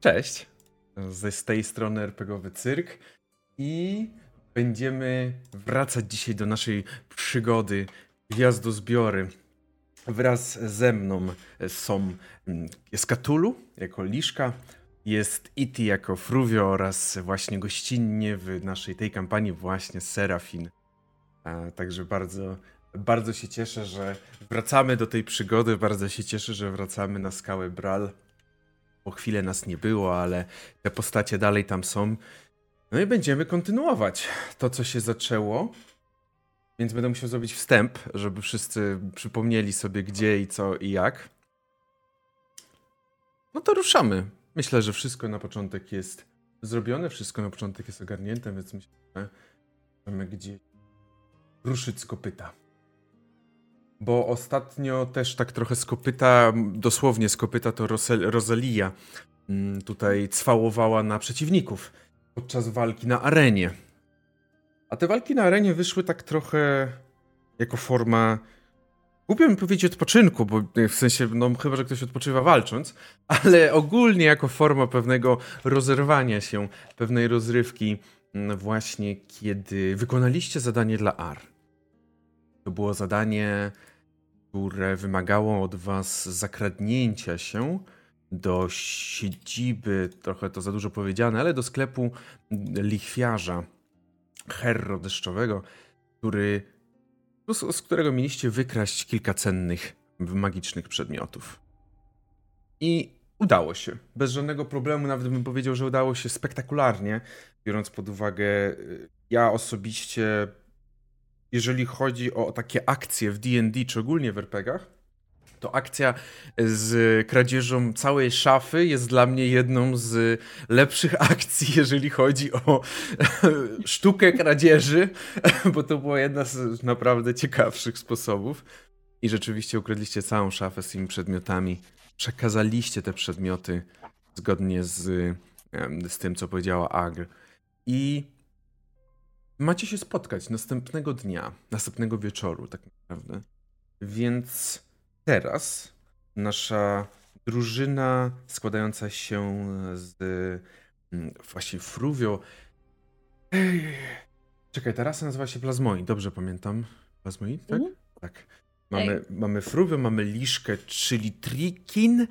Cześć, z tej strony rpgowy Cyrk i będziemy wracać dzisiaj do naszej przygody Gwiazdozbiory. Wraz ze mną jest Katulu jako Liszka, jest Iti jako Fruvio oraz właśnie gościnnie w naszej tej kampanii właśnie Serafin. Także bardzo się cieszę, że wracamy do tej przygody, bardzo się cieszę, że wracamy na skałę Bral. Po chwilę nas nie było, ale te postacie dalej tam są. No i będziemy kontynuować to, co się zaczęło. Więc będę musiał zrobić wstęp, żeby wszyscy przypomnieli sobie gdzie i co i jak. No to ruszamy. Myślę, że wszystko na początek jest zrobione, wszystko na początek jest ogarnięte, więc myślę, że możemy gdzieś ruszyć z kopyta. Bo ostatnio też tak trochę z kopyta, dosłownie z kopyta, to Rosalia tutaj cwałowała na przeciwników podczas walki na arenie. A te walki na arenie wyszły tak trochę jako forma, głupio mi powiedzieć, odpoczynku, bo w sensie, no chyba, że ktoś odpoczywa walcząc, ale ogólnie jako forma pewnego rozerwania się, pewnej rozrywki, właśnie kiedy wykonaliście zadanie dla ARK. To było zadanie, które wymagało od was zakradnięcia się do siedziby, trochę to za dużo powiedziane, ale do sklepu lichwiarza Herro Deszczowego, z którego mieliście wykraść kilka cennych, magicznych przedmiotów. I udało się. Bez żadnego problemu, nawet bym powiedział, że udało się spektakularnie, biorąc pod uwagę, ja osobiście, jeżeli chodzi o takie akcje w D&D, czy ogólnie w RPGach, to akcja z kradzieżą całej szafy jest dla mnie jedną z lepszych akcji, jeżeli chodzi o sztukę kradzieży, bo to była jedna z naprawdę ciekawszych sposobów. I rzeczywiście ukradliście całą szafę z tymi przedmiotami. Przekazaliście te przedmioty zgodnie z tym, co powiedziała Agr. I macie się spotkać następnego dnia, następnego wieczoru tak naprawdę. Więc teraz nasza drużyna składająca się z właśnie Fruvio. Czekaj, ta rasa nazywa się Plazmoin, dobrze pamiętam. Plazmoin, tak? Tak. Mamy Fruvio, mamy Liszkę, czyli Trikin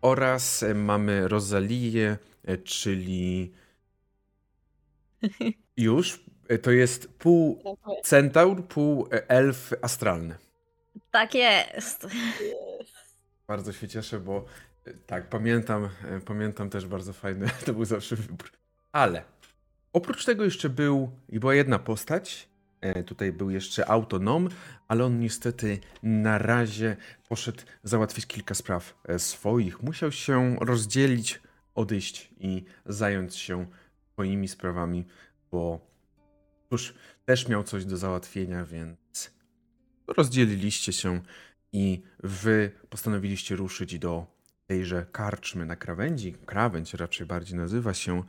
oraz mamy Rosalię, czyli już. To jest pół centaur, pół elf astralny. Tak jest. Bardzo się cieszę, bo tak, pamiętam też bardzo fajny, to był zawsze wybór. Ale oprócz tego jeszcze była jedna postać, tutaj był jeszcze autonom, ale on niestety na razie poszedł załatwić kilka spraw swoich. Musiał się rozdzielić, odejść i zająć się swoimi sprawami, bo cóż, też miał coś do załatwienia, więc rozdzieliliście się i wy postanowiliście ruszyć do tejże karczmy na Krawędzi. Krawędź raczej bardziej nazywa się,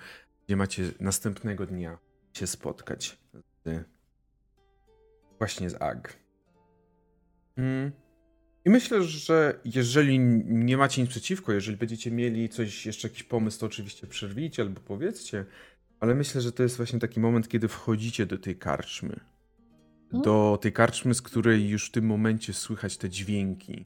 gdzie macie następnego dnia się spotkać właśnie z AG. I myślę, że jeżeli nie macie nic przeciwko, jeżeli będziecie mieli coś, jeszcze jakiś pomysł, to oczywiście przerwijcie albo powiedzcie. Ale myślę, że to jest właśnie taki moment, kiedy wchodzicie do tej karczmy. Do tej karczmy, z której już w tym momencie słychać te dźwięki.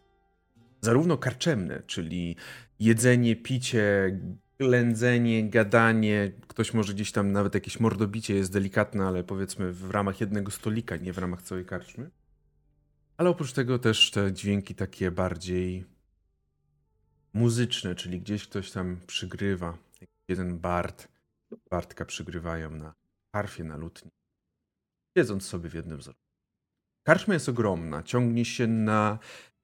Zarówno karczemne, czyli jedzenie, picie, ględzenie, gadanie. Ktoś może gdzieś tam, nawet jakieś mordobicie jest delikatne, ale powiedzmy w ramach jednego stolika, nie w ramach całej karczmy. Ale oprócz tego też te dźwięki takie bardziej muzyczne, czyli gdzieś ktoś tam przygrywa. Jeden Bartka przygrywają na harfie, na lutni, siedząc sobie w jednym wzroku. Karczma jest ogromna, ciągnie się na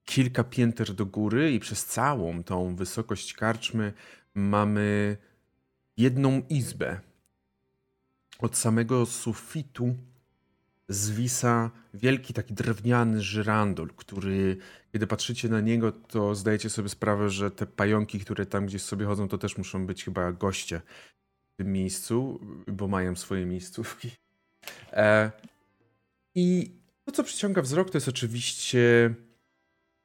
kilka pięter do góry i przez całą tą wysokość karczmy mamy jedną izbę. Od samego sufitu zwisa wielki taki drewniany żyrandol, który, kiedy patrzycie na niego, to zdajecie sobie sprawę, że te pająki, które tam gdzieś sobie chodzą, to też muszą być chyba goście w tym miejscu, bo mają swoje miejscówki. I to, co przyciąga wzrok, to jest oczywiście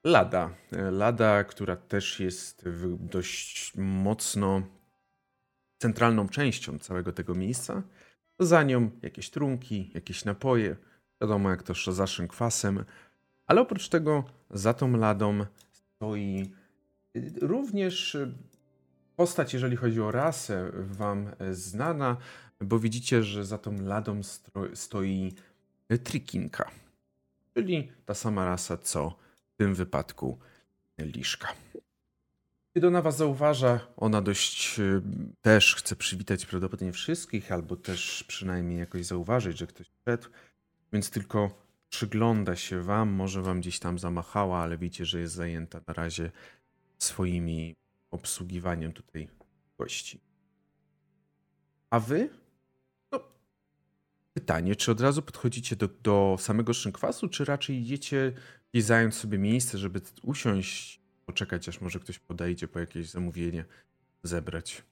lada. Lada, która też jest dość mocno centralną częścią całego tego miejsca. Za nią jakieś trunki, jakieś napoje, wiadomo jak to z zaszym kwasem. Ale oprócz tego za tą ladą stoi również postać, jeżeli chodzi o rasę, wam znana, bo widzicie, że za tą ladą stoi trikinka, czyli ta sama rasa, co w tym wypadku Liszka. Kiedy ona was zauważa, ona dość też chce przywitać prawdopodobnie wszystkich, albo też przynajmniej jakoś zauważyć, że ktoś wszedł, więc tylko przygląda się wam, może wam gdzieś tam zamachała, ale widzicie, że jest zajęta na razie swoimi obsługiwaniem tutaj gości. A wy? No, pytanie, czy od razu podchodzicie do samego szynkwasu, czy raczej idziecie i zająć sobie miejsce, żeby usiąść, poczekać, aż może ktoś podejdzie po jakieś zamówienie, zebrać?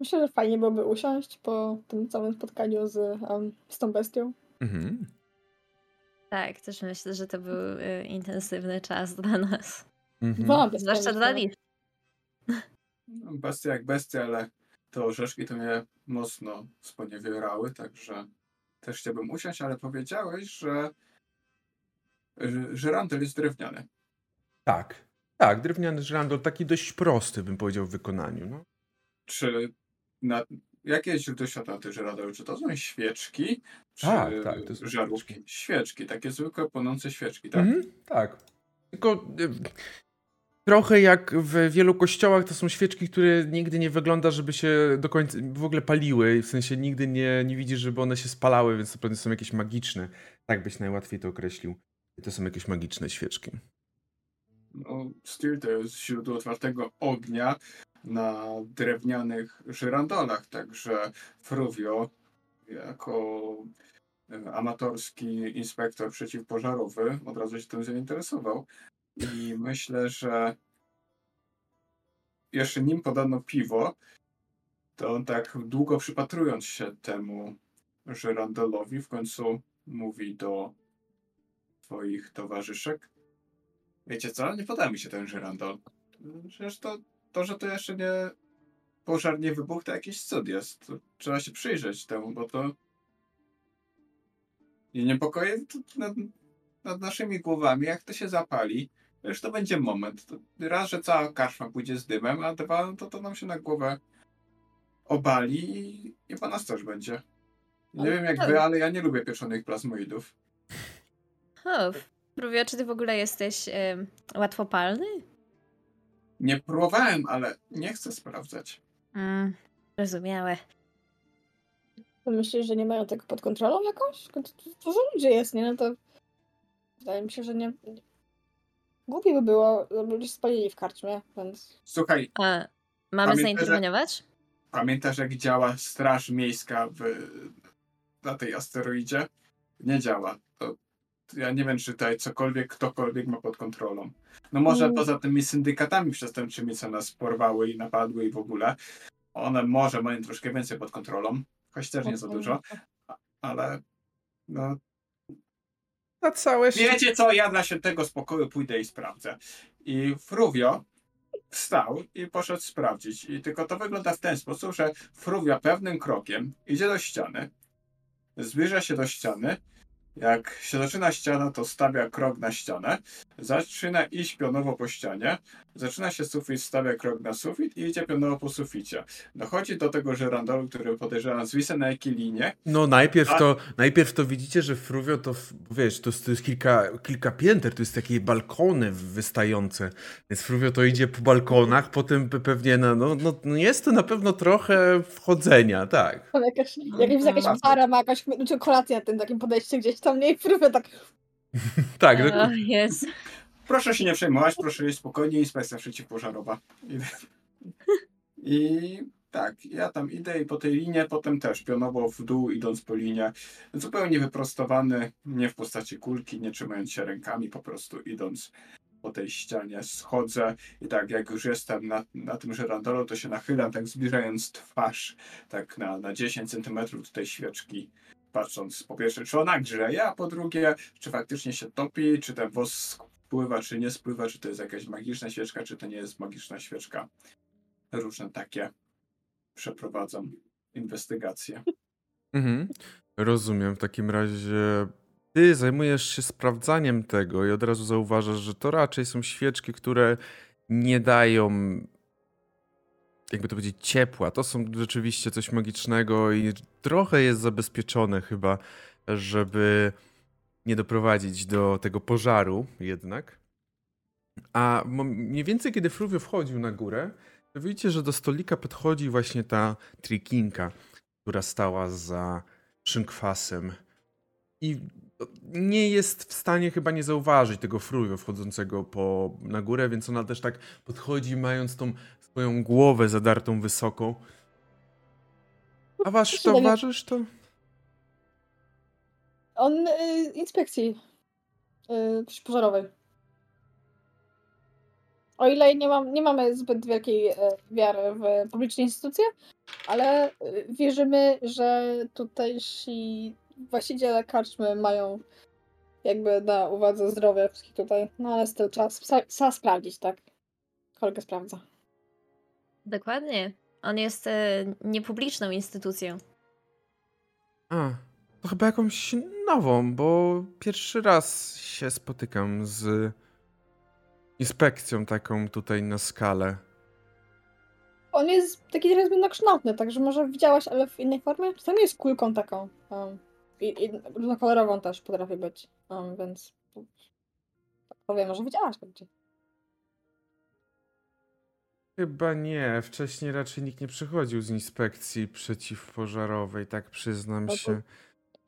Myślę, że fajnie byłoby usiąść po tym całym spotkaniu z tą bestią. Mhm. Tak, też myślę, że to był intensywny czas dla nas. Mhm. No, zwłaszcza dla nich. Bestia jak bestia, ale te orzeszki to mnie mocno sponiewierały, także też chciałbym usiąść, ale powiedziałeś, że żyrandol jest drewniany. Tak, tak, drewniany żyrandol, taki dość prosty, bym powiedział, w wykonaniu. No. Czy jakie źródło światła tych żyrandoli? Czy to są świeczki? Czy tak, tak, to są żarówki? Świeczki, takie zwykłe płonące świeczki, tak? Mhm, tak. Tylko trochę jak w wielu kościołach to są świeczki, które nigdy nie wygląda, żeby się do końca w ogóle paliły. W sensie nigdy nie widzisz, żeby one się spalały, więc to pewnie są jakieś magiczne. Tak byś najłatwiej to określił. To są jakieś magiczne świeczki. No, styl to jest źródło otwartego ognia na drewnianych żyrandolach, także Fruvio jako amatorski inspektor przeciwpożarowy od razu się tym zainteresował i myślę, że jeszcze nim podano piwo, to on tak długo przypatrując się temu żyrandolowi w końcu mówi do swoich towarzyszek: wiecie co, nie poda mi się ten żyrandol. Przecież to że to jeszcze nie pożar nie wybuchł, to jakiś cud jest. To trzeba się przyjrzeć temu, bo to i niepokoję nad naszymi głowami, jak to się zapali, już to będzie moment. Raz, że cała karczma pójdzie z dymem, a dwa, to nam się na głowę obali i po nas też będzie. Nie wiem jak wy, ale ja nie lubię pieczonych plazmoidów. Fruvio, czy ty w ogóle jesteś łatwopalny? Nie próbowałem, ale nie chcę sprawdzać. Rozumiałe. Myślisz, że nie mają tego pod kontrolą jakąś? To za ludzie jest, nie? No to wydaje mi się, że nie. Głupie by było, żeby się spalili w karczmie, więc... Słuchaj. A mamy zainterweniować? Pamiętasz, jak działa straż miejska na tej asteroidzie? Nie działa. To ja nie wiem, czy tutaj ktokolwiek ma pod kontrolą. No może poza tymi syndykatami przestępczymi, co nas porwały i napadły i w ogóle. One może mają troszkę więcej pod kontrolą. Choć też nie za dużo, ale no... Na całe szczęście. Wiecie co, ja dla świętego spokoju pójdę i sprawdzę. I Fruvio wstał i poszedł sprawdzić. I tylko to wygląda w ten sposób, że Fruvio pewnym krokiem idzie do ściany, zbliża się do ściany. Jak się zaczyna ściana, to stawia krok na ścianę, zaczyna iść pionowo po ścianie, zaczyna się sufit, stawia krok na sufit i idzie pionowo po suficie. Dochodzi do tego żyrandolu, który podejrzewa zwisa na jakiej linie. No najpierw to widzicie, że Fruvio to, wiesz, to jest kilka pięter, to jest takie balkony wystające, więc Fruvio to idzie po balkonach, potem pewnie, no jest to na pewno trochę wchodzenia, tak. Jakaś para ma jakaś kolacja tym takim podejściem gdzieś tam mniej próbę tak. Tak, jest. Proszę się nie przejmować, proszę jeść spokojnie, inspekcja przeciwpożarowa. I tak, ja tam idę i po tej linie potem też pionowo w dół idąc po linie, zupełnie wyprostowany, nie w postaci kulki, nie trzymając się rękami, po prostu idąc po tej ścianie schodzę i tak jak już jestem na tym żyrandolu, to się nachylam, tak zbliżając twarz tak na 10 cm do tej świeczki. Patrząc po pierwsze, czy ona grzeje, a po drugie, czy faktycznie się topi, czy ten wosk spływa, czy nie spływa, czy to jest jakaś magiczna świeczka, czy to nie jest magiczna świeczka. różne takie przeprowadzam inwestygacje. Mhm. Rozumiem. W takim razie ty zajmujesz się sprawdzaniem tego i od razu zauważasz, że to raczej są świeczki, które nie dają, jakby to powiedzieć, ciepła. To są rzeczywiście coś magicznego i trochę jest zabezpieczone chyba, żeby nie doprowadzić do tego pożaru jednak. A mniej więcej kiedy Fruvio wchodził na górę, to widzicie, że do stolika podchodzi właśnie ta trikinka, która stała za szynkwasem. I nie jest w stanie chyba nie zauważyć tego Fruvio wchodzącego na górę, więc ona też tak podchodzi, mając tą swoją głowę zadartą wysoko. A wasz towarzysz to? On inspekcji pożarowej. O ile nie mamy zbyt wielkiej wiary w publiczne instytucje, ale wierzymy, że tutejsi właściciele karczmy mają jakby na uwadze zdrowie wszystkich tutaj. No ale styl trzeba sprawdzić, tak? Kolega sprawdza. Dokładnie. On jest niepubliczną instytucją. A, to chyba jakąś nową, bo pierwszy raz się spotykam z inspekcją taką tutaj na Skale. On jest taki teraz jednokształtny, także może widziałaś, ale w innej formie. Czasami jest kulką taką. I różnokolorową też potrafi być. Więc powiem, może widziałaś gdzieś. Chyba nie. Wcześniej raczej nikt nie przychodził z inspekcji przeciwpożarowej, tak przyznam się.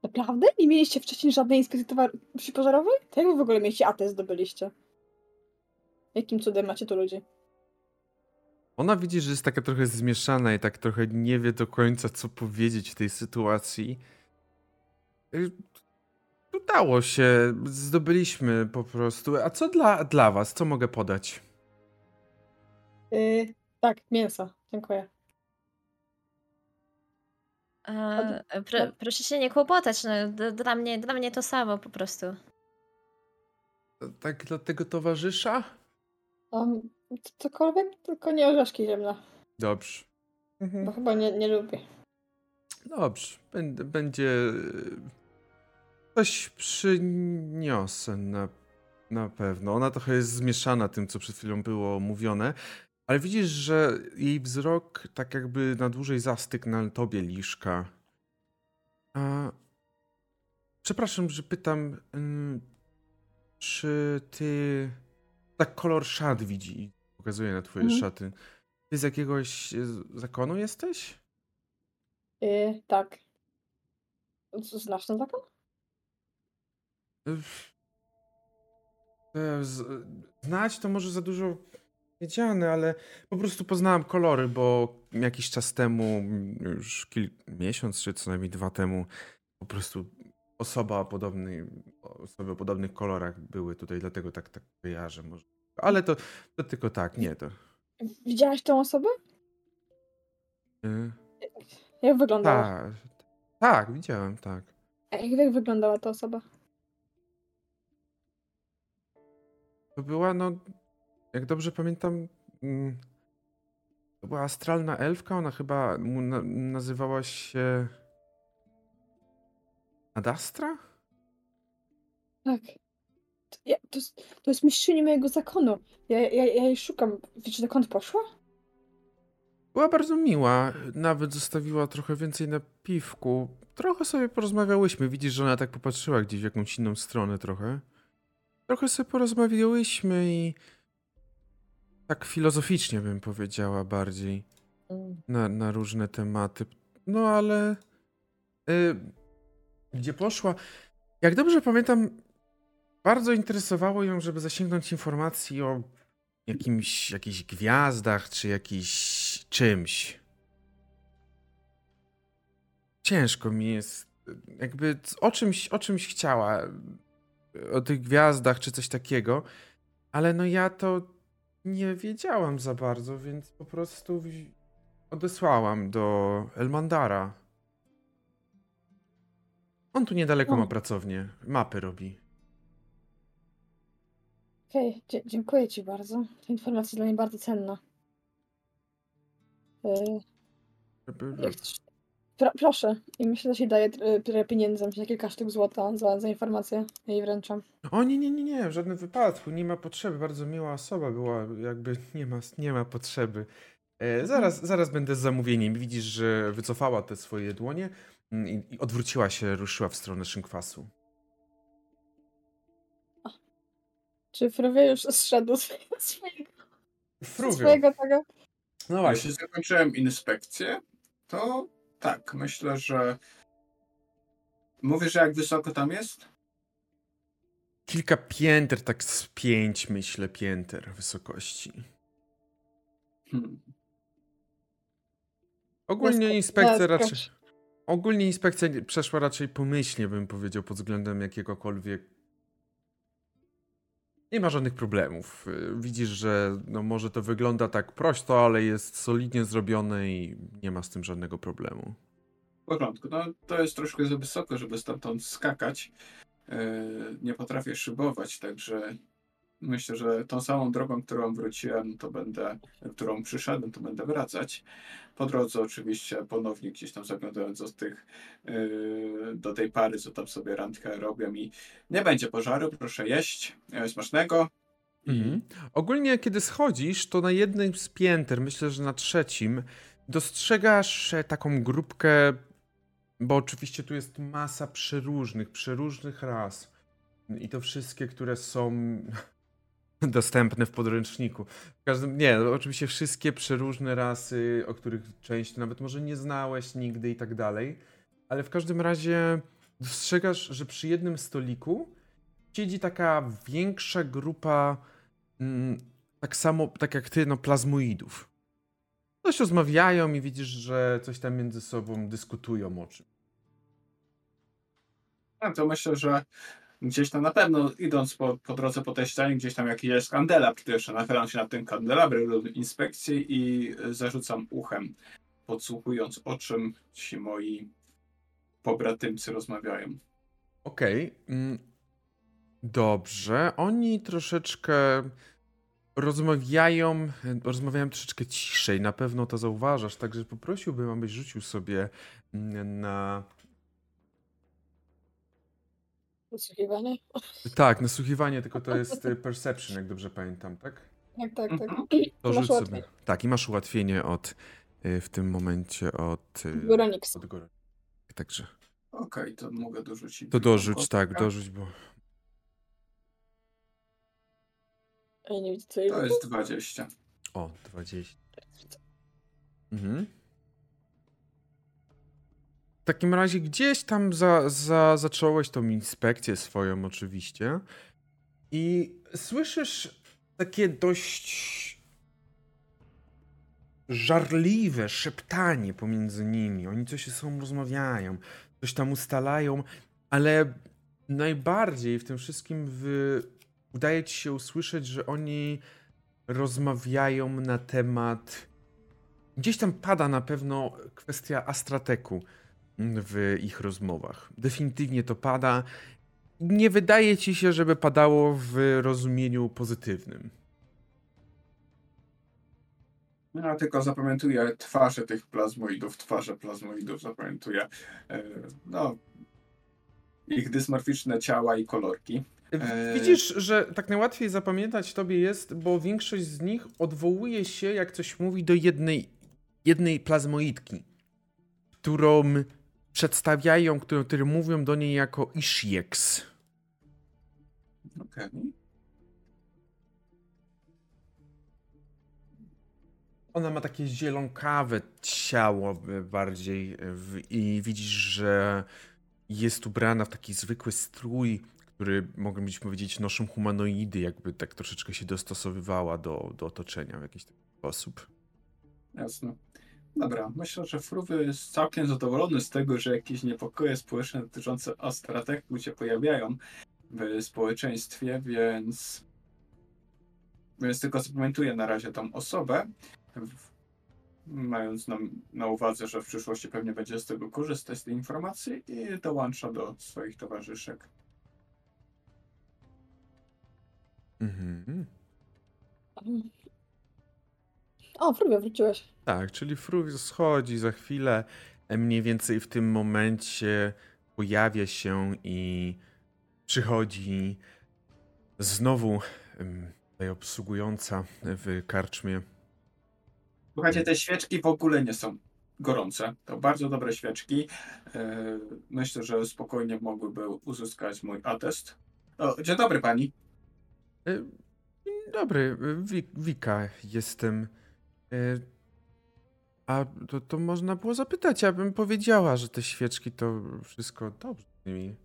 Naprawdę? Nie mieliście wcześniej żadnej inspekcji przeciwpożarowej? To jak wy w ogóle mieliście AT zdobyliście? Jakim cudem macie tu ludzi? Ona widzi, że jest taka trochę zmieszana i tak trochę nie wie do końca, co powiedzieć w tej sytuacji. Udało się, zdobyliśmy po prostu. A co dla was? Co mogę podać? Tak, mięso. Dziękuję. Proszę się nie kłopotać. No, dla mnie to samo po prostu. Tak dla tego towarzysza? Cokolwiek, tylko nie orzeszki ziemne. Dobrze. Mhm. Bo chyba nie lubię. Dobrze. Będzie... Coś przyniosę na pewno. Ona trochę jest zmieszana tym, co przed chwilą było mówione. Ale widzisz, że jej wzrok tak jakby na dłużej zastygł na tobie, Liszka. Przepraszam, że pytam... Czy ty... Tak kolor szat widzi i pokazuje na twoje szaty. Ty z jakiegoś zakonu jesteś? Tak. Znasz ten zakon? Znać to może za dużo wiedziane, ale po prostu poznałam kolory, bo jakiś czas temu, już miesiąc czy co najmniej 2 temu, po prostu osoby o podobnych kolorach były tutaj, dlatego tak kojarzę może. Ale to tylko tak, nie to. Widziałaś tą osobę? Jak wyglądała? Tak, widziałem, tak. A jak wyglądała ta osoba? To była, jak dobrze pamiętam, to była astralna elfka, ona chyba nazywała się... Adastra? Tak. To jest mistrzyni mojego zakonu. Ja jej szukam. Wiesz, dokąd poszła? Była bardzo miła. Nawet zostawiła trochę więcej na piwku. Trochę sobie porozmawiałyśmy. Widzisz, że ona tak popatrzyła gdzieś w jakąś inną stronę trochę. Trochę sobie porozmawiałyśmy i... Tak filozoficznie bym powiedziała bardziej. Na różne tematy. No ale... Gdzie poszła? Jak dobrze pamiętam, bardzo interesowało ją, żeby zasięgnąć informacji o jakichś gwiazdach, czy jakiś czymś. Ciężko mi jest, jakby o czymś chciała, o tych gwiazdach, czy coś takiego, ale ja to nie wiedziałam za bardzo, więc po prostu odesłałam do Elmandara. On tu niedaleko ma pracownię. Mapy robi. Okej, dziękuję ci bardzo. Ta informacja jest dla mnie bardzo cenna. Proszę. I myślę, że się daje pieniędzy, myślę, kilka sztuk złota za informację. Jej wręczam. O nie, w żadnym wypadku. Nie ma potrzeby. Bardzo miła osoba była. Jakby nie ma potrzeby. Zaraz będę z zamówieniem. Widzisz, że wycofała te swoje dłonie i odwróciła się, ruszyła w stronę szynkwasu. O. Czy Fruvio już zszedł swojego tego? No właśnie, jeśli zakończyłem inspekcję, to tak, myślę, że... Mówisz, że jak wysoko tam jest? Kilka pięter, tak z 5, myślę, pięter wysokości. Ogólnie inspekcja przeszła raczej pomyślnie, bym powiedział, pod względem jakiegokolwiek... Nie ma żadnych problemów. Widzisz, że no może to wygląda tak prosto, ale jest solidnie zrobione i nie ma z tym żadnego problemu. W porządku. No, to jest troszkę za wysoko, żeby stamtąd skakać. Nie potrafię szybować, także myślę, że tą samą drogą, którą wróciłem, którą przyszedłem, to będę wracać. Po drodze oczywiście ponownie gdzieś tam zaglądając do tej pary, co tam sobie randkę robią i nie będzie pożaru, proszę jeść, smacznego. Mhm. Ogólnie kiedy schodzisz, to na jednym z pięter, myślę, że na trzecim, dostrzegasz taką grupkę, bo oczywiście tu jest masa przeróżnych ras i to wszystkie, które są... dostępne w podręczniku. Oczywiście wszystkie przeróżne rasy, o których część nawet może nie znałeś nigdy i tak dalej, ale w każdym razie dostrzegasz, że przy jednym stoliku siedzi taka większa grupa tak jak ty, plazmoidów. Coś rozmawiają i widzisz, że coś tam między sobą dyskutują o czym. No to myślę, że gdzieś tam na pewno, idąc po drodze po tej ścianie, gdzieś tam jakiś jest kandelabr, to jeszcze nachylam się na ten kandelabr do inspekcji i zarzucam uchem, podsłuchując, o czym ci moi pobratymcy rozmawiają. Okej. Dobrze. Oni troszeczkę rozmawiają troszeczkę ciszej, na pewno to zauważasz, także poprosiłbym, abyś rzucił sobie na... Nasłuchiwanie? Tak, nasłuchiwanie, tylko to jest perception, jak dobrze pamiętam, tak? Tak. To rzuć sobie. Tak, i masz ułatwienie w tym momencie od... Goronix. Także. Okej, to mogę dorzucić. To dorzuć, tak, dorzuć, bo... To jest 20. O, 20. Mhm. W takim razie gdzieś tam zacząłeś tą inspekcję swoją oczywiście i słyszysz takie dość żarliwe szeptanie pomiędzy nimi. Oni coś ze sobą rozmawiają, coś tam ustalają, ale najbardziej w tym wszystkim udaje ci się usłyszeć, że oni rozmawiają na temat... Gdzieś tam pada na pewno kwestia Astrateku w ich rozmowach. Definitywnie to pada. Nie wydaje ci się, żeby padało w rozumieniu pozytywnym. Ja tylko zapamiętuję twarze plazmoidów zapamiętuję. Ich dysmorficzne ciała i kolorki. Widzisz, że tak najłatwiej zapamiętać tobie jest, bo większość z nich odwołuje się, jak coś mówi, do jednej plazmoidki, którą przedstawiają, które mówią do niej jako Ishyks. Okej. Ona ma takie zielonkawe ciało bardziej i widzisz, że jest ubrana w taki zwykły strój, który, moglibyśmy powiedzieć, noszą humanoidy, jakby tak troszeczkę się dostosowywała do otoczenia w jakiś taki sposób. Jasne. Dobra, myślę, że Fruvio jest całkiem zadowolony z tego, że jakieś niepokoje społeczne dotyczące Astrateku się pojawiają w społeczeństwie, więc tylko zapamiętuję na razie tą osobę, mając na uwadze, że w przyszłości pewnie będzie z tego korzystać, z tej informacji i dołącza do swoich towarzyszek. O, Fruvio, wróciłeś. Tak, czyli Fruvio schodzi za chwilę. Mniej więcej w tym momencie pojawia się i przychodzi znowu obsługująca w karczmie. Słuchajcie, te świeczki w ogóle nie są gorące. To bardzo dobre świeczki. Myślę, że spokojnie mogłyby uzyskać mój atest. O, dzień dobry pani. Dzień dobry, Wika jestem. A to można było zapytać, ja bym powiedziała, że te świeczki to wszystko dobrze z nimi.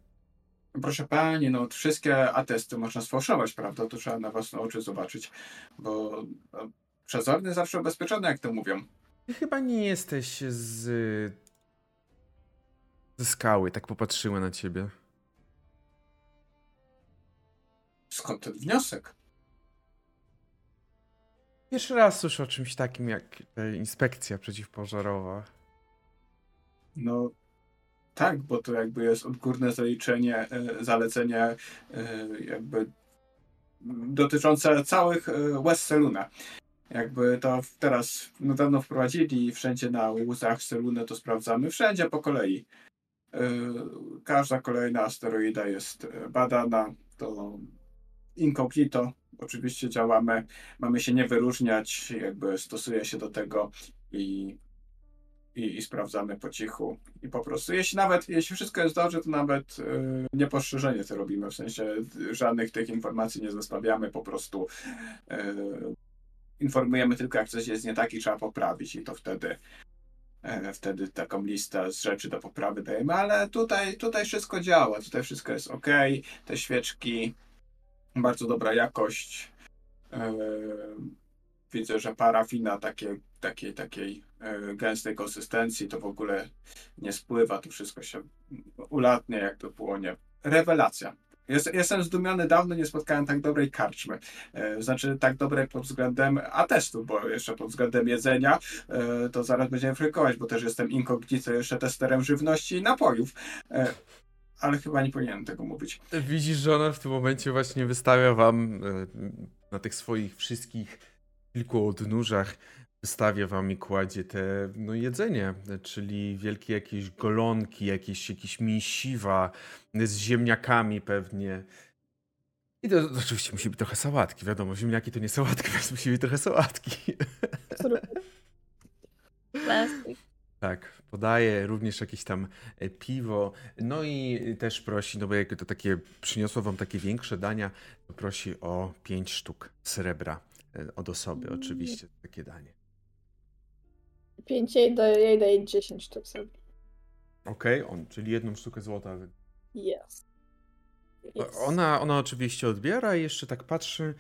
Proszę pani, no wszystkie atesty można sfałszować, prawda? To trzeba na własne oczy zobaczyć, bo przezorny zawsze ubezpieczony, jak to mówią. Ty chyba nie jesteś ze skały, tak popatrzyły na ciebie. Skąd ten wniosek? Pierwszy raz słyszę o czymś takim jak inspekcja przeciwpożarowa. No tak, bo to jakby jest odgórne zaliczenie, zalecenie jakby dotyczące całych West Celuna. Jakby to teraz niedawno wprowadzili wszędzie na łzach Celunę, to sprawdzamy wszędzie po kolei. Każda kolejna asteroida jest badana, to incognito. Oczywiście działamy, mamy się nie wyróżniać, jakby stosuje się do tego i sprawdzamy po cichu. I po prostu, jeśli wszystko jest dobrze, to nawet niepostrzeżenie to robimy, w sensie żadnych tych informacji nie zostawiamy, po prostu informujemy tylko, jak coś jest nie tak i trzeba poprawić i to wtedy taką listę z rzeczy do poprawy dajemy, ale tutaj wszystko działa, tutaj wszystko jest ok, te świeczki, bardzo dobra jakość. Widzę, że parafina takiej gęstej konsystencji to w ogóle nie spływa, to wszystko się ulatnia, jak to płonie. Rewelacja. Jestem zdumiony, dawno nie spotkałem tak dobrej karczmy. Znaczy tak dobrej pod względem atestu, bo jeszcze pod względem jedzenia to zaraz będziemy frykować, bo też jestem incognito jeszcze testerem żywności i napojów. Ale chyba nie powinienem tego mówić. Widzisz, że ona w tym momencie właśnie wystawia wam na tych swoich wszystkich kilku odnóżach, wystawia wam i kładzie te jedzenie, czyli wielkie jakieś golonki, jakieś mięsiwa z ziemniakami pewnie. I to oczywiście musi być trochę sałatki, wiadomo, ziemniaki to nie sałatki, więc musi być trochę sałatki. Plastik. Tak, podaje również jakieś tam piwo, no i też prosi, no bo jak to takie przyniosło wam takie większe dania, to prosi o 5 sztuk srebra od osoby oczywiście, takie danie. 5 jej daje 10 sztuk srebra. Okej, on, czyli 1 sztukę złota. Yes. Ona oczywiście odbiera i jeszcze tak patrzy,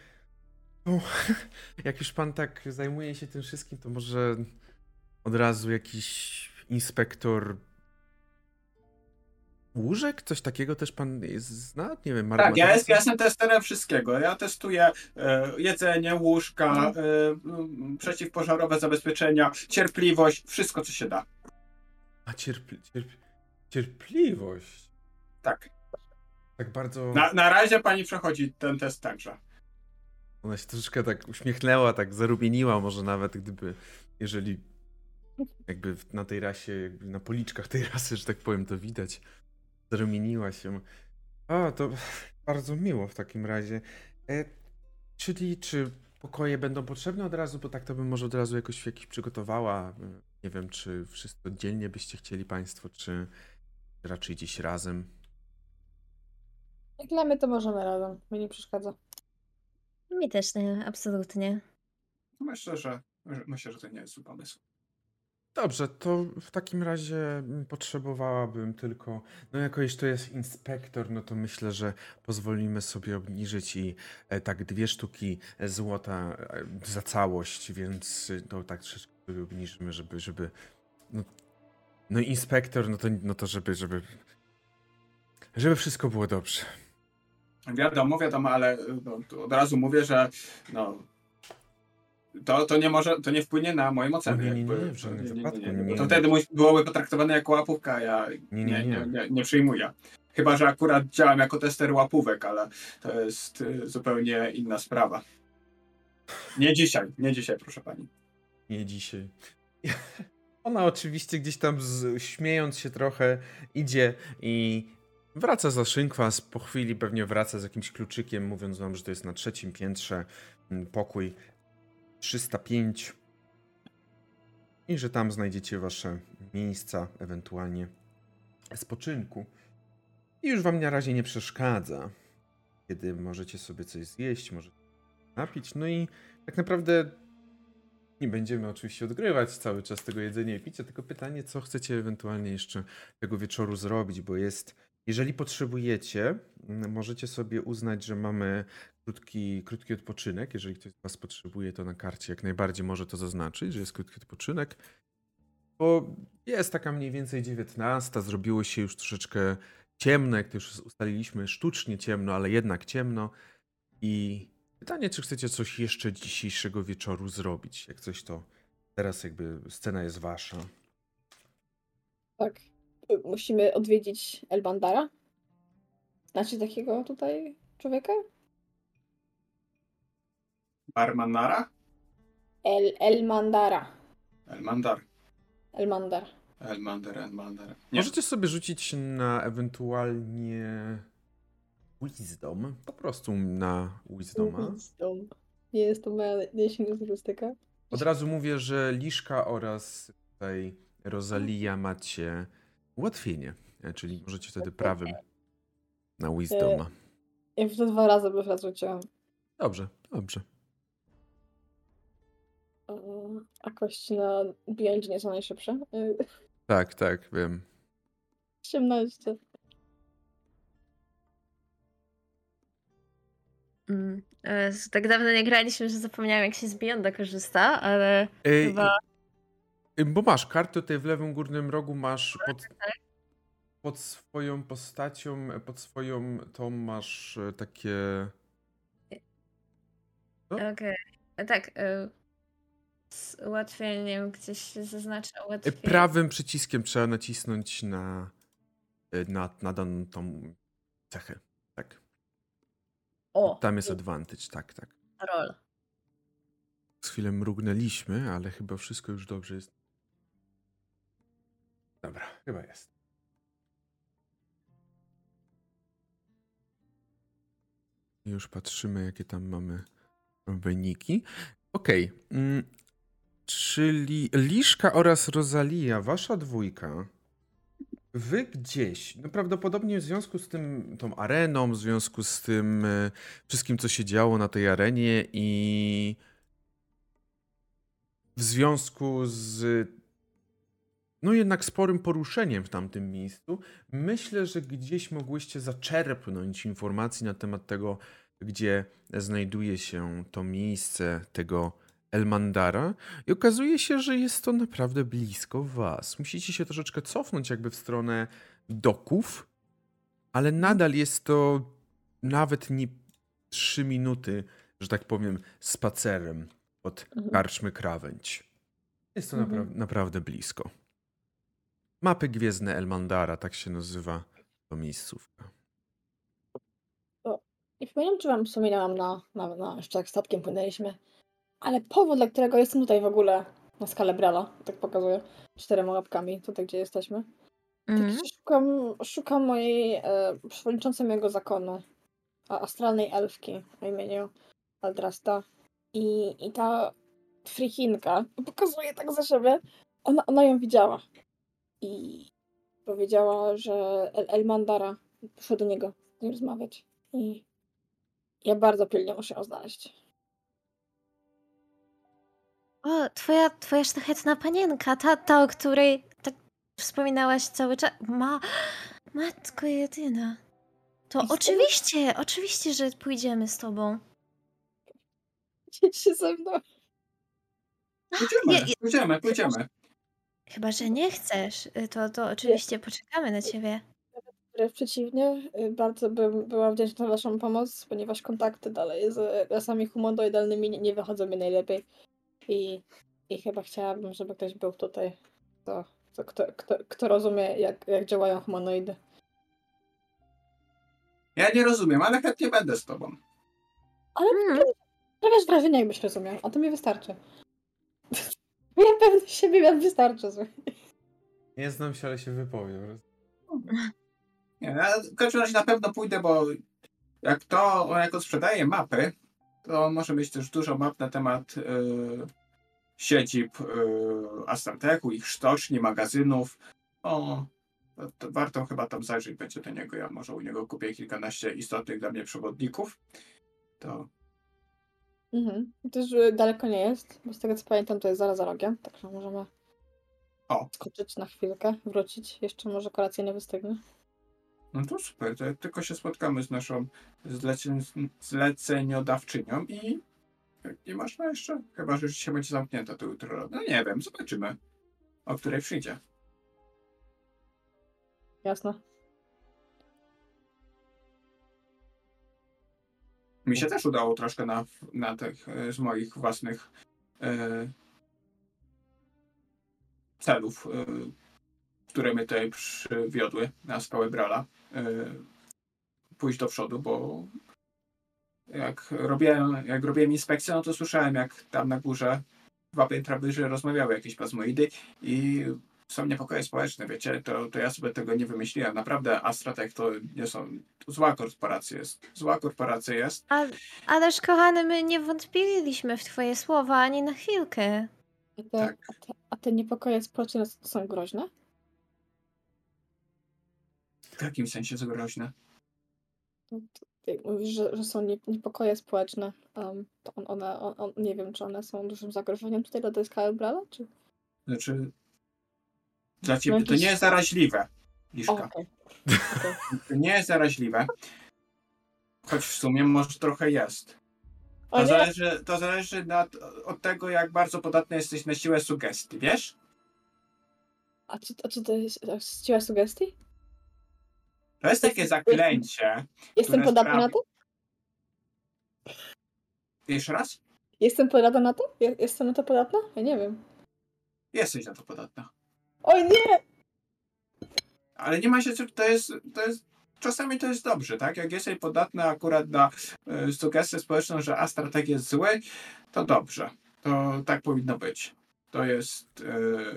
jak już pan tak zajmuje się tym wszystkim, to może... Od razu jakiś inspektor łóżek? Coś takiego też pan zna? Nie wiem. Tak, ja jestem testerem wszystkiego. Ja testuję jedzenie, łóżka, przeciwpożarowe zabezpieczenia, cierpliwość, wszystko co się da. A cierpliwość? Tak. Tak bardzo... Na razie pani przechodzi ten test także. Ona się troszeczkę tak uśmiechnęła, tak zarumieniła może nawet, jeżeli... Jakby na tej rasie, jakby na policzkach tej rasy, że tak powiem, to widać. Zarumieniła się. A, to bardzo miło w takim razie. Czyli czy pokoje będą potrzebne od razu? Bo tak to bym może od razu jakoś przygotowała. Nie wiem, czy wszystko oddzielnie byście chcieli państwo, czy raczej gdzieś razem. Jak dla mnie to możemy razem. Mnie nie przeszkadza. Mi też nie, absolutnie. Myślę, że to nie jest zły pomysł. Dobrze, to w takim razie potrzebowałabym tylko, jako iż to jest inspektor, to myślę, że pozwolimy sobie obniżyć i tak 2 sztuki złota za całość, więc to tak troszeczkę obniżymy, żeby inspektor, to żeby wszystko było dobrze. Wiadomo, ale od razu mówię, że To nie wpłynie na moją ocenę. Nie. To wtedy byłoby potraktowane jako łapówka, a ja nie przyjmuję. Chyba że akurat działam jako tester łapówek, ale to jest zupełnie inna sprawa. Nie dzisiaj, proszę pani. nie dzisiaj. Ona oczywiście gdzieś tam śmiejąc się trochę idzie i wraca za szynkwas, po chwili pewnie wraca z jakimś kluczykiem, mówiąc wam, że to jest na 3. piętrze, pokój 305 i że tam znajdziecie wasze miejsca, ewentualnie spoczynku. I już wam na razie nie przeszkadza, kiedy możecie sobie coś zjeść, możecie napić, no i tak naprawdę nie będziemy oczywiście odgrywać cały czas tego jedzenia i picia, tylko pytanie, co chcecie ewentualnie jeszcze tego wieczoru zrobić, bo jest, jeżeli potrzebujecie, możecie sobie uznać, że mamy krótki odpoczynek, jeżeli ktoś z was potrzebuje, to na karcie jak najbardziej może to zaznaczyć, że jest krótki odpoczynek, bo jest taka mniej więcej 19, zrobiło się już troszeczkę ciemno, jak to już ustaliliśmy, sztucznie ciemno, ale jednak ciemno i pytanie, czy chcecie coś jeszcze dzisiejszego wieczoru zrobić? Jak coś, to teraz jakby scena jest wasza. Tak. Musimy odwiedzić Elmandara? Znacie takiego tutaj człowieka? Barmanara? Elmandara. Elmandar. Nie. Możecie sobie rzucić na ewentualnie Wisdom, po prostu na Wisdoma. Wisdom. Nie jest to moja jesienna zrustyka. Od razu mówię, że Liszka oraz tutaj Rosalia macie ułatwienie, czyli możecie wtedy prawym na Wisdoma. Ja już to 2 razy bym rzuciła. Dobrze. A kości na BLG nie są najszybsze? Tak, wiem. 18. Tak dawno nie graliśmy, że zapomniałam, jak się z Beyonda korzysta, ale chyba... Bo masz kartę tutaj w lewym górnym rogu, masz pod swoją postacią, pod swoją tą masz takie... No? Okej. Tak, z ułatwieniem gdzieś się zaznacza ułatwienie. Prawym przyciskiem trzeba nacisnąć na daną tą cechę, tak. O, tam jest advantage, tak. Roll. Z chwilę mrugnęliśmy, ale chyba wszystko już dobrze jest. Dobra, chyba jest. Już patrzymy, jakie tam mamy wyniki. Okej. Czyli Liszka oraz Rosalia, wasza 2. Wy gdzieś, no prawdopodobnie w związku z tą areną, w związku z tym wszystkim, co się działo na tej arenie i w związku z no jednak sporym poruszeniem w tamtym miejscu, myślę, że gdzieś mogłyście zaczerpnąć informacji na temat tego, gdzie znajduje się to miejsce tego Elmandara i okazuje się, że jest to naprawdę blisko was. Musicie się troszeczkę cofnąć jakby w stronę doków, ale nadal jest to nawet nie 3 minuty, że tak powiem, spacerem od karczmy Krawędź. Jest to naprawdę blisko. Mapy Gwiezdne Elmandara, tak się nazywa to miejscówka. Nie pamiętam, czy wam wspominałam jeszcze jak statkiem płynęliśmy, ale powód, dla którego jestem tutaj w ogóle na Skale Brala, tak pokazuję 4 łapkami, tutaj gdzie jesteśmy. Tak, szukam mojej przewodniczącej mojego zakonu, astralnej elfki o imieniu Adrasta. I ta frichinka, pokazuje tak za siebie, ona ją widziała. I powiedziała, że Elmandara poszła do niego z nim rozmawiać. I ja bardzo pilnie muszę ją znaleźć. O, twoja szlachetna panienka, ta, o której tak wspominałaś cały czas. Matko jedyna. To oczywiście, że pójdziemy z tobą. Idź się ze mną. Pójdziemy. Chyba, że nie chcesz, to oczywiście poczekamy na ciebie. Wręcz przeciwnie, bardzo bym była wdzięczna za waszą pomoc, ponieważ kontakty dalej z rasami humanoidalnymi nie wychodzą mi najlepiej. I chyba chciałabym, żeby ktoś był tutaj, kto rozumie, jak działają humanoidy. Ja nie rozumiem, ale chętnie będę z tobą. Ale prawie wrażenie, jakbyś rozumiał, a to mi wystarczy. pewny siebie miał wystarczy. Nie znam się, ale się wypowiem. Nie, no, w każdym razie na pewno pójdę, bo jak to, on jako sprzedaje mapy, to może mieć też dużo map na temat siedzib Astrateku, ich sztoczni, magazynów. O, to warto chyba tam zajrzeć będzie do niego. Ja może u niego kupię kilkanaście istotnych dla mnie przewodników. To... Mhm. Też daleko nie jest, bo z tego co pamiętam to jest zaraz za rogiem, także możemy skoczyć na chwilkę, wrócić. Jeszcze może kolacja nie wystygnie. No to super, to tylko się spotkamy z naszą zleceniodawczynią i nie można jeszcze? Chyba, że już się będzie zamknięta to jutro. No nie wiem, zobaczymy, o której przyjdzie. Jasne. Mi się też udało troszkę na tych z moich własnych celów, które mnie tutaj przywiodły na Skałę Brala, pójść do przodu, bo jak robiłem inspekcję, no to słyszałem, jak tam na górze 2 piętra wyżej rozmawiały jakieś plazmoidy i są niepokoje społeczne, wiecie, to ja sobie tego nie wymyśliłem. Naprawdę Astratek to nie są... Zła korporacja jest. Zła korporacja jest. Ależ kochany, my nie wątpiliśmy w twoje słowa ani na chwilkę. Tak. A te niepokoje społeczne są groźne? W jakim sensie są groźne? Jak mówisz, że są niepokoje społeczne, to nie wiem, czy one są dużym zagrożeniem tutaj dla Skała Brala, czy... Znaczy... Dla ciebie to nie jest zaraźliwe, Liszka. Okay. To nie jest zaraźliwe, choć w sumie może trochę jest. To zależy od tego, jak bardzo podatny jesteś na siłę sugestii, wiesz? A czy to jest siła sugestii? To jest takie zaklęcie. Jestem podatny na to? Jeszcze raz? Jestem podatna na to? Jestem na to podatna? Ja nie wiem. Jesteś na to podatna. O nie! Ale nie ma się, to jest czasami to jest dobrze, tak? Jak jesteś podatny akurat na sugestię społeczną, że Astratek jest zły, to dobrze. To tak powinno być. To jest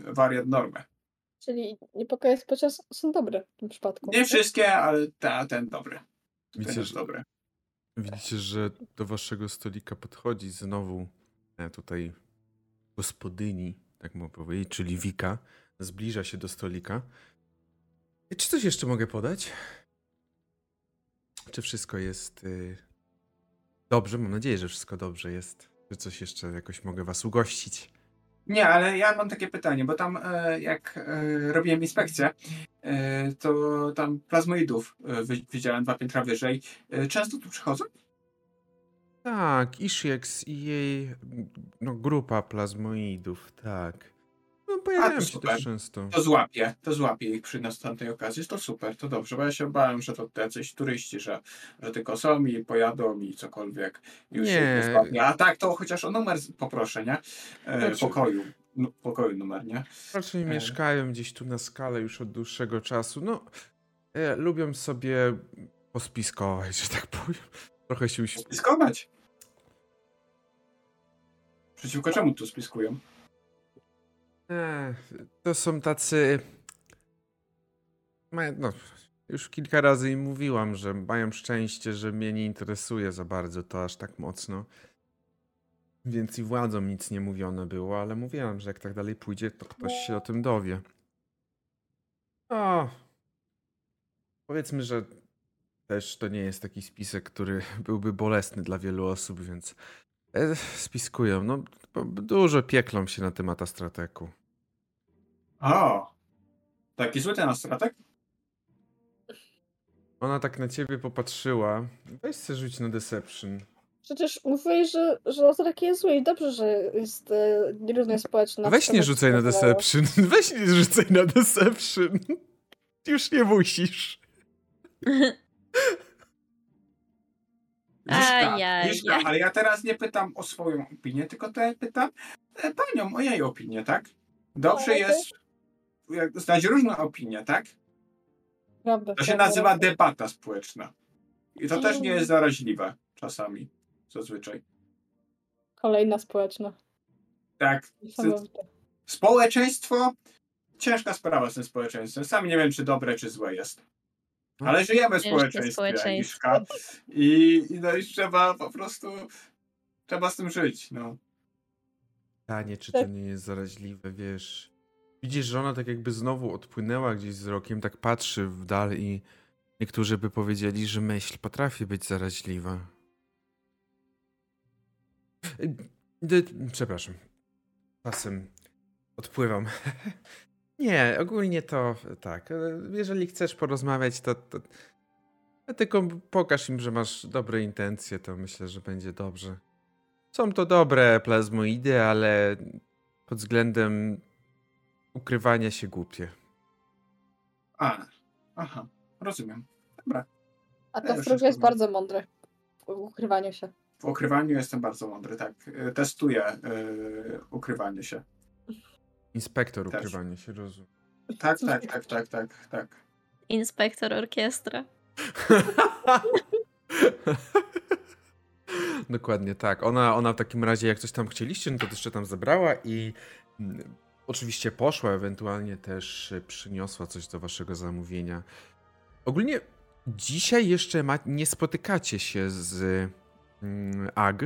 wariant normy. Czyli niepokoje społeczne są dobre w tym przypadku. Nie wszystkie, ale ten dobry. Widzicie, że do waszego stolika podchodzi znowu tutaj gospodyni, tak mogę powiedzieć, czyli Wika. Zbliża się do stolika. Czy coś jeszcze mogę podać? Czy wszystko jest dobrze? Mam nadzieję, że wszystko dobrze jest. Czy coś jeszcze jakoś mogę was ugościć? Nie, ale ja mam takie pytanie, bo tam jak robiłem inspekcję, to tam plazmoidów widziałem 2 piętra wyżej. Często tu przychodzą? Tak, Ishyks i jej grupa plazmoidów, tak. No pojawiają się też często. To złapię ich przy następnej okazji, to super, to dobrze, bo ja się bałem, że to jacyś turyści, że tylko są i pojadą i cokolwiek już nie złapie. A tak, to chociaż o numer poproszę, nie? Znaczy, pokoju numer, nie? Raczej mieszkają gdzieś tu na skale już od dłuższego czasu, no lubią sobie pospiskować, że tak powiem. Trochę się uśmiechać. Spiskować? Przeciwko czemu tu spiskują? To są tacy... No, już kilka razy im mówiłam, że mają szczęście, że mnie nie interesuje za bardzo to aż tak mocno. Więc i władzom nic nie mówione było, ale mówiłam, że jak tak dalej pójdzie, to ktoś się o tym dowie. Powiedzmy, że też to nie jest taki spisek, który byłby bolesny dla wielu osób, więc... Spiskują, no dużo pieklą się na temat Astrateku. O! Taki zły ten Astratek? Ona tak na ciebie popatrzyła. Weź sobie rzuć na Deception. Przecież mówiłeś, że Astratek jest zły i dobrze, że jest nierówny społeczny. Weź nie rzucaj na Deception. Weź nie rzucaj na Deception. Już nie musisz. Liszka, ale ja teraz nie pytam o swoją opinię, tylko pytam panią o jej opinię, tak? Dobrze jest znać różne opinie, tak? Prawda, to się nazywa debata społeczna. I to też nie jest zaraźliwe czasami, zazwyczaj. Kolejna społeczna. Tak. Społeczeństwo? Ciężka sprawa z tym społeczeństwem. Sam nie wiem, czy dobre, czy złe jest. Ale żyjemy w społeczeństwie, Liszka. I trzeba po prostu... Trzeba z tym żyć, no. Pytanie, czy to nie jest zaraźliwe, wiesz... Widzisz, że ona tak jakby znowu odpłynęła gdzieś wzrokiem, tak patrzy w dal i... Niektórzy by powiedzieli, że myśl potrafi być zaraźliwa. Przepraszam. Czasem odpływam. Nie, ogólnie to tak. Jeżeli chcesz porozmawiać, to... Tylko pokaż im, że masz dobre intencje, to myślę, że będzie dobrze. Są to dobre plazmoidy, ale pod względem ukrywania się głupie. Aha. Rozumiem. Dobra. A to Fruvio jest bardzo mądry w ukrywaniu się. W ukrywaniu jestem bardzo mądry, tak. Testuję ukrywanie się. Inspektor też. Ukrywanie się, rozumiem. Tak. Inspektor orkiestra. Dokładnie tak. Ona w takim razie, jak coś tam chcieliście, no to jeszcze tam zabrała i oczywiście poszła, ewentualnie też przyniosła coś do waszego zamówienia. Ogólnie dzisiaj jeszcze nie spotykacie się z AG.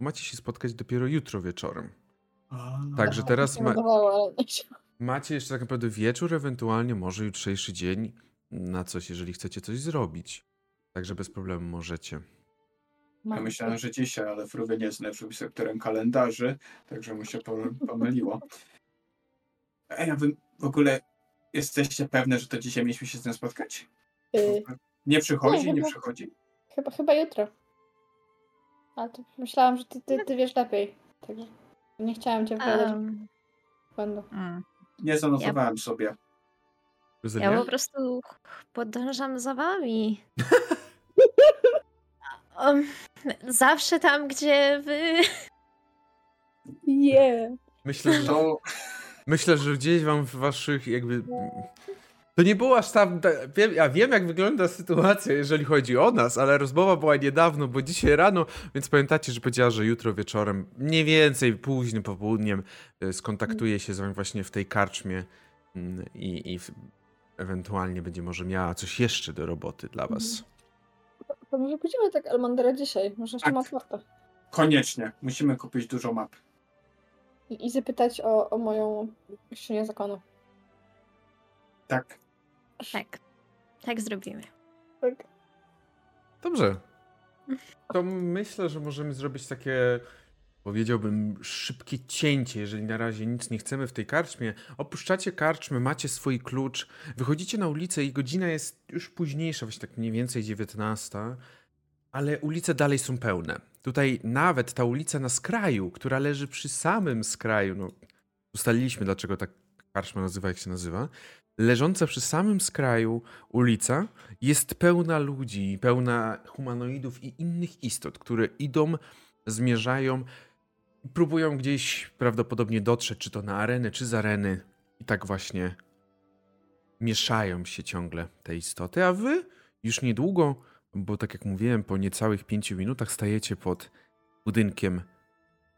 Macie się spotkać dopiero jutro wieczorem. Także teraz macie jeszcze tak naprawdę wieczór, ewentualnie może jutrzejszy dzień na coś, jeżeli chcecie coś zrobić. Także bez problemu możecie. Ja myślałem, że dzisiaj, ale Fruvio nie znaczył sektorem kalendarzy, także mu się pomyliło. Ej, a wy w ogóle jesteście pewne, że to dzisiaj mieliśmy się z nią spotkać? Nie przychodzi, nie przychodzi? Chyba jutro. A to myślałam, że ty wiesz lepiej. Także nie chciałam cię wkładać błędu. Nie zanotowałem sobie. Ja po prostu podążam za wami. Zawsze tam, gdzie wy... Yeah. Myślę, że gdzieś wam w waszych jakby... To nie było aż tam... Ja wiem, jak wygląda sytuacja, jeżeli chodzi o nas, ale rozmowa była niedawno, bo dzisiaj rano, więc pamiętacie, że powiedziała, że jutro wieczorem, mniej więcej późnym popołudniem, skontaktuje się z wami właśnie w tej karczmie i ewentualnie będzie może miała coś jeszcze do roboty dla was. To może pójdziemy tak Elmandara dzisiaj, może jeszcze ma otwarte. Koniecznie, musimy kupić dużo map. I zapytać o moją czynię zakonu. Tak zrobimy. Tak. Dobrze. To myślę, że możemy zrobić takie, powiedziałbym, szybkie cięcie, jeżeli na razie nic nie chcemy w tej karczmie. Opuszczacie karczmę, macie swój klucz, wychodzicie na ulicę i godzina jest już późniejsza, właśnie tak mniej więcej 19, ale ulice dalej są pełne. Tutaj nawet ta ulica na skraju, która leży przy samym skraju, no ustaliliśmy, dlaczego ta karczma nazywa, jak się nazywa, leżąca przy samym skraju ulica jest pełna ludzi, pełna humanoidów i innych istot, które idą, zmierzają, próbują gdzieś prawdopodobnie dotrzeć, czy to na arenę, czy z areny. I tak właśnie mieszają się ciągle te istoty, a wy już niedługo, bo tak jak mówiłem, po niecałych 5 minutach stajecie pod budynkiem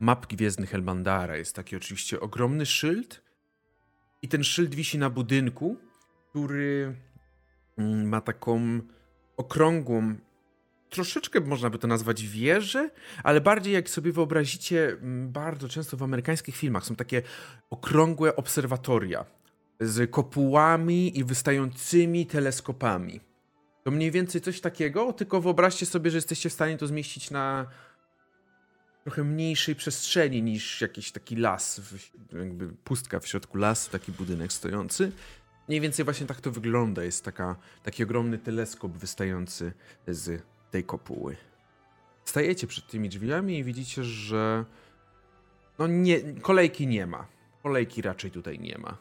map gwiezdnych Elmandara. Jest taki oczywiście ogromny szyld, i ten szyld wisi na budynku, który ma taką okrągłą, troszeczkę można by to nazwać wieżę, ale bardziej jak sobie wyobrazicie, bardzo często w amerykańskich filmach są takie okrągłe obserwatoria z kopułami i wystającymi teleskopami. To mniej więcej coś takiego, tylko wyobraźcie sobie, że jesteście w stanie to zmieścić na trochę mniejszej przestrzeni niż jakiś taki las, jakby pustka w środku lasu, taki budynek stojący. Mniej więcej właśnie tak to wygląda, jest taki ogromny teleskop wystający z tej kopuły. Stajecie przed tymi drzwiami i widzicie, że no nie, kolejki nie ma. Kolejki raczej tutaj nie ma.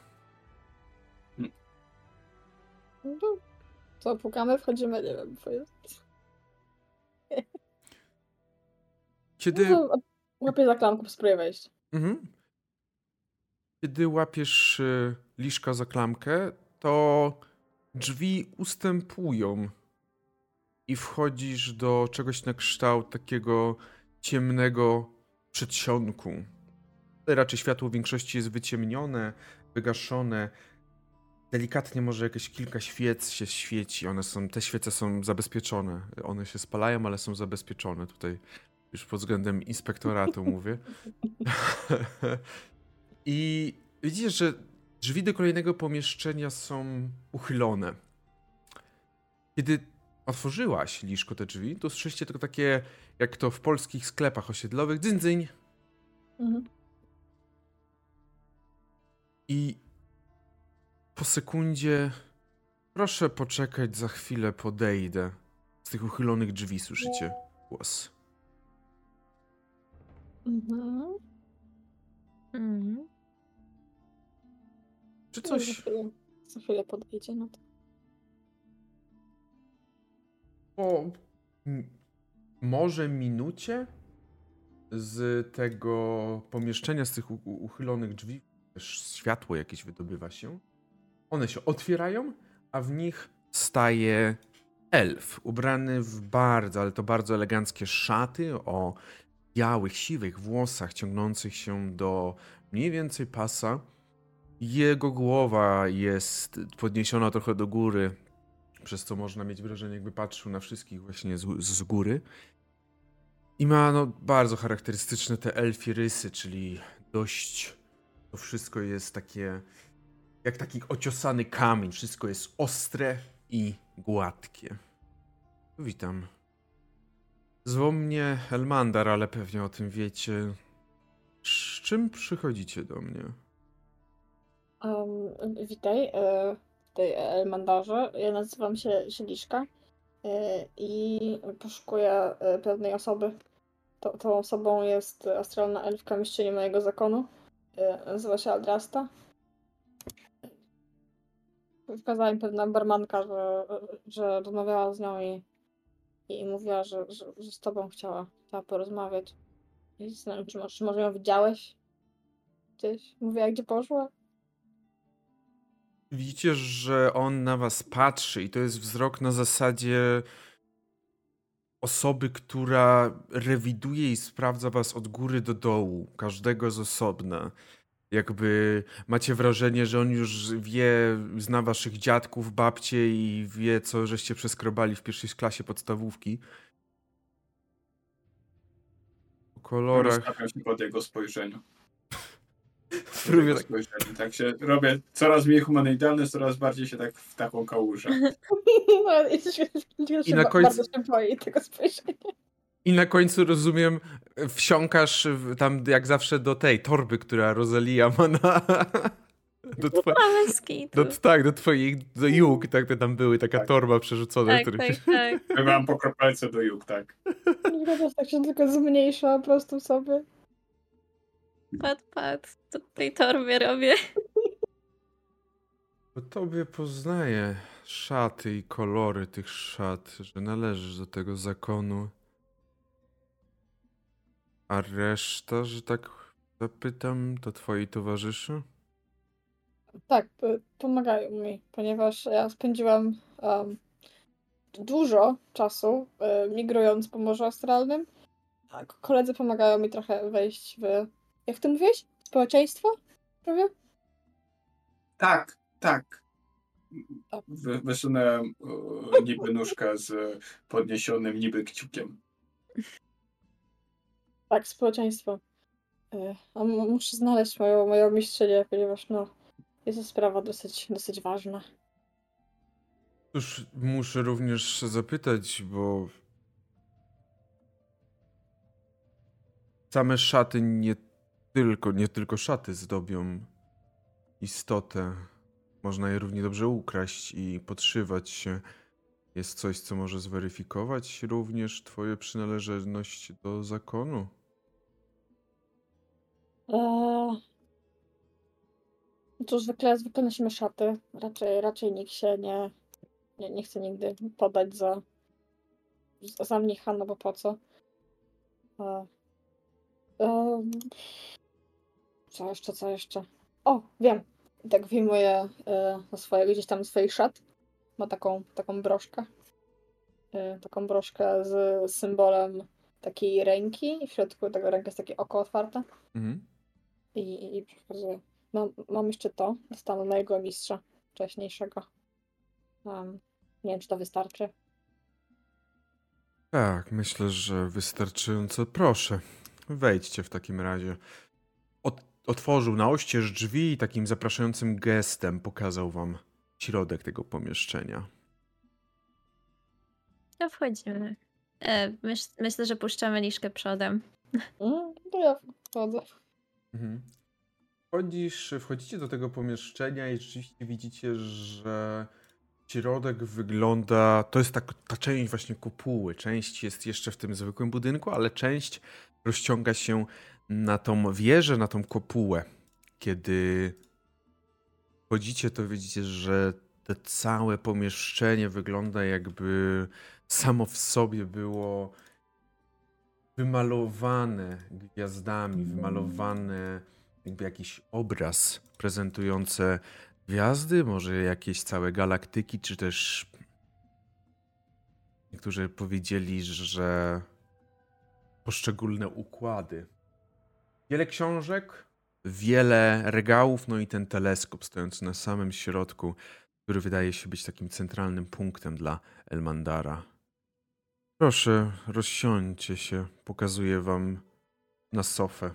To pukamy, wchodzimy, nie wiem, co jest. Kiedy... Łapię za klamkę, spróbuję wejść. Mhm. Kiedy łapiesz Liszka za klamkę, to drzwi ustępują i wchodzisz do czegoś na kształt takiego ciemnego przedsionku. Raczej światło w większości jest wyciemnione, wygaszone. Delikatnie może jakieś kilka świec się świeci. Te świece są zabezpieczone. One się spalają, ale są zabezpieczone. Tutaj już pod względem inspektoratu mówię. I widzisz, że drzwi do kolejnego pomieszczenia są uchylone. Kiedy otworzyłaś, Liszko, te drzwi, to słyszeliście tylko takie, jak to w polskich sklepach osiedlowych, dzyń, dzyń. Mhm. I po sekundzie, proszę poczekać, za chwilę podejdę. Z tych uchylonych drzwi słyszycie głos. Mhm. Mhm. Czy coś? No, za chwilę podejdzie, no to. Po może minucie z tego pomieszczenia, z tych uchylonych drzwi, też światło jakieś wydobywa się. One się otwierają, a w nich staje elf, ubrany w bardzo, ale to bardzo eleganckie szaty o białych, siwych włosach ciągnących się do mniej więcej pasa. Jego głowa jest podniesiona trochę do góry, przez co można mieć wrażenie, jakby patrzył na wszystkich właśnie z góry. I ma bardzo charakterystyczne te elfie rysy, czyli dość... To wszystko jest takie... Jak taki ociosany kamień. Wszystko jest ostre i gładkie. Witam. Zwoł mnie Elmandar, ale pewnie o tym wiecie. Z czym przychodzicie do mnie? Witaj Elmandarze. Ja nazywam się Liszka i poszukuję pewnej osoby. Tą osobą jest astralna elfka, mistrzyni mojego zakonu. Nazywa się Adastra. Wskazała mi pewna barmanka, że rozmawiała z nią i mówiła, że z tobą chciała porozmawiać. I zastanawiam się, czy może ją widziałeś gdzieś? Mówiła, gdzie poszła? Widzicie, że on na was patrzy i to jest wzrok na zasadzie osoby, która rewiduje i sprawdza was od góry do dołu, każdego z osobna. Jakby macie wrażenie, że on już wie, zna waszych dziadków, babcie i wie, co żeście przeskrobali w pierwszej klasie podstawówki. O kolorach... Rozstawiam się pod jego spojrzeniu. Tak się robię coraz mniej humanoidalny, coraz bardziej się tak w taką kałużę. I na końcu... Bardzo się boję tego spojrzenia. I na końcu, rozumiem, wsiąkasz tam jak zawsze do tej torby, która Rosalia ma na... do twoich do jug, tak to tam były, taka torba przerzucona. Tak. Ja mam po kropelce do jug, tak. Tak się tylko zmniejsza po prostu sobie. Pat, to w tej torbie robię. Po tobie poznaję szaty i kolory tych szat, że należysz do tego zakonu. A reszta, że tak zapytam, to twoi towarzysze? Tak, pomagają mi, ponieważ ja spędziłam dużo czasu migrując po Morzu Astralnym. Koledzy pomagają mi trochę wejść w, jak ty mówiłeś? Społeczeństwo? Prawie? Tak. Wysunąłem niby nóżkę z podniesionym niby kciukiem. Tak, społeczeństwo. A muszę znaleźć moją mistrzynię, ponieważ jest to sprawa dosyć ważna. Cóż, muszę również zapytać, bo same szaty nie tylko szaty zdobią istotę. Można je równie dobrze ukraść i podszywać się. Jest coś, co może zweryfikować również twoje przynależność do zakonu? To zwykle nosimy szaty. Raczej nikt się nie chce nigdy podać za mnicha, no bo po co? Co jeszcze? O, wiem. Tak wyjmuję gdzieś tam swoich szat. Ma taką broszkę z symbolem takiej ręki i w środku tego ręka jest takie oko otwarte. Mhm. i przekazuję. Mam jeszcze to. Dostałam mojego mistrza wcześniejszego. Nie wiem, czy to wystarczy. Tak, myślę, że wystarczająco. Proszę, wejdźcie w takim razie. Otworzył na oścież drzwi i takim zapraszającym gestem pokazał wam środek tego pomieszczenia. To wchodzimy. Myślę, że puszczamy Liszkę przodem. To ja wchodzę. Wchodzicie do tego pomieszczenia i rzeczywiście widzicie, że środek wygląda... To jest ta część właśnie kopuły. Część jest jeszcze w tym zwykłym budynku, ale część rozciąga się na tą wieżę, na tą kopułę. Kiedy wchodzicie, to widzicie, że to całe pomieszczenie wygląda, jakby samo w sobie było wymalowane gwiazdami, wymalowane jakby jakiś obraz prezentujący gwiazdy, może jakieś całe galaktyki, czy też niektórzy powiedzieli, że poszczególne układy. Wiele książek, wiele regałów, no i ten teleskop stojący na samym środku, który wydaje się być takim centralnym punktem dla Elmandara. Proszę, rozsiądźcie się. Pokazuję wam na sofę.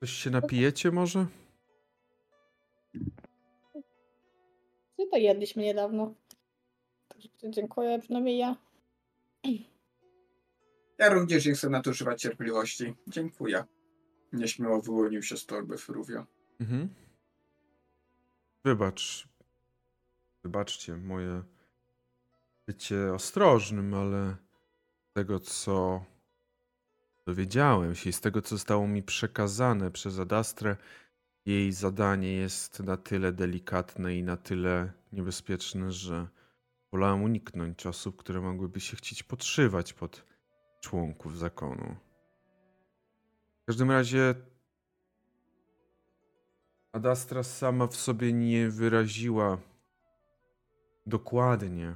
Coś się napijecie może? No to jedliśmy niedawno. Dziękuję, przynajmniej ja. Ja również nie chcę nadużywać cierpliwości. Dziękuję. Nieśmiało wyłonił się z torby Fruvio. Wybaczcie moje bycie ostrożnym, ale z tego, co dowiedziałem się i z tego, co zostało mi przekazane przez Adastrę, jej zadanie jest na tyle delikatne i na tyle niebezpieczne, że wolałem uniknąć osób, które mogłyby się chcieć podszywać pod członków zakonu. W każdym razie Adastra sama w sobie nie wyraziła dokładnie,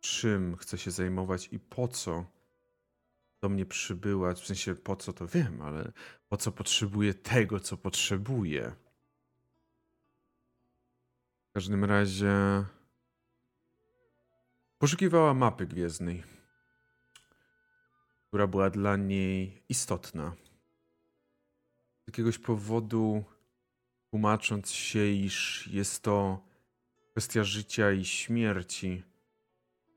czym chce się zajmować i po co do mnie przybyła. W sensie po co to wiem, ale po co potrzebuje tego, co potrzebuje. W każdym razie poszukiwała mapy gwiezdnej, która była dla niej istotna. Z jakiegoś powodu tłumacząc się, iż jest to kwestia życia i śmierci,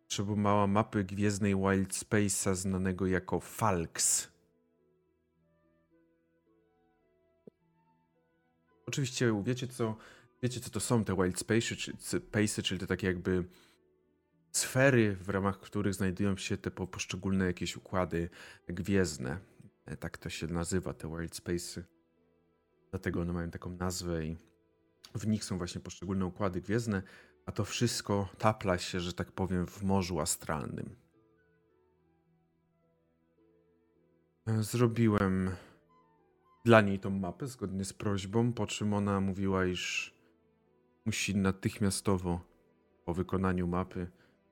potrzebowała mapy gwiezdnej Wild Space'a znanego jako FALX. Oczywiście wiecie co to są te Wild Space'y, czyli te takie jakby sfery, w ramach których znajdują się te poszczególne jakieś układy gwiezdne. Tak to się nazywa, te Wild Space'y. Dlatego one mają taką nazwę i w nich są właśnie poszczególne układy gwiezdne, a to wszystko tapla się, że tak powiem, w Morzu Astralnym. Zrobiłem dla niej tą mapę zgodnie z prośbą, po czym ona mówiła, iż musi natychmiastowo po wykonaniu mapy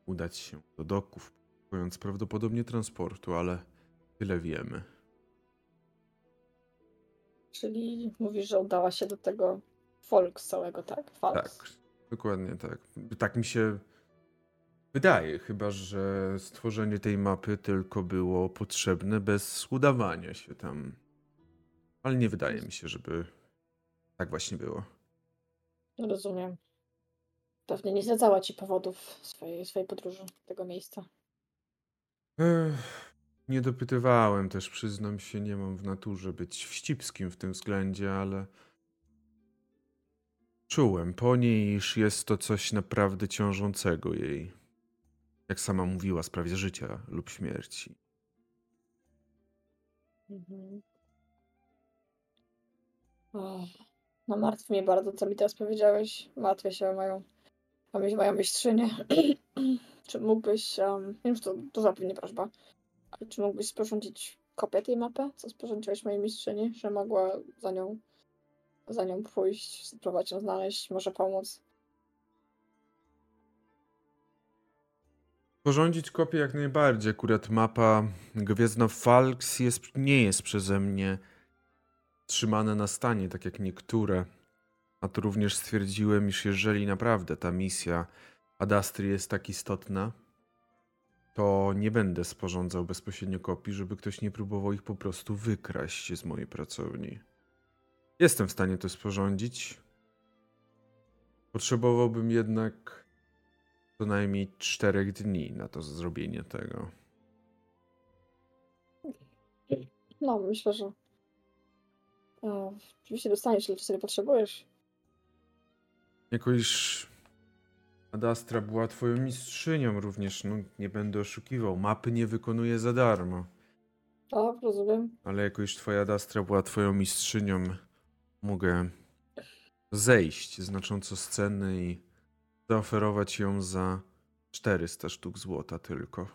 udać się do doków, poszukując prawdopodobnie transportu, ale tyle wiemy. Czyli mówisz, że udała się do tego FALX całego, tak? FALX. Tak, dokładnie tak. Tak mi się wydaje, chyba że stworzenie tej mapy tylko było potrzebne bez udawania się tam. Ale nie wydaje mi się, żeby tak właśnie było. Rozumiem. Pewnie nie zdradzała ci powodów swojej podróży do tego miejsca. Nie dopytywałem też, przyznam się, nie mam w naturze być wścibskim w tym względzie, ale czułem po niej, iż jest to coś naprawdę ciążącego jej. Jak sama mówiła, sprawie życia lub śmierci. No martwi mnie bardzo, co mi teraz powiedziałeś. Martwię się o moją mistrzynię. Czy mógłbyś, wiem, że to duża pewnie prośba, ale czy mógłbyś sporządzić kopię tej mapy, co sporządziłeś mojej mistrzyni, że mogła za nią pójść, spróbować ją znaleźć, może pomóc? Sporządzić kopię jak najbardziej. Akurat mapa Gwiezdna FALX nie jest przeze mnie trzymane na stanie, tak jak niektóre. A tu również stwierdziłem, iż jeżeli naprawdę ta misja Adastry jest tak istotna, to nie będę sporządzał bezpośrednio kopii, żeby ktoś nie próbował ich po prostu wykraść z mojej pracowni. Jestem w stanie to sporządzić. Potrzebowałbym jednak co najmniej 4 dni na to zrobienie tego. No, myślę, że oczywiście dostaniesz, ile sobie potrzebujesz. Jako iż Adastra była twoją mistrzynią również, no nie będę oszukiwał, mapy nie wykonuję za darmo. Tak, rozumiem. Ale jako iż twoja Adastra była twoją mistrzynią, mogę zejść znacząco z ceny i zaoferować ją za 400 sztuk złota tylko.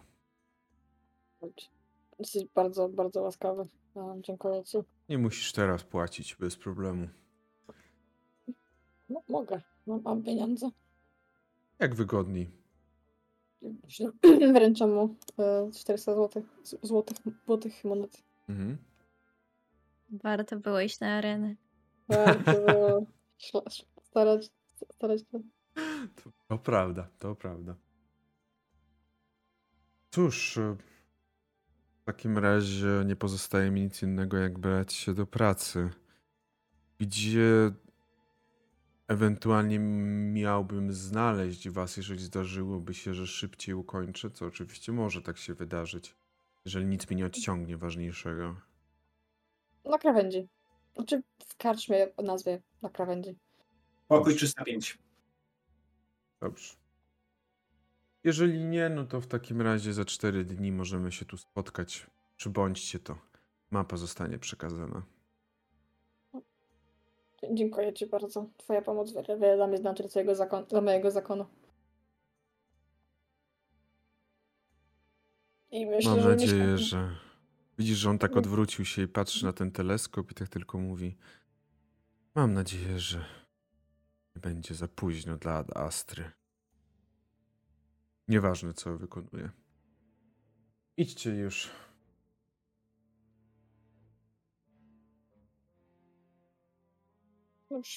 Jesteś bardzo, bardzo łaskawy. Dziękuję ci. Nie musisz teraz płacić bez problemu. No, mogę. Mam pieniądze. Jak wygodniej. Wręczam mu 400 złotych monet. Mhm. Warto było iść na arenę. Warto było starać się. To prawda. Cóż, w takim razie nie pozostaje mi nic innego, jak brać się do pracy. Gdzie ewentualnie miałbym znaleźć was, jeżeli zdarzyłoby się, że szybciej ukończę, co oczywiście może tak się wydarzyć, jeżeli nic mi nie odciągnie ważniejszego. Na Krawędzi. Znaczy w karczmie o nazwie na Krawędzi. Pokój 305. Dobrze. Jeżeli nie, no to w takim razie za 4 dni możemy się tu spotkać. Przybądźcie to. Mapa zostanie przekazana. Dziękuję ci bardzo. Twoja pomoc wiele dla mnie znaczy dla mojego zakonu. I myślę, mam nadzieję, że... Widzisz, że on tak odwrócił się i patrzy na ten teleskop i tak tylko mówi. Mam nadzieję, że nie będzie za późno dla Adastry. Nieważne, co wykonuje. Idźcie już.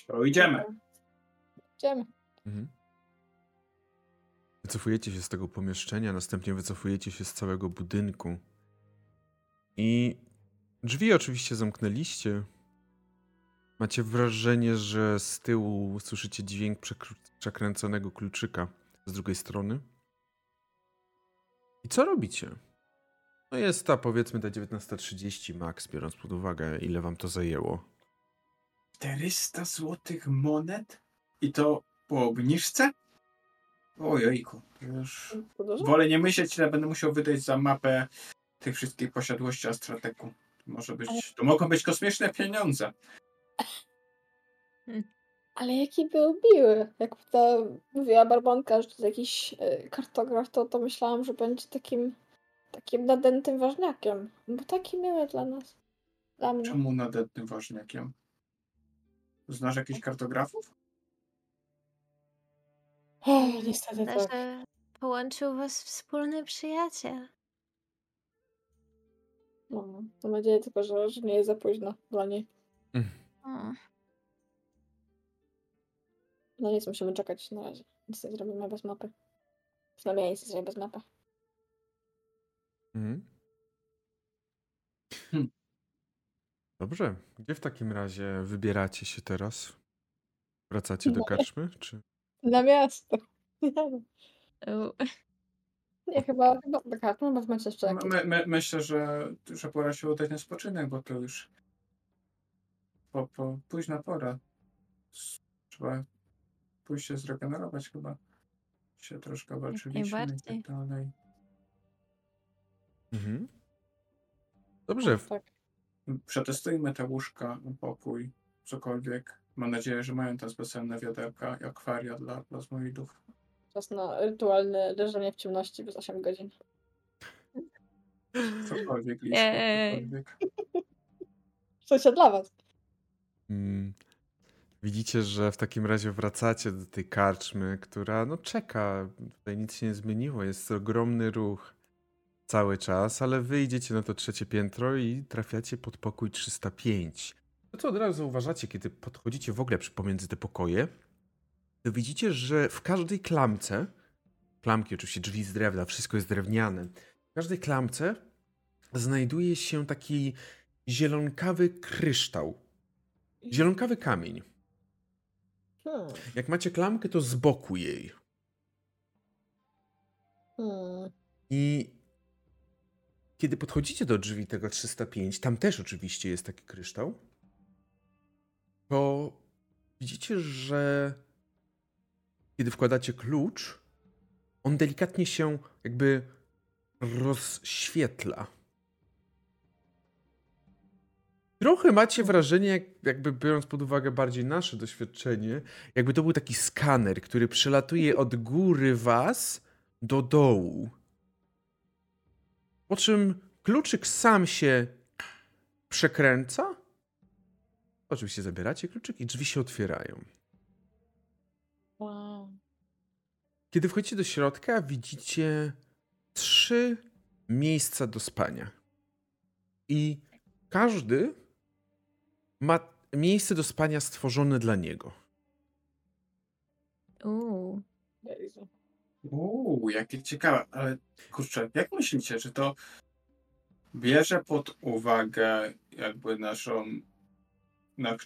To idziemy. Mhm. Wycofujecie się z tego pomieszczenia, następnie wycofujecie się z całego budynku. I drzwi oczywiście zamknęliście. Macie wrażenie, że z tyłu słyszycie dźwięk przekręconego kluczyka z drugiej strony. I co robicie? No jest ta, powiedzmy, ta 19:30 max, biorąc pod uwagę, ile wam to zajęło. 400 złotych monet? I to po obniżce? Ojojku. Już wolę nie myśleć, ile będę musiał wydać za mapę tych wszystkich posiadłości Astrateku. To mogą być kosmiczne pieniądze. Ale jakie były biły? Jak to mówiła Barbonka, że to jest jakiś kartograf, to myślałam, że będzie takim nadętym ważniakiem. Bo taki miły dla nas. Dla mnie. Czemu nadętym ważniakiem? Znasz jakichś kartografów? Niestety tak. Połączył was wspólny przyjaciel. No, mam nadzieję tylko, że nie jest za późno dla niej. No nic, musimy czekać na razie. Nic nie zrobimy bez mapy. Przynajmniej ja nic nie zrobię bez mapy. Dobrze. Gdzie w takim razie wybieracie się teraz? Wracacie do karczmy? Czy? Na miasto. Nie, chyba do karczmy, bo zmęczę jeszcze jakieś. Myślę, że pora się udać na spoczynek, bo to już późna pora. Trzeba pójść się zregenerować chyba. Się troszkę walczyliśmy i tak dalej. Mhm. Dobrze. Tak. Przetestujmy te łóżka, pokój, cokolwiek. Mam nadzieję, że mają te bezsenne wiaderka i akwaria dla plazmoidów. Czas na rytualne leżenie w ciemności przez 8 godzin. Cokolwiek, Liszku, cokolwiek. Co się dla was? Widzicie, że w takim razie wracacie do tej karczmy, która no czeka. Tutaj nic się nie zmieniło. Jest ogromny ruch cały czas, ale wyjdziecie na to 3. piętro i trafiacie pod pokój 305. To, co od razu zauważacie, kiedy podchodzicie w ogóle pomiędzy te pokoje, to widzicie, że w każdej klamce, klamki oczywiście, drzwi z drewna, wszystko jest drewniane, w każdej klamce znajduje się taki zielonkawy kryształ. Zielonkawy kamień. Jak macie klamkę, to z boku jej. I kiedy podchodzicie do drzwi tego 305, tam też oczywiście jest taki kryształ, to widzicie, że kiedy wkładacie klucz, on delikatnie się jakby rozświetla. Trochę macie wrażenie, jakby biorąc pod uwagę bardziej nasze doświadczenie, jakby to był taki skaner, który przelatuje od góry was do dołu. Po czym kluczyk sam się przekręca. Oczywiście zabieracie kluczyk i drzwi się otwierają. Wow. Kiedy wchodzicie do środka, widzicie 3 miejsca do spania. I każdy ma miejsce do spania stworzone dla niego. Jakie ciekawe, ale kurczę, jak myślicie, czy to bierze pod uwagę jakby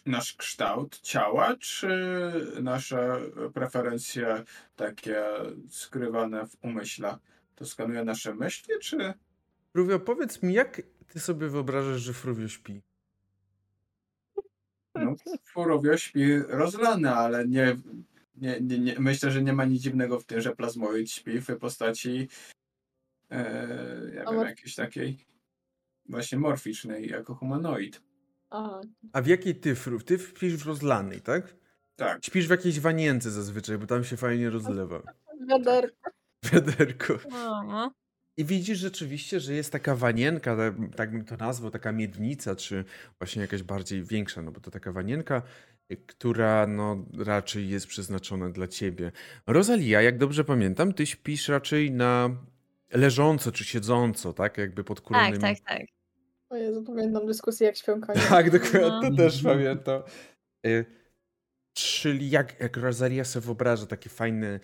nasz kształt ciała, czy nasze preferencje takie skrywane w umyśle? To skanuje nasze myśli, czy... Fruvio, powiedz mi, jak ty sobie wyobrażasz, że Fruvio śpi? No, Fruvio śpi rozlane, ale nie, myślę, że nie ma nic dziwnego w tym, że plazmoid śpi w postaci jakiejś takiej właśnie morficznej, jako humanoid. A w jakiej ty, Fruv? Ty śpisz w rozlanej, tak? Tak. Śpisz w jakiejś wanience zazwyczaj, bo tam się fajnie rozlewa. Wiaderko. I widzisz rzeczywiście, że jest taka wanienka, tak bym to nazwał, taka miednica, czy właśnie jakaś bardziej większa, no bo to taka wanienka, która no raczej jest przeznaczona dla ciebie. Rosalia, jak dobrze pamiętam, ty śpisz raczej na leżąco czy siedząco, tak? Jakby pod kulonymi. Tak. O Jezu, pamiętam dyskusję, jak śpią konie. Tak, dokładnie, to też pamiętam. Czyli jak Rosalia sobie wyobraża takie fajne,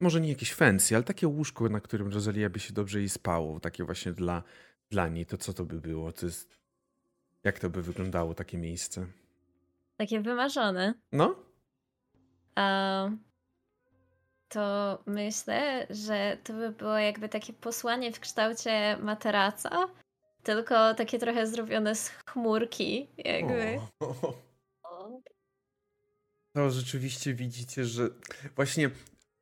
może nie jakieś fancy, ale takie łóżko, na którym Rosalia by się dobrze jej spało, takie właśnie dla niej, to co to by było? To jest, jak to by wyglądało takie miejsce? Takie wymarzone. No. To myślę, że to by było jakby takie posłanie w kształcie materaca, tylko takie trochę zrobione z chmurki, jakby. To rzeczywiście widzicie, że właśnie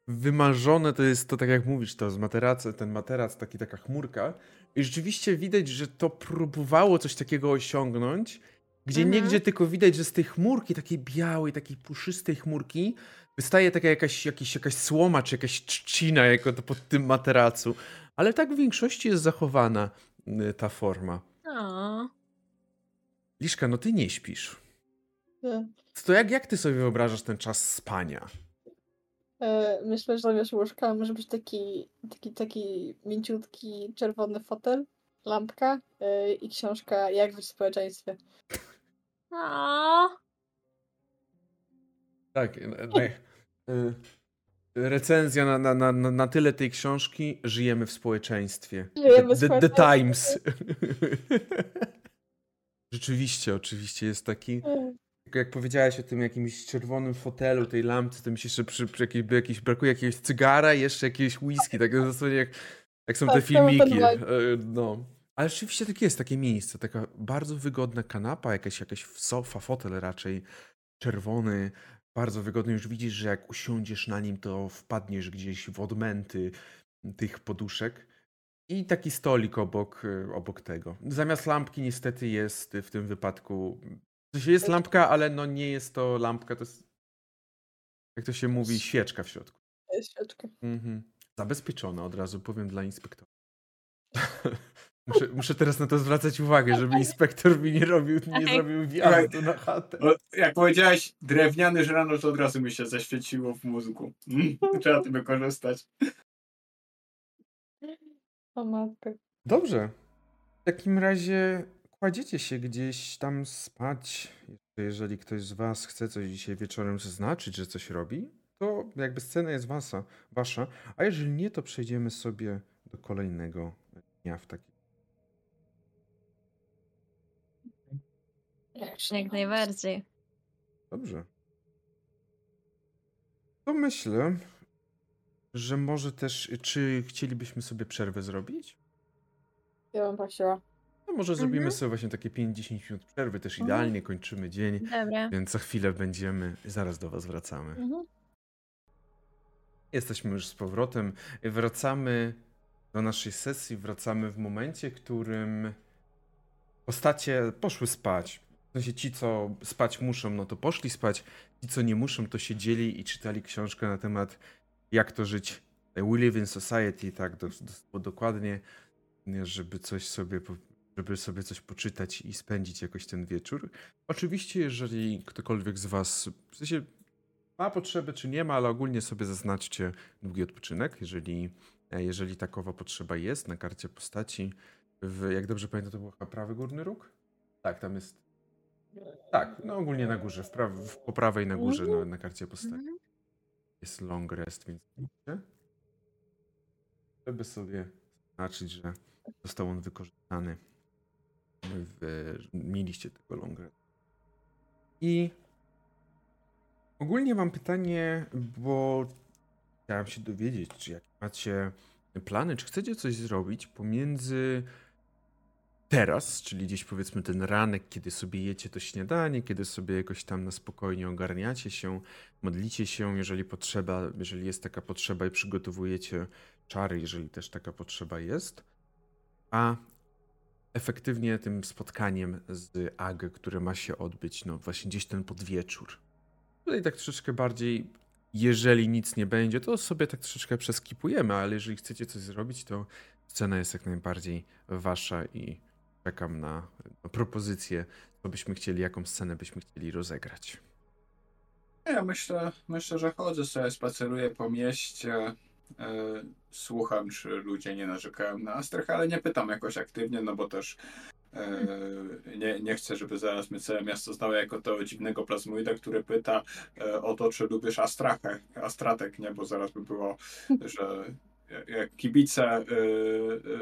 wymarzone to jest to, tak jak mówisz, to z materaca, ten materac, taka chmurka. I rzeczywiście widać, że to próbowało coś takiego osiągnąć, gdzie niegdzie tylko widać, że z tej chmurki, takiej białej, takiej puszystej chmurki, wystaje taka jakaś słoma czy jakaś trzcina jako to pod tym materacu. Ale tak w większości jest zachowana ta forma. Liszka, no ty nie śpisz. Nie. To jak ty sobie wyobrażasz ten czas spania? Myślę, że zamiast łóżka może być taki mięciutki, czerwony fotel, lampka i książka Jak żyć w społeczeństwie. Tak. Recenzja na tyle tej książki. Żyjemy w społeczeństwie. The Times. Rzeczywiście, oczywiście jest taki... Jak powiedziałaś o tym jakimś czerwonym fotelu, tej lampce, to mi się jeszcze brakuje jakiegoś cygara i jeszcze jakiegoś whisky. Tak na zasadzie jak są te filmiki. No. Ale rzeczywiście tak jest, takie miejsce. Taka bardzo wygodna kanapa, jakaś sofa, fotel raczej czerwony. Bardzo wygodny. Już widzisz, że jak usiądziesz na nim, to wpadniesz gdzieś w odmęty tych poduszek. I taki stolik obok tego. Zamiast lampki niestety jest w tym wypadku... Jest lampka, ale no nie jest to lampka, to jest, jak to się mówi, świeczka w środku. Świeczka. Zabezpieczona, od razu powiem dla inspektora. muszę teraz na to zwracać uwagę, żeby inspektor mi nie zrobił wjazdu na chatę. Jak powiedziałeś drewniany żrano, to od razu mi się zaświeciło w mózgu. Trzeba tym wykorzystać. O matko. Dobrze. W takim razie... kładziecie się gdzieś tam spać. Jeżeli ktoś z was chce coś dzisiaj wieczorem zaznaczyć, że coś robi, to jakby scena jest wasza, a jeżeli nie, to przejdziemy sobie do kolejnego dnia w takim. Jak najbardziej. Dobrze. To myślę, że może też, czy chcielibyśmy sobie przerwę zrobić? Ja bym prosiła. No może zrobimy sobie właśnie takie 5-10 minut przerwy, też idealnie kończymy dzień. Dobra. Więc za chwilę będziemy, zaraz do was wracamy. Jesteśmy już z powrotem. Wracamy do naszej sesji, wracamy w momencie, w którym postacie poszły spać. W sensie ci, co spać muszą, no to poszli spać. Ci, co nie muszą, to siedzieli i czytali książkę na temat jak to żyć we live in society, tak dokładnie, żeby coś sobie, żeby sobie coś poczytać i spędzić jakoś ten wieczór. Oczywiście, jeżeli ktokolwiek z was, w sensie ma potrzeby czy nie ma, ale ogólnie sobie zaznaczcie długi odpoczynek, jeżeli takowa potrzeba jest na karcie postaci. Jak dobrze pamiętam, to był prawy górny róg? Tak, tam jest. Tak, no ogólnie na górze, po prawej na górze na karcie postaci. Jest long rest, więc żeby sobie zaznaczyć, że został on wykorzystany. Mieliście tego long rest. I ogólnie mam pytanie, bo chciałem się dowiedzieć, czy jak macie plany, czy chcecie coś zrobić pomiędzy teraz, czyli gdzieś powiedzmy ten ranek, kiedy sobie jecie to śniadanie, kiedy sobie jakoś tam na spokojnie ogarniacie się, modlicie się, jeżeli potrzeba, jeżeli jest taka potrzeba i przygotowujecie czary, jeżeli też taka potrzeba jest, a efektywnie tym spotkaniem z AG, które ma się odbyć, no właśnie gdzieś ten podwieczór. Tutaj tak troszeczkę bardziej, jeżeli nic nie będzie, to sobie tak troszeczkę przeskipujemy, ale jeżeli chcecie coś zrobić, to scena jest jak najbardziej wasza i czekam na propozycję, co byśmy chcieli, jaką scenę byśmy chcieli rozegrać. Ja myślę, że chodzę sobie, spaceruję po mieście, słucham, czy ludzie nie narzekają na astrach, ale nie pytam jakoś aktywnie, no bo też nie chcę, żeby zaraz mnie całe miasto znało jako tego dziwnego plazmoida, który pyta o to, czy lubisz Astratek, nie? Bo zaraz by było, że jak kibice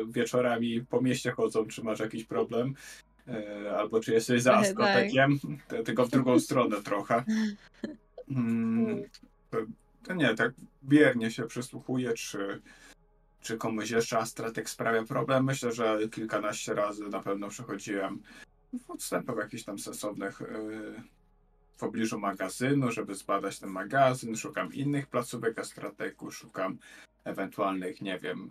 wieczorami po mieście chodzą, czy masz jakiś problem, albo czy jesteś za Astratekiem, tylko w drugą stronę trochę. To nie, tak biernie się przysłuchuję, czy komuś jeszcze Astratek sprawia problem. Myślę, że kilkanaście razy na pewno przechodziłem w odstępach jakichś tam sensownych w pobliżu magazynu, żeby zbadać ten magazyn. Szukam innych placówek Astrateku, szukam ewentualnych, nie wiem,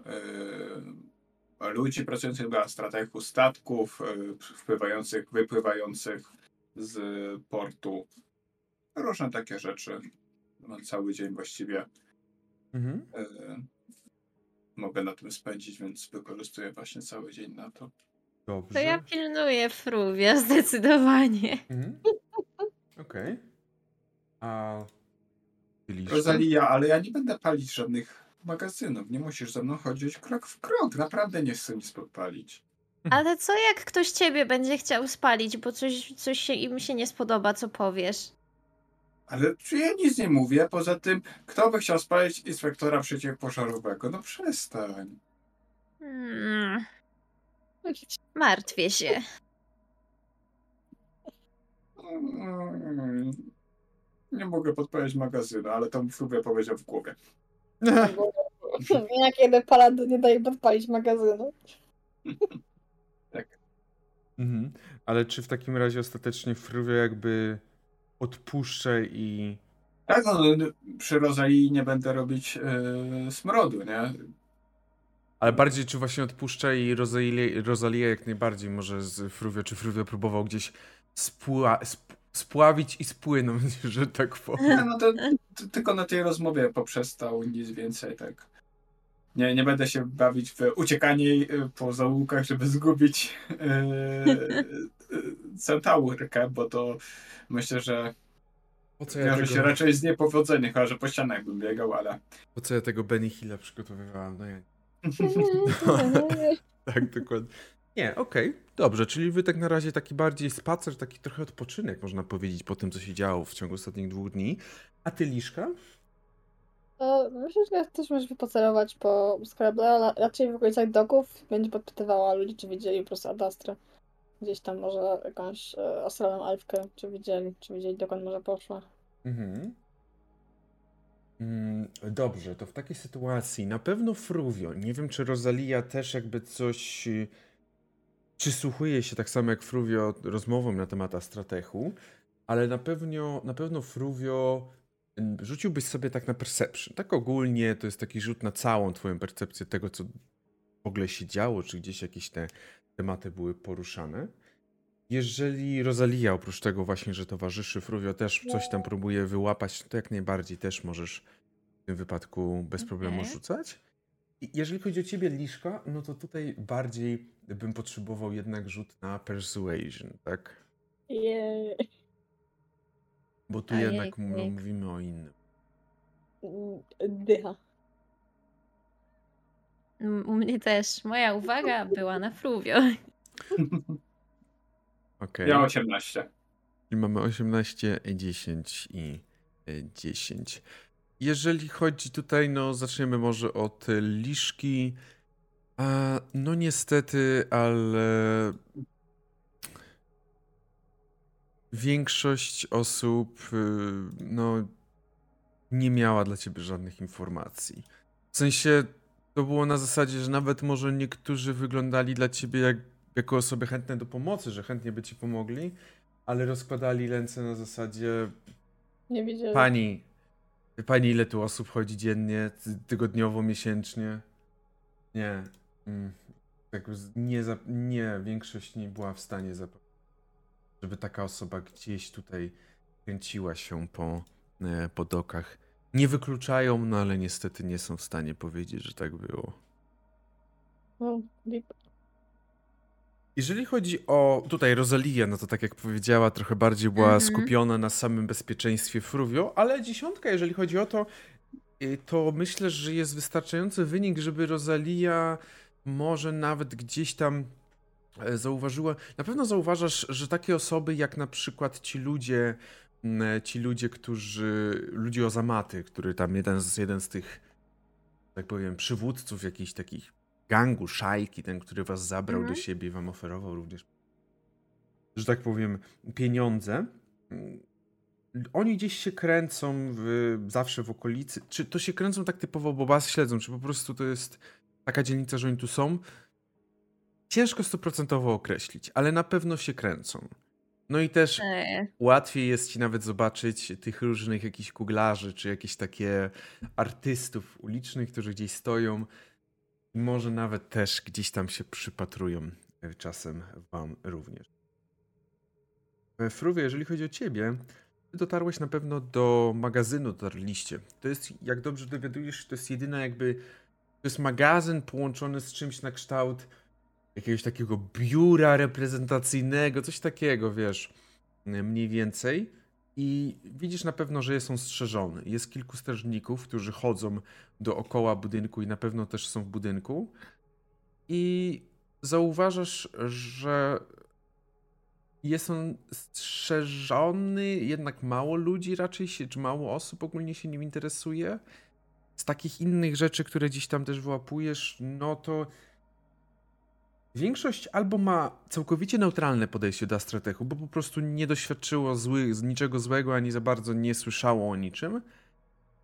ludzi pracujących na Astrateku, statków wypływających z portu. Różne takie rzeczy. No, cały dzień właściwie mogę na tym spędzić, więc wykorzystuję właśnie cały dzień na to. Dobrze. To ja pilnuję Fruvia zdecydowanie. Okej. A Rosalia, ale ja nie będę palić żadnych magazynów. Nie musisz ze mną chodzić krok w krok. Naprawdę nie chcę nic podpalić. Ale co jak ktoś ciebie będzie chciał spalić, bo coś się im się nie spodoba, co powiesz? Ale czy ja nic nie mówię, poza tym, kto by chciał spalić inspektora przeciwpożarowego? No przestań. Martwię się. Nie mogę podpowiedzieć magazynu, ale to Fruvio powiedział w głowie. Jak jeden paladyn nie daje podpalić magazynu. Tak. Ale czy w takim razie ostatecznie Fruvio jakby odpuszczę i... Tak, no przy Rosalii nie będę robić smrodu, nie? Ale bardziej czy właśnie odpuszczę i Rosalia jak najbardziej może z Fruvio, czy Fruvio próbował gdzieś spławić i spłynąć, że tak powiem. Nie, no to tylko na tej rozmowie poprzestał, nic więcej, tak. Nie będę się bawić w uciekanie po zaułkach, żeby zgubić centaurkę, bo to myślę, że wiąże się raczej z niepowodzeniem, chyba że po ścianach bym biegał, ale... Po co ja tego Benny Hilla przygotowywałam? No ja... Tak, dokładnie. Nie, okej. Okay. Dobrze, czyli wy tak na razie taki bardziej spacer, taki trochę odpoczynek, można powiedzieć, po tym, co się działo w ciągu ostatnich 2 dni. A ty, Liszka? Myślę, że też możesz wypacerować po Skałę Brala, raczej w okolicach doków. Będzie podpytywała ludzi, czy widzieli po prostu Adastrę. Gdzieś tam może jakąś astralną elfkę, czy widzieli, dokąd może poszła. Mhm. Dobrze, to w takiej sytuacji na pewno Fruvio. Nie wiem, czy Rosalia też jakby coś przysłuchuje się tak samo jak Fruvio rozmowom na temat Astratechu, ale na pewno Fruvio rzuciłbyś sobie tak na perception. Tak ogólnie to jest taki rzut na całą twoją percepcję tego, co w ogóle się działo, czy gdzieś jakieś te tematy były poruszane. Jeżeli Rosalia, oprócz tego właśnie, że towarzyszy Fruvio, też coś tam próbuje wyłapać, to jak najbardziej też możesz w tym wypadku bez problemu rzucać. I jeżeli chodzi o ciebie, Liszka, no to tutaj bardziej bym potrzebował jednak rzut na persuasion, tak? Yeah. Bo tu mówimy o innym. Dycha. U mnie też. Moja uwaga była na Fruvio. Okay. Ja 18. Czyli mamy 18, 10 i 10. Jeżeli chodzi tutaj, no zaczniemy może od Liszki. No niestety, ale większość osób no nie miała dla ciebie żadnych informacji. W sensie to było na zasadzie, że nawet może niektórzy wyglądali dla ciebie jako osoby chętne do pomocy, że chętnie by ci pomogli, ale rozkładali ręce na zasadzie nie wiedziałem. Pani ile tu osób chodzi dziennie, tygodniowo, miesięcznie? Nie. Nie, większość nie była w stanie zapewnić, żeby taka osoba gdzieś tutaj kręciła się po dokach. Nie wykluczają, no ale niestety nie są w stanie powiedzieć, że tak było. Jeżeli chodzi o tutaj Rosalię, no to tak jak powiedziała, trochę bardziej była skupiona na samym bezpieczeństwie Fruvio, ale 10, jeżeli chodzi o to, to myślę, że jest wystarczający wynik, żeby Rosalia może nawet gdzieś tam zauważyła. Na pewno zauważasz, że takie osoby jak na przykład ci ludzie, ludzie o zamaty, który tam jeden z tych, tak powiem, przywódców jakichś takich gangu, szajki, ten, który was zabrał do siebie i wam oferował również, że tak powiem, pieniądze. Oni gdzieś się kręcą zawsze w okolicy. Czy to się kręcą tak typowo, bo was śledzą, czy po prostu to jest taka dzielnica, że oni tu są? Ciężko 100% określić, ale na pewno się kręcą. No i też łatwiej jest ci nawet zobaczyć tych różnych jakichś kuglarzy, czy jakieś takie artystów ulicznych, którzy gdzieś stoją. Może nawet też gdzieś tam się przypatrują czasem wam również. Fruvio, jeżeli chodzi o ciebie, ty dotarłeś na pewno do magazynu, dotarliście. To jest, jak dobrze dowiadujesz, to jest jedyna jakby... To jest magazyn połączony z czymś na kształt jakiegoś takiego biura reprezentacyjnego, coś takiego, wiesz, mniej więcej. I widzisz na pewno, że jest on strzeżony. Jest kilku strażników, którzy chodzą dookoła budynku i na pewno też są w budynku. I zauważasz, że jest on strzeżony, jednak mało ludzi raczej się, czy mało osób ogólnie się nim interesuje. Z takich innych rzeczy, które gdzieś tam też wyłapujesz, no to większość albo ma całkowicie neutralne podejście do Astratechu, bo po prostu nie doświadczyło niczego złego, ani za bardzo nie słyszało o niczym,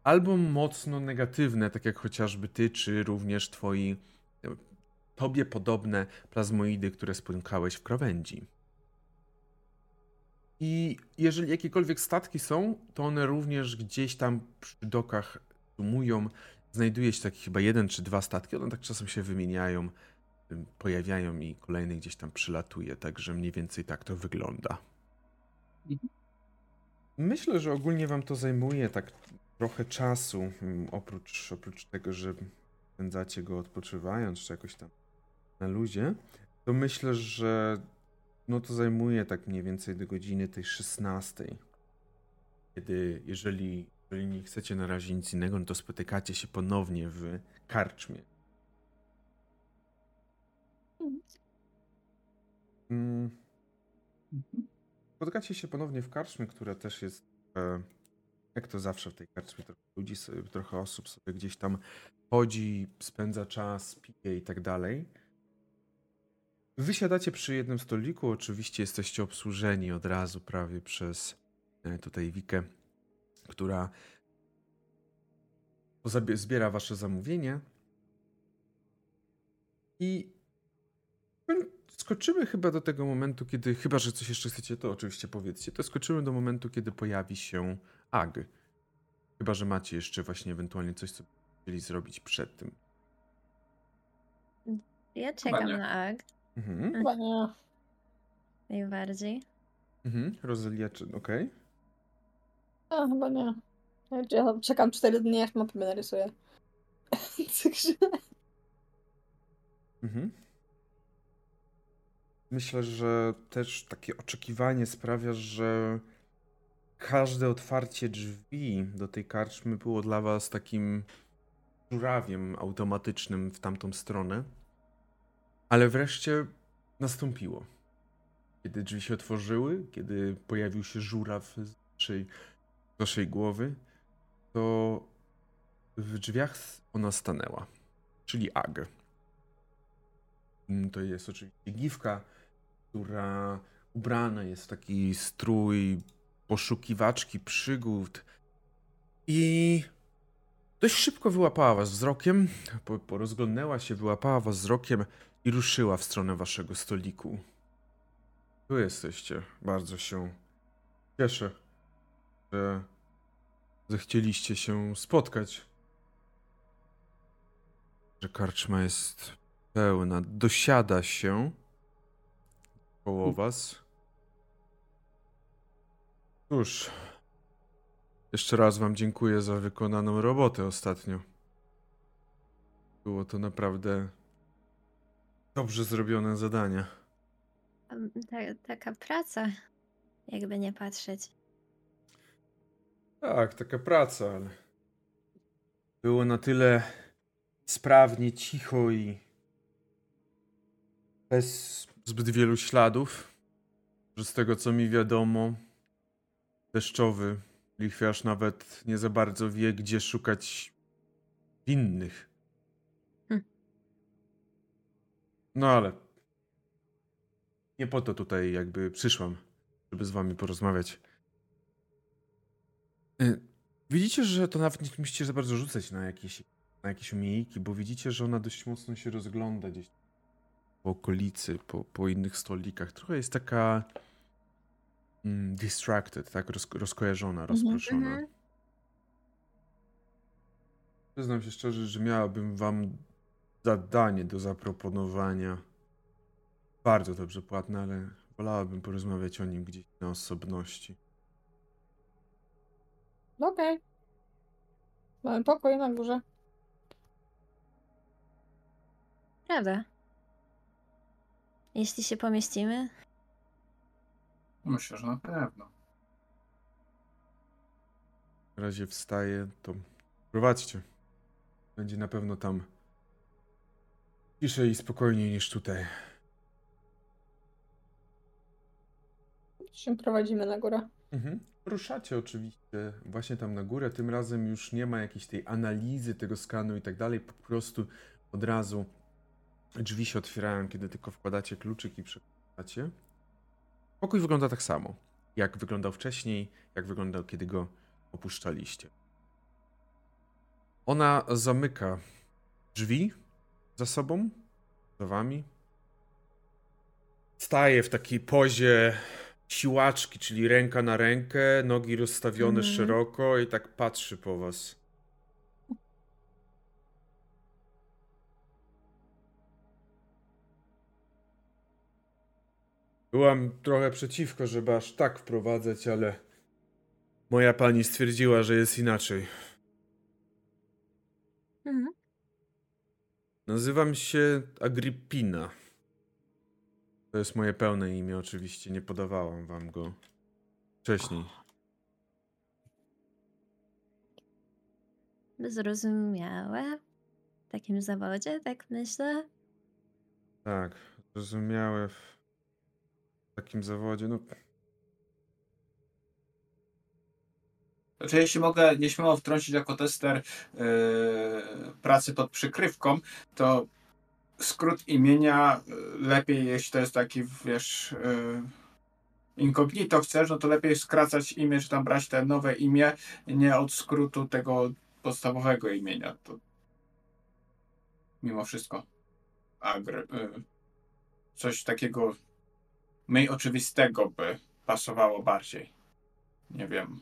albo mocno negatywne, tak jak chociażby ty, czy również tobie podobne plazmoidy, które spotkałeś w Krawędzi. I jeżeli jakiekolwiek statki są, to one również gdzieś tam przy dokach sumują. Znajduje się taki chyba 1 czy 2 statki, one tak czasem się wymieniają, pojawiają i kolejny gdzieś tam przylatuje, także mniej więcej tak to wygląda. Myślę, że ogólnie wam to zajmuje tak trochę czasu, oprócz tego, że spędzacie go odpoczywając, czy jakoś tam na luzie, to myślę, że no to zajmuje tak mniej więcej do godziny tej 16. Jeżeli nie chcecie na razie nic innego, no to spotykacie się ponownie w karczmie. Spotkacie się ponownie w karczmie, która też jest, jak to zawsze w tej karczmie, trochę ludzi, trochę osób sobie gdzieś tam chodzi, spędza czas, pije i tak dalej. Wysiadacie przy jednym stoliku, oczywiście jesteście obsłużeni od razu prawie przez tutaj Wikę, która zbiera wasze zamówienie. I skoczymy chyba do tego momentu, kiedy, chyba że coś jeszcze chcecie, to oczywiście powiedzcie, to skoczymy do momentu, kiedy pojawi się Ag. Chyba że macie jeszcze właśnie ewentualnie coś, co chcieli zrobić przed tym. Ja czekam na Ag. Mhm. Najbardziej. Mhm. Rosalia, czy okej? A, chyba nie. Ja czekam 4 dni, aż mapę narysuję. Mhm. Myślę, że też takie oczekiwanie sprawia, że każde otwarcie drzwi do tej karczmy było dla was takim żurawiem automatycznym w tamtą stronę. Ale wreszcie nastąpiło. Kiedy drzwi się otworzyły, kiedy pojawił się żuraw z waszej głowy, to w drzwiach ona stanęła, czyli Ag. To jest oczywiście Giwka, która ubrana jest w taki strój poszukiwaczki przygód i dość szybko wyłapała was wzrokiem, porozglądnęła się, wyłapała was wzrokiem i ruszyła w stronę waszego stoliku. Tu jesteście. Bardzo się cieszę, że zechcieliście się spotkać. Że karczma jest pełna. Dosiada się koło was. Cóż, jeszcze raz wam dziękuję za wykonaną robotę ostatnio. Było to naprawdę dobrze zrobione zadanie. Taka praca, jakby nie patrzeć. Tak, taka praca, ale było na tyle sprawnie, cicho i bez zbyt wielu śladów, że z tego co mi wiadomo, deszczowy lichwiarz nawet nie za bardzo wie, gdzie szukać winnych. No ale nie po to tutaj jakby przyszłam, żeby z wami porozmawiać. Widzicie, że to nawet nie musicie za bardzo rzucać na jakieś umiejki, bo widzicie, że ona dość mocno się rozgląda gdzieś po okolicy, po innych stolikach. Trochę jest taka distracted, tak rozkojarzona, rozproszona. Przyznam się szczerze, że miałabym wam zadanie do zaproponowania. Bardzo dobrze płatne, ale wolałabym porozmawiać o nim gdzieś na osobności. Okej. Mamy pokój na górze. Prawda. Jeśli się pomieścimy? Myślę, że na pewno. W razie wstaję, to prowadźcie. Będzie na pewno tam ciszej i spokojniej niż tutaj. Się prowadzimy na górę. Mhm. Ruszacie oczywiście właśnie tam na górę. Tym razem już nie ma jakiejś tej analizy tego skanu i tak dalej. Po prostu od razu drzwi się otwierają, kiedy tylko wkładacie kluczyk i przekładacie. Pokój wygląda tak samo, jak wyglądał wcześniej, jak wyglądał, kiedy go opuszczaliście. Ona zamyka drzwi za sobą, za wami. Staje w takiej pozie siłaczki, czyli ręka na rękę, nogi rozstawione szeroko i tak patrzy po was. Byłam trochę przeciwko, żeby aż tak wprowadzać, ale moja pani stwierdziła, że jest inaczej. Nazywam się Agrippina. To jest moje pełne imię, oczywiście. Nie podawałam wam go wcześniej. Zrozumiałe. W takim zawodzie, tak myślę. Tak, zrozumiałe. W takim zawodzie, no... Znaczy, jeśli mogę nieśmiało wtrącić jako tester pracy pod przykrywką, to skrót imienia lepiej, jeśli to jest taki, wiesz, incognito chcesz, no to lepiej skracać imię, czy tam brać te nowe imię, nie od skrótu tego podstawowego imienia. To... Mimo wszystko. Coś takiego mniej oczywistego by pasowało bardziej. Nie wiem.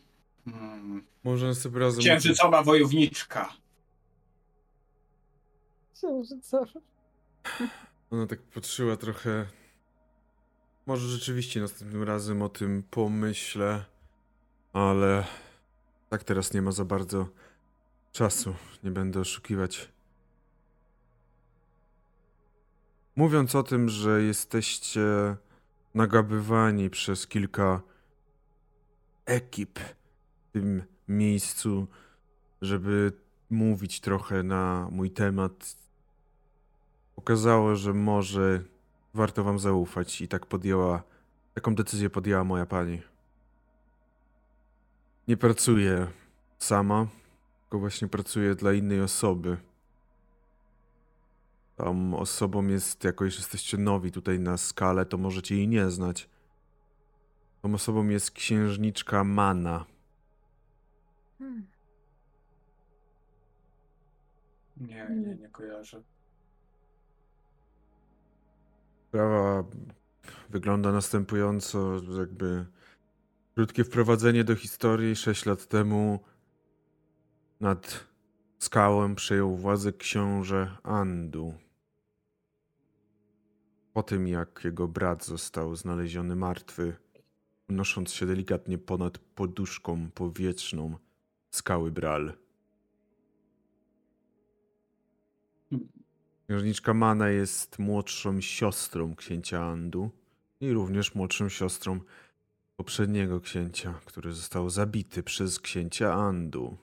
Może sobie razem... Księżycowa wojowniczka. Księżycowa. Ona tak patrzyła trochę... Może rzeczywiście następnym razem o tym pomyślę, ale tak teraz nie ma za bardzo czasu. Nie będę oszukiwać. Mówiąc o tym, że jesteście nagabywani przez kilka ekip w tym miejscu, żeby mówić trochę na mój temat, pokazało, że może warto wam zaufać i tak taką decyzję podjęła moja pani. Nie pracuję sama, tylko właśnie pracuję dla innej osoby. Tą osobą jest, jako iż jesteście nowi tutaj na skale, to możecie jej nie znać. Tą osobą jest księżniczka Mana. Nie kojarzę. Sprawa wygląda następująco, jakby krótkie wprowadzenie do historii. 6 lat temu nad skałą przejął władzę książę Andu. Po tym, jak jego brat został znaleziony martwy, unosząc się delikatnie ponad poduszką powietrzną skały Bral. Księżniczka Mana jest młodszą siostrą księcia Andu i również młodszą siostrą poprzedniego księcia, który został zabity przez księcia Andu.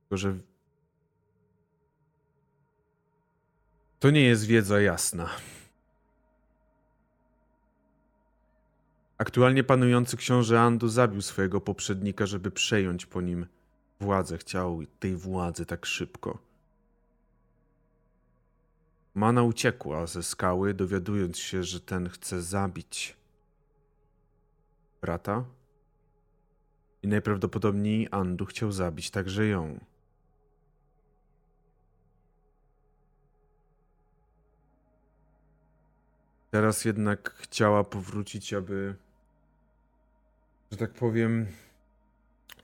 Tylko że to nie jest wiedza jasna. Aktualnie panujący książę Andu zabił swojego poprzednika, żeby przejąć po nim władzę. Chciał tej władzy tak szybko. Mana uciekła ze skały, dowiadując się, że ten chce zabić brata. I najprawdopodobniej Andu chciał zabić także ją. Teraz jednak chciała powrócić, aby, że tak powiem,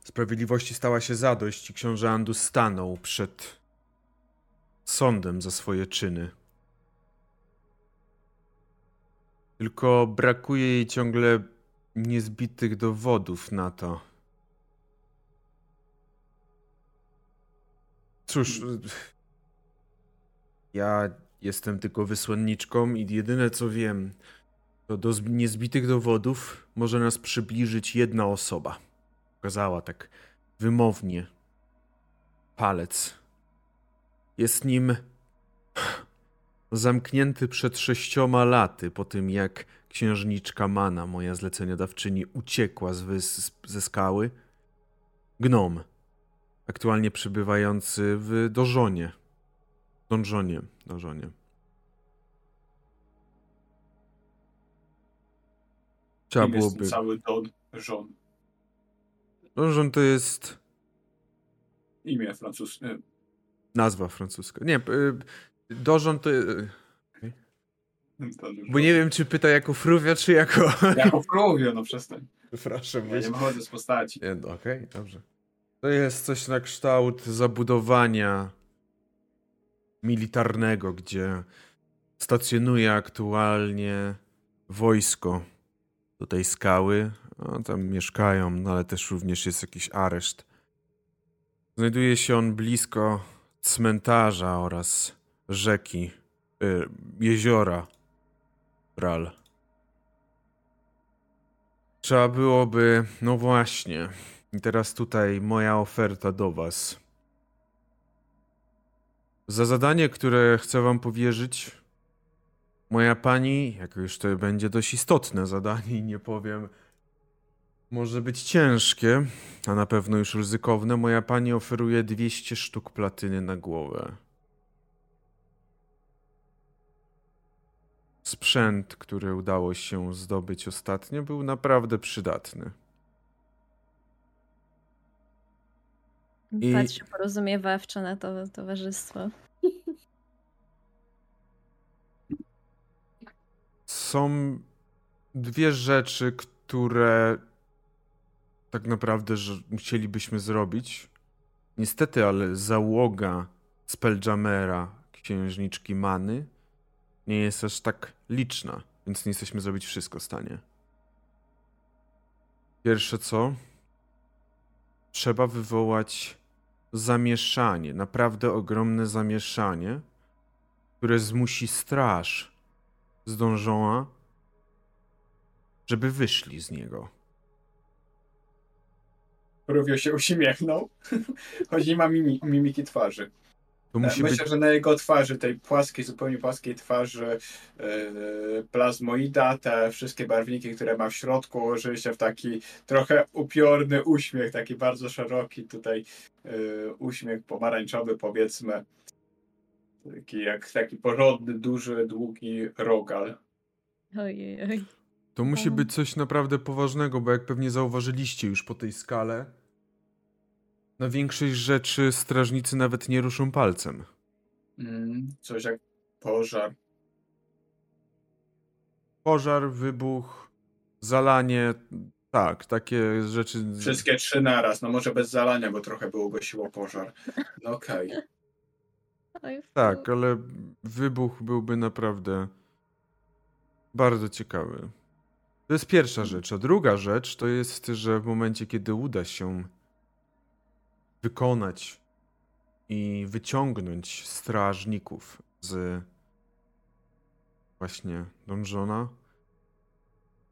sprawiedliwości stała się zadość i książę Andu stanął przed sądem za swoje czyny. Tylko brakuje jej ciągle niezbitych dowodów na to. Cóż, ja jestem tylko wysłanniczką i jedyne co wiem, to do niezbitych dowodów może nas przybliżyć jedna osoba. Pokazała tak wymownie palec. Jest nim zamknięty przed 6 laty po tym, jak księżniczka Mana, moja zleceniodawczyni, uciekła ze skały. Gnom, aktualnie przebywający w Donżonie. Trzeba byłoby... cały Donżon. Donżon to jest... Imię francuskie. Nazwa francuska. Nie, Donżon to... Okay. Bo nie wiem, czy pyta jako Fruvio, czy jako... Jako Fruvio, no przestań. Proszę. Ja nie wychodzę z postaci. Okej, dobrze. To jest coś na kształt zabudowania militarnego, gdzie stacjonuje aktualnie wojsko do tej skały. No, tam mieszkają, no, ale też również jest jakiś areszt. Znajduje się on blisko cmentarza oraz rzeki, jeziora Bral. Trzeba byłoby, no właśnie, i teraz tutaj moja oferta do was. Za zadanie, które chcę wam powierzyć, Moja pani, jak już to będzie dość istotne zadanie i nie powiem, może być ciężkie, a na pewno już ryzykowne, moja pani oferuje 200 sztuk platyny na głowę. Sprzęt, który udało się zdobyć ostatnio, był naprawdę przydatny. Patrzę porozumiewawczo na to towarzystwo. Są dwie rzeczy, które tak naprawdę chcielibyśmy zrobić. Niestety, ale załoga Spelljammera, księżniczki Many, nie jest aż tak liczna, więc nie jesteśmy zrobić wszystko w stanie. Pierwsze co? Trzeba wywołać zamieszanie, naprawdę ogromne zamieszanie, które zmusi straż z Donżona, żeby wyszli z niego. Fruvio się uśmiechnął, choć nie ma mimiki twarzy. Myślę, że na jego twarzy, tej płaskiej, zupełnie płaskiej twarzy plazmoida, te wszystkie barwniki, które ma w środku, ułożyły się w taki trochę upiorny uśmiech, taki bardzo szeroki tutaj uśmiech pomarańczowy, powiedzmy. Taki porządny, duży, długi rogal. Ojej, oj. To musi być coś naprawdę poważnego, bo jak pewnie zauważyliście już po tej skale, na większość rzeczy strażnicy nawet nie ruszą palcem. Coś jak pożar. Pożar, wybuch, zalanie, tak, takie rzeczy. Wszystkie trzy naraz, no może bez zalania, bo trochę byłoby siło pożar. No okej. Okay. Tak, ale wybuch byłby naprawdę bardzo ciekawy. To jest pierwsza rzecz, a druga rzecz to jest, że w momencie, kiedy uda się wykonać i wyciągnąć strażników z właśnie Donżona,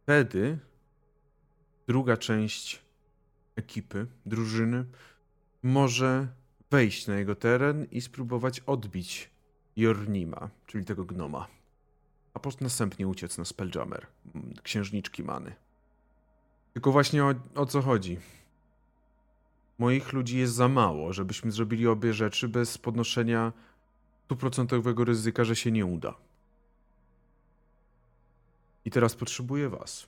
wtedy druga część ekipy, drużyny może wejść na jego teren i spróbować odbić Jornima, czyli tego gnoma, a potem następnie uciec na Spelljammer, księżniczki Many. Tylko właśnie o co chodzi? Moich ludzi jest za mało, żebyśmy zrobili obie rzeczy bez podnoszenia 100% ryzyka, że się nie uda. I teraz potrzebuję was.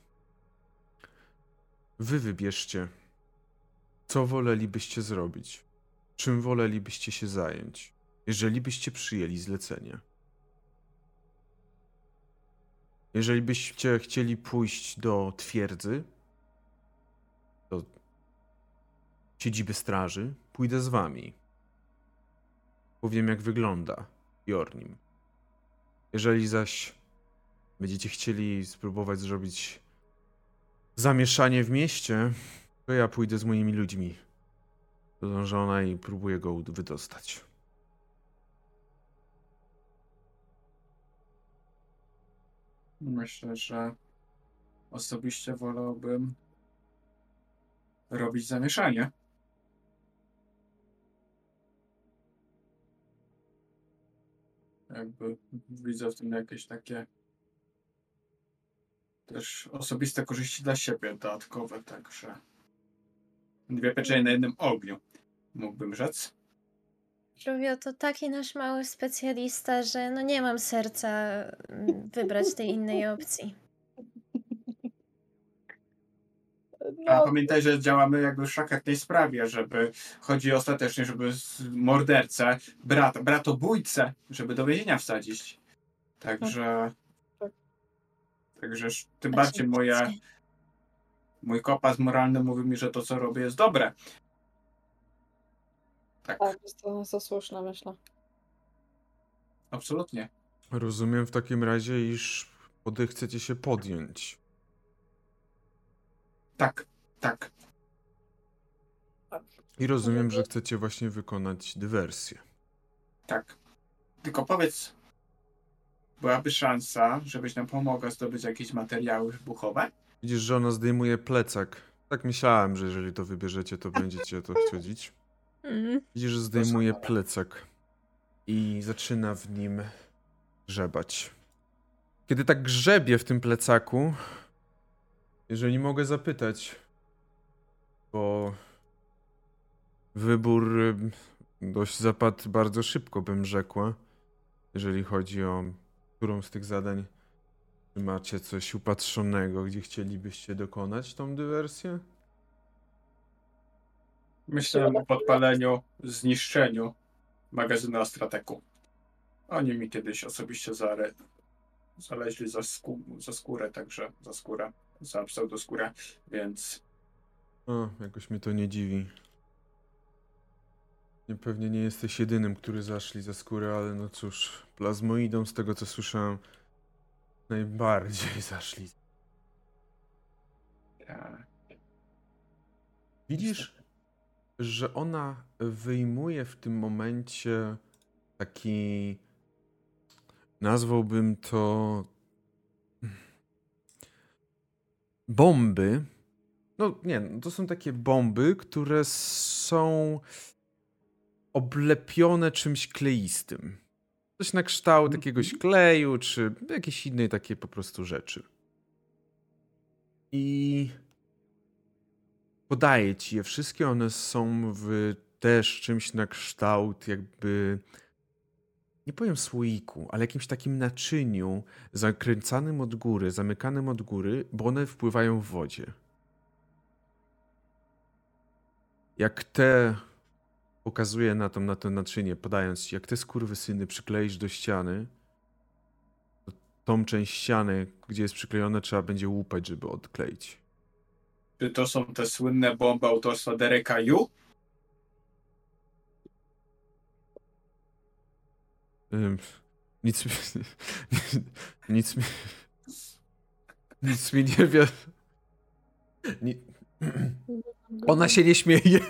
Wy wybierzcie, co wolelibyście zrobić, czym wolelibyście się zająć, jeżeli byście przyjęli zlecenie. Jeżeli byście chcieli pójść do twierdzy, do siedziby straży, pójdę z wami. Powiem, jak wygląda Jornim. Jeżeli zaś będziecie chcieli spróbować zrobić zamieszanie w mieście, to ja pójdę z moimi ludźmi do Donżona i próbuję go wydostać. Myślę, że osobiście wolałbym robić zamieszanie. Jakby widzę w tym jakieś takie też osobiste korzyści dla siebie dodatkowe, także dwie pieczenie na jednym ogniu, mógłbym rzec. Fruvio to taki nasz mały specjalista, że no nie mam serca wybrać tej innej opcji. No. A pamiętaj, że działamy jakby w szlachetnej sprawie, żeby chodzi ostatecznie, żeby mordercę, bratobójcę, żeby do więzienia wsadzić. Także, także tym bardziej mój kompas moralny mówi mi, że to co robię jest dobre. Tak, to słuszne, myślę. Absolutnie. Rozumiem w takim razie, iż chcecie się podjąć. Tak. I rozumiem, że chcecie właśnie wykonać dywersję. Tak. Tylko powiedz, byłaby szansa, żebyś nam pomogła zdobyć jakieś materiały wybuchowe? Widzisz, że ona zdejmuje plecak. Tak myślałem, że jeżeli to wybierzecie, to będziecie to chcieć. Widzisz, że zdejmuje plecak i zaczyna w nim grzebać. Kiedy tak grzebię w tym plecaku, jeżeli mogę zapytać, bo wybór dość zapadł bardzo szybko, bym rzekła, jeżeli chodzi o którą z tych zadań, czy macie coś upatrzonego, gdzie chcielibyście dokonać tą dywersję? Myślałem o podpaleniu, zniszczeniu magazynu Astrateku. Oni mi kiedyś osobiście zaleźli za pseudoskórę, więc... O, jakoś mnie to nie dziwi. Pewnie nie jesteś jedynym, który zaszli za skórę, ale no cóż, plazmoidom, z tego co słyszałem, najbardziej zaszli. Tak. Widzisz, że ona wyjmuje w tym momencie taki, nazwałbym to, bomby. No nie, to są takie bomby, które są oblepione czymś kleistym. Coś na kształt jakiegoś kleju, czy jakiejś innej takiej po prostu rzeczy. I podaję ci je wszystkie, one są w też czymś na kształt jakby, nie powiem słoiku, ale jakimś takim naczyniu zakręcanym od góry, zamykanym od góry, bo one wpływają w wodzie. Jak te... Pokazuje na to naczynie, podając ci, jak te skurwysyny przykleisz do ściany, to tą część ściany, gdzie jest przyklejona, trzeba będzie łupać, żeby odkleić. Czy to są te słynne bomby autorstwa Dereka Yu? Nic mi nie wiadomo. Ona się nie śmieje.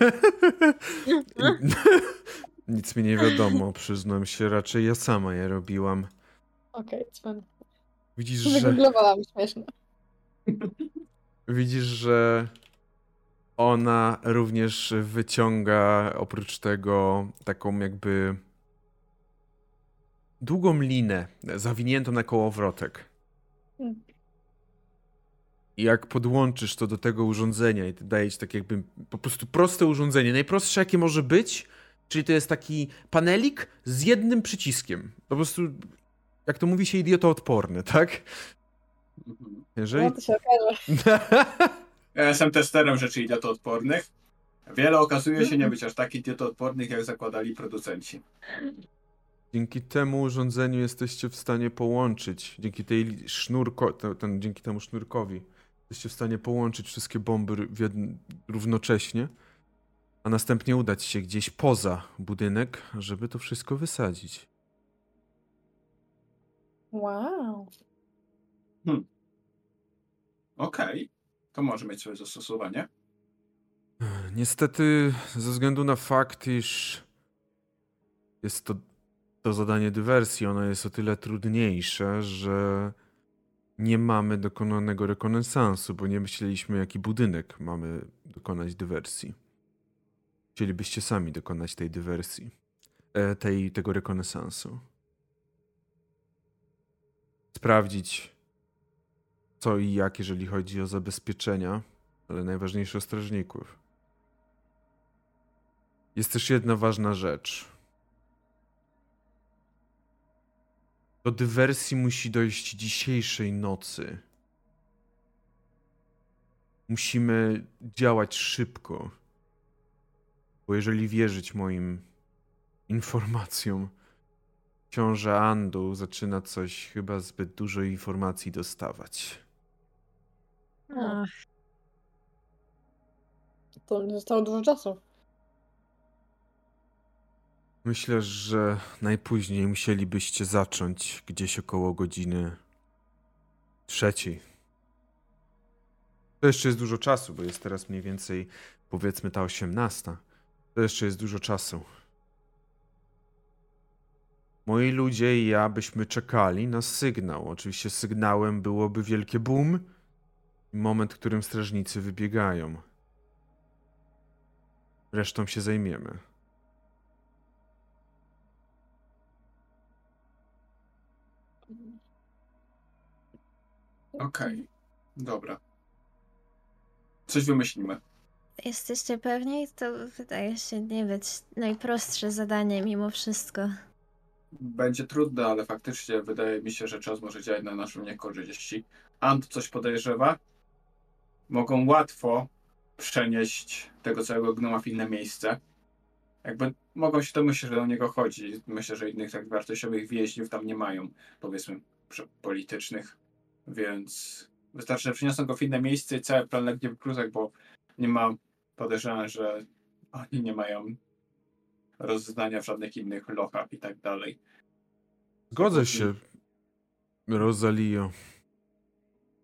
Nic mi nie wiadomo, przyznam się. Raczej ja sama je robiłam. Okej, okay, widzisz, że... Wygooglowałam, śmieszne. Widzisz, że ona również wyciąga oprócz tego taką jakby długą linę zawiniętą na kołowrotek. I jak podłączysz to do tego urządzenia i daje ci tak jakby po prostu proste urządzenie, najprostsze jakie może być, czyli to jest taki panelik z jednym przyciskiem. Po prostu, jak to mówi się, idiotoodporny, tak? Jeżeli... No to się okaże. Ja jestem testerem rzeczy idiotoodpornych. Wiele okazuje się nie być aż tak idiotoodpornych, jak zakładali producenci. Dzięki temu urządzeniu jesteście w stanie połączyć, dzięki temu sznurkowi jesteście w stanie połączyć wszystkie bomby równocześnie, a następnie udać się gdzieś poza budynek, żeby to wszystko wysadzić. Wow. Okej. To może mieć swoje zastosowanie. Niestety, ze względu na fakt, iż jest to zadanie dywersji, ono jest o tyle trudniejsze, że nie mamy dokonanego rekonesansu, bo nie myśleliśmy, jaki budynek mamy dokonać dywersji. Chcielibyście sami dokonać tej dywersji, tego rekonesansu. Sprawdzić co i jak, jeżeli chodzi o zabezpieczenia, ale najważniejsze o strażników. Jest też jedna ważna rzecz. Do dywersji musi dojść dzisiejszej nocy. Musimy działać szybko. Bo jeżeli wierzyć moim informacjom, książę Andu zaczyna coś chyba zbyt dużo informacji dostawać. Ach. To nie zostało dużo czasu. Myślę, że najpóźniej musielibyście zacząć gdzieś około godziny 3:00. To jeszcze jest dużo czasu, bo jest teraz mniej więcej, powiedzmy, ta 18:00. To jeszcze jest dużo czasu. Moi ludzie i ja byśmy czekali na sygnał. Oczywiście sygnałem byłoby wielkie boom i moment, w którym strażnicy wybiegają. Resztą się zajmiemy. Okej, dobra. Coś wymyślimy. Jesteście pewni? To wydaje się nie być najprostsze zadanie mimo wszystko. Będzie trudne, ale faktycznie wydaje mi się, że czas może działać na naszą niekorzyść. Jeśli Ant coś podejrzewa, mogą łatwo przenieść tego całego gnoma w inne miejsce. Jakby mogą się domyślić, że do niego chodzi. Myślę, że innych tak wartościowych więźniów tam nie mają, powiedzmy, politycznych. Więc wystarczy, że przyniosą go w inne miejsce i cały plan legnie w gruzach, bo nie ma podejrzenia, że oni nie mają rozznania w żadnych innych lochach i tak dalej. Zgodzę się, Rosalio.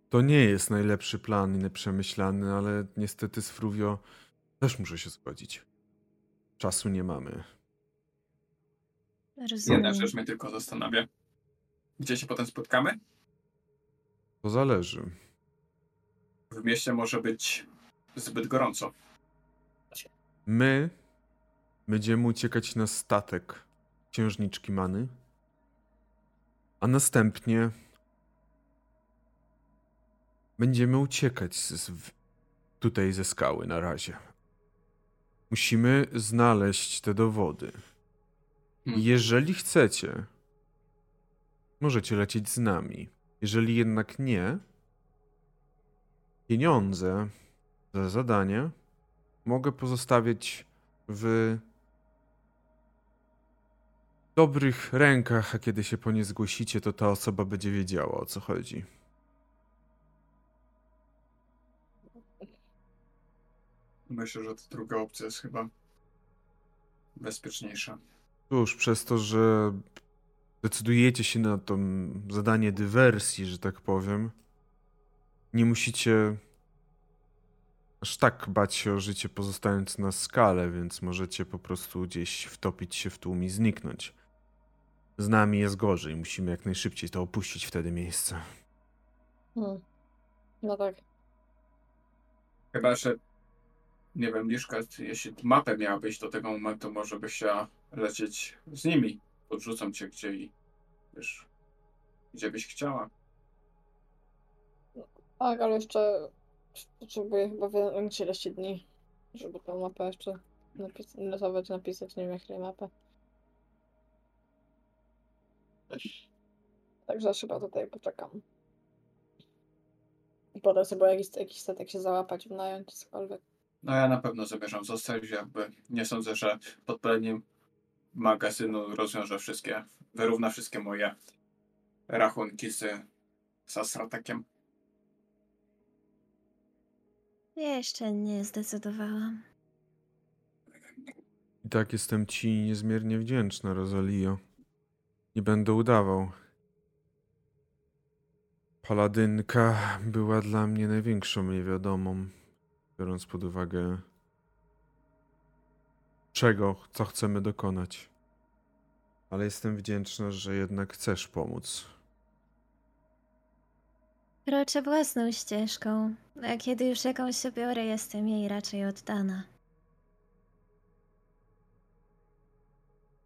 To nie jest najlepszy plan i nieprzemyślany, ale niestety z Fruvio też muszę się zgodzić. Czasu nie mamy. Rozumiem. Jedna rzecz mnie tylko zastanawia. Gdzie się potem spotkamy? To zależy. W mieście może być zbyt gorąco. My będziemy uciekać na statek księżniczki Many, a następnie będziemy uciekać tutaj ze skały na razie. Musimy znaleźć te dowody. Jeżeli chcecie, możecie lecieć z nami. Jeżeli jednak nie, pieniądze za zadanie mogę pozostawiać w dobrych rękach, a kiedy się po nie zgłosicie, to ta osoba będzie wiedziała, o co chodzi. Myślę, że ta druga opcja jest chyba bezpieczniejsza. Cóż, przez to, że decydujecie się na to zadanie dywersji, że tak powiem, nie musicie aż tak bać się o życie, pozostając na skale, więc możecie po prostu gdzieś wtopić się w tłum i zniknąć. Z nami jest gorzej, musimy jak najszybciej to opuścić wtedy miejsce. No tak. Chyba, że nie wiem, Liszka, jeśli mapę miałabyś do tego momentu, może byś chciała lecieć z nimi. Podrzucam cię gdzie i wiesz, gdzie byś chciała. Tak, ale jeszcze potrzebuję chyba więcej ilości dni, żeby tą mapę jeszcze napisać, nie wiem jak tej mapę. Także chyba tutaj poczekam. I potem sobie jakiś statek się załapać, wynająć cokolwiek. No ja na pewno zamierzam zostać, jakby nie sądzę, że pod paleniem magazynu wyrówna wszystkie moje rachunki z Astratekiem. Ja jeszcze nie zdecydowałam. I tak jestem ci niezmiernie wdzięczna, Rosalio. Nie będę udawał. Paladynka była dla mnie największą niewiadomą, biorąc pod uwagę co chcemy dokonać. Ale jestem wdzięczna, że jednak chcesz pomóc. Kroczę własną ścieżką, a kiedy już jakąś się biorę, jestem jej raczej oddana.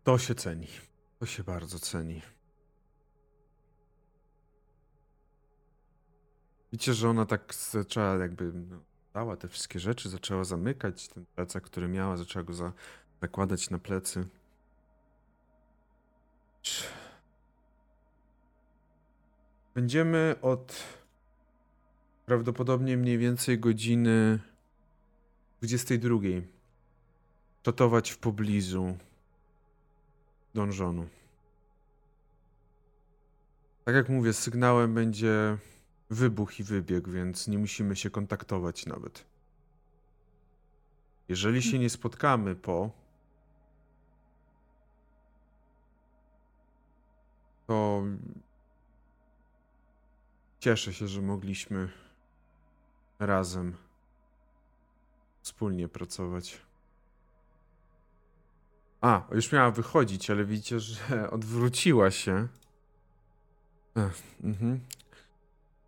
To się ceni. To się bardzo ceni. Wiecie, że ona tak zaczęła dała te wszystkie rzeczy, zaczęła zamykać ten plecak, który miała, zaczęła go zakładać na plecy. Będziemy od prawdopodobnie mniej więcej godziny 22 czatować w pobliżu Donżonu. Tak jak mówię, sygnałem będzie wybuch i wybieg, więc nie musimy się kontaktować nawet. Jeżeli się nie spotkamy to cieszę się, że mogliśmy razem wspólnie pracować. Już miała wychodzić, ale widzicie, że odwróciła się.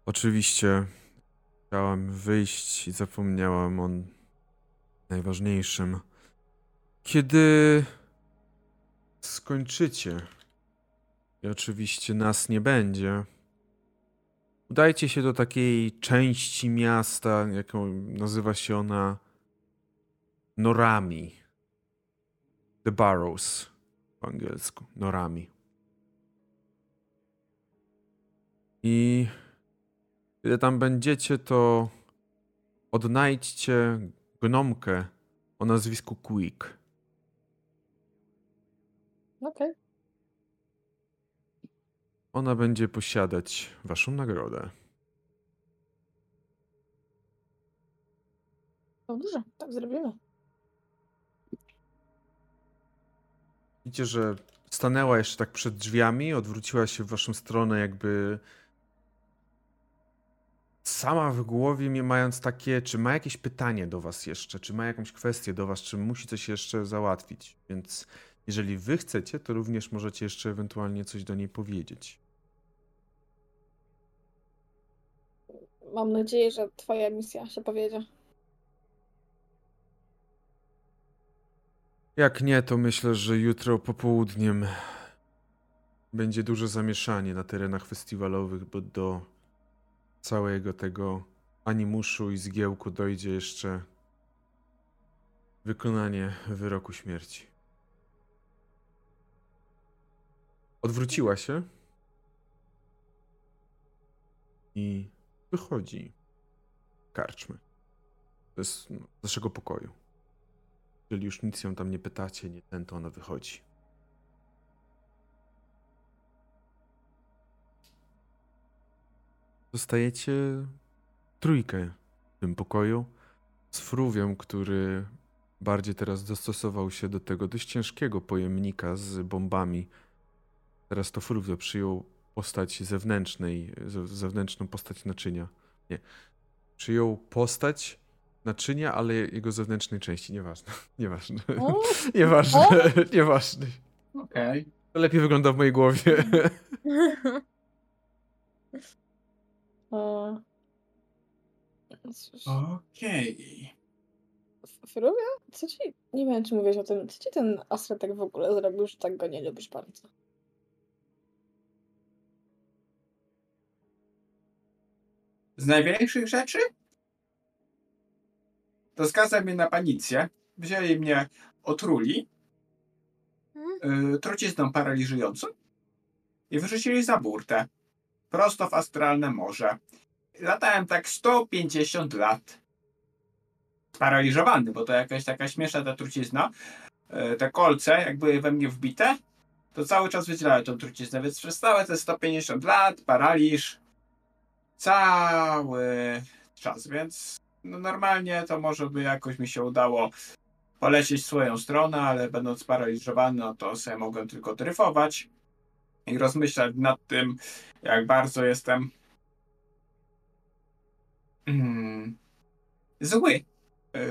Oczywiście chciałam wyjść i zapomniałam o najważniejszym. Kiedy skończycie i oczywiście nas nie będzie, Udajcie się do takiej części miasta, jaką nazywa się ona Norami. The Barrows po angielsku. Norami. I kiedy tam będziecie, to odnajdźcie gnomkę o nazwisku Quick. Okej. Okay. Ona będzie posiadać waszą nagrodę. No dobrze, tak zrobimy. Widzicie, że stanęła jeszcze tak przed drzwiami, odwróciła się w waszą stronę jakby sama w głowie, nie mając takie, czy ma jakieś pytanie do was jeszcze, czy ma jakąś kwestię do was, czy musi coś jeszcze załatwić. Więc jeżeli wy chcecie, to również możecie jeszcze ewentualnie coś do niej powiedzieć. Mam nadzieję, że twoja misja się powiedzie. Jak nie, to myślę, że jutro popołudniem będzie duże zamieszanie na terenach festiwalowych, bo do całego tego animuszu i zgiełku dojdzie jeszcze wykonanie wyroku śmierci. Odwróciła się i wychodzi karczmy z naszego pokoju. Jeżeli już nic ją tam nie pytacie, nie ten, to ona wychodzi. Zostajecie trójkę w tym pokoju z Fruwią, który bardziej teraz dostosował się do tego dość ciężkiego pojemnika z bombami. Teraz to Fruvio przyjął postać zewnętrzną postać naczynia. Nie. Przyjął postać naczynia, ale jego zewnętrznej części. Nieważne. Okej. To lepiej wygląda w mojej głowie. Okej. Fruvio? Co ci... Nie wiem, czy mówisz o tym. Co ci ten Astratek w ogóle zrobił, że tak go nie lubisz bardzo? Z największych rzeczy? To skazał mnie na panicję. Wzięli mnie, otruli trucizną paraliżującą i wyrzucili za burtę. Prosto w astralne morze. Latałem tak 150 lat. Sparaliżowany, bo to jakaś taka śmieszna ta trucizna. Te kolce, jak były we mnie wbite, to cały czas wydzielały tą truciznę, więc przez całe te 150 lat paraliż. Cały czas, więc no normalnie to może by jakoś mi się udało polecieć w swoją stronę, ale będąc sparaliżowany, no to sobie mogłem tylko dryfować i rozmyślać nad tym, jak bardzo jestem zły,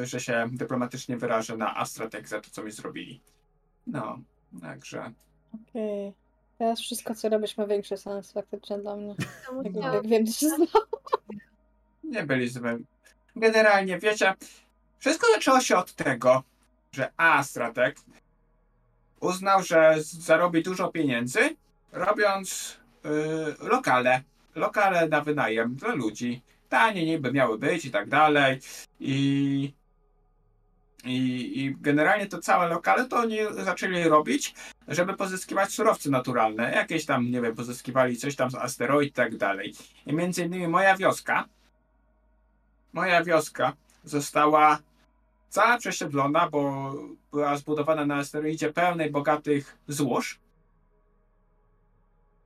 że się dyplomatycznie wyrażę, na Astratek za to, co mi zrobili. No, także... Okej. Okay. Teraz wszystko, co robisz, ma większy sens faktycznie dla mnie. Jak wiem, co się stało. Nie byli zbyt. Generalnie, wiecie, wszystko zaczęło się od tego, że Astratek uznał, że zarobi dużo pieniędzy, robiąc lokale na wynajem dla ludzi. Tanie niby miały być i tak dalej. I generalnie to całe lokale to oni zaczęli robić, żeby pozyskiwać surowce naturalne. Jakieś tam, nie wiem, pozyskiwali coś tam z asteroid i tak dalej. I między innymi moja wioska została cała przesiedlona, bo była zbudowana na asteroidzie pełnej bogatych złóż.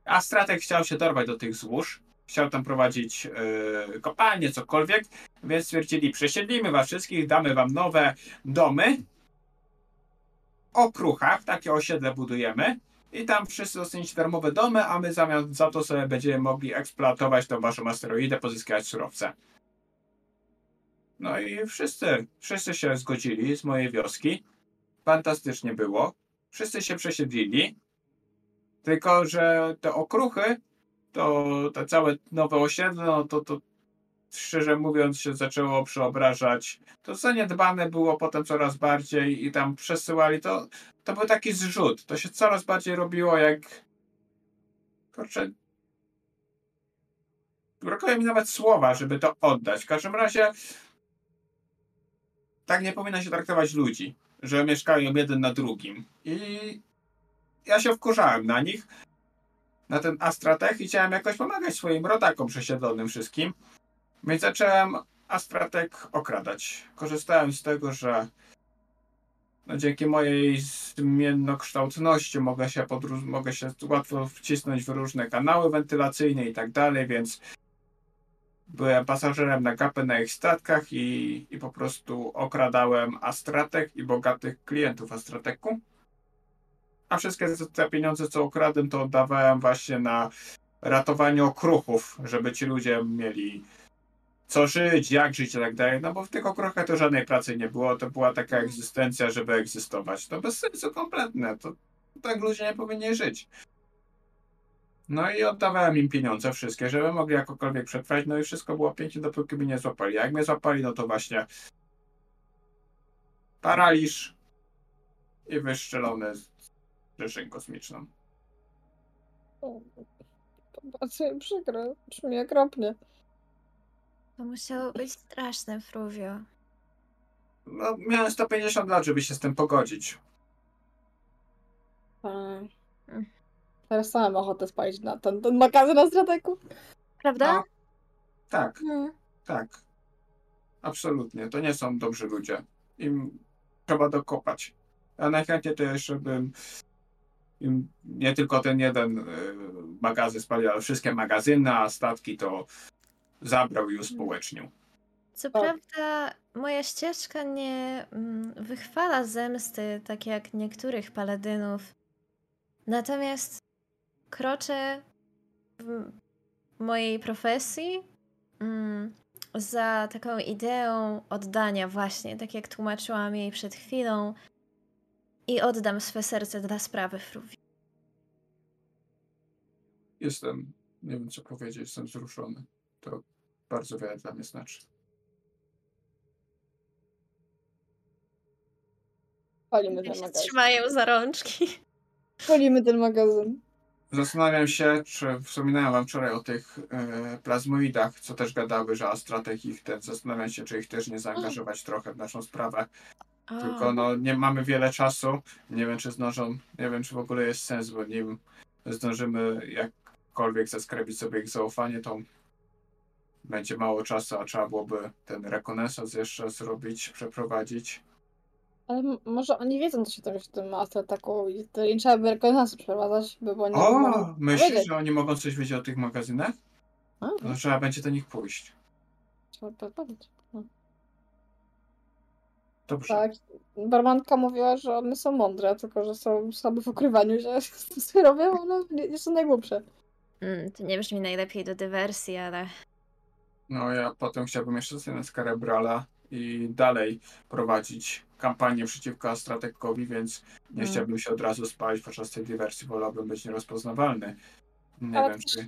Astratek chciał się dorwać do tych złóż. Chciał tam prowadzić kopalnie, cokolwiek, więc stwierdzili, przesiedlimy was wszystkich, damy wam nowe domy o kruchach, takie osiedle budujemy i tam wszyscy dostaniecie darmowe domy, a my zamiast za to sobie będziemy mogli eksploatować tą waszą asteroidę, pozyskiwać surowce. No i wszyscy się zgodzili z mojej wioski, fantastycznie było, wszyscy się przesiedlili, tylko że te okruchy, to te całe nowe osiedle, no to szczerze mówiąc się zaczęło przeobrażać. To zaniedbane było potem coraz bardziej i tam przesyłali. To był taki zrzut. To się coraz bardziej robiło jak... Kurczę... brakuje mi nawet słowa, żeby to oddać. W każdym razie tak nie powinno się traktować ludzi, że mieszkają jeden na drugim. I ja się wkurzałem na nich, na ten Astratek, i chciałem jakoś pomagać swoim rodakom przesiedlonym wszystkim. Więc zacząłem Astratek okradać. Korzystałem z tego, że no dzięki mojej zmiennokształtności mogę się łatwo wcisnąć w różne kanały wentylacyjne i tak dalej, więc byłem pasażerem na gapę na ich statkach i po prostu okradałem Astratek i bogatych klientów Astrateku. A wszystkie te pieniądze, co okradłem, to oddawałem właśnie na ratowanie okruchów, żeby ci ludzie mieli co żyć, jak żyć i tak dalej. No bo w tych okruchach to żadnej pracy nie było, to była taka egzystencja, żeby egzystować. To bez sensu kompletne, to tak ludzie nie powinni żyć. No i oddawałem im pieniądze wszystkie, żeby mogli jakokolwiek przetrwać, no i wszystko było pięknie, dopóki mnie nie złapali. Jak mnie złapali, no to właśnie paraliż i wystrzelone z rzeszeń kosmiczną. O, to bardzo mi przykre, brzmi okropnie. To musiało być straszne, Fruvio. No, miałem 150 lat, żeby się z tym pogodzić. Teraz sama mam ochotę spalić na ten magazyn na Astrateku. Prawda? No, tak, tak. Absolutnie, to nie są dobrzy ludzie. Im trzeba dokopać. A najchętniej to jeszcze bym im nie tylko ten jeden magazyn spalił, ale wszystkie magazyny, a statki to zabrał i uspołecznił. Co prawda moja ścieżka nie wychwala zemsty, tak jak niektórych paladynów. Natomiast kroczę w mojej profesji za taką ideą oddania właśnie, tak jak tłumaczyłam jej przed chwilą. I oddam swe serce dla sprawy Fruvio. Jestem, nie wiem co powiedzieć, jestem wzruszony. To bardzo wiele dla mnie znaczy. Palimy ten magazyn. Trzymają za rączki. Palimy ten magazyn. Zastanawiam się, czy wspominałem wam wczoraj o tych plazmoidach, co też gadały, że Astratek ich ten. Zastanawiam się, czy ich też nie zaangażować trochę w naszą sprawę. Tylko no, nie mamy wiele czasu. Nie wiem, czy zdążą, nie wiem, czy w ogóle jest sens, bo nim zdążymy jakkolwiek zaskrebić sobie ich zaufanie, to będzie mało czasu, a trzeba byłoby ten rekonesans jeszcze zrobić, przeprowadzić. Ale może oni wiedzą, co się tam w tym Astrateku i to nie trzeba by rekonesansu przeprowadzać, by było nie. O, myślisz, że oni mogą coś wiedzieć o tych magazynach? No, trzeba będzie do nich pójść. Trzeba podpowiedzieć. Dobrze. Tak, barmanka mówiła, że one są mądre, tylko że są słabe w ukrywaniu, że to robią, one nie są najgłupsze. To nie brzmi najlepiej do dywersji, ale... No ja potem chciałbym jeszcze sobie na Skałę Brala i dalej prowadzić kampanię przeciwko Astratekowi, więc nie chciałbym się od razu spalić podczas tej dywersji, wolałbym być nierozpoznawalny. Nie ale wiem, czy... Jak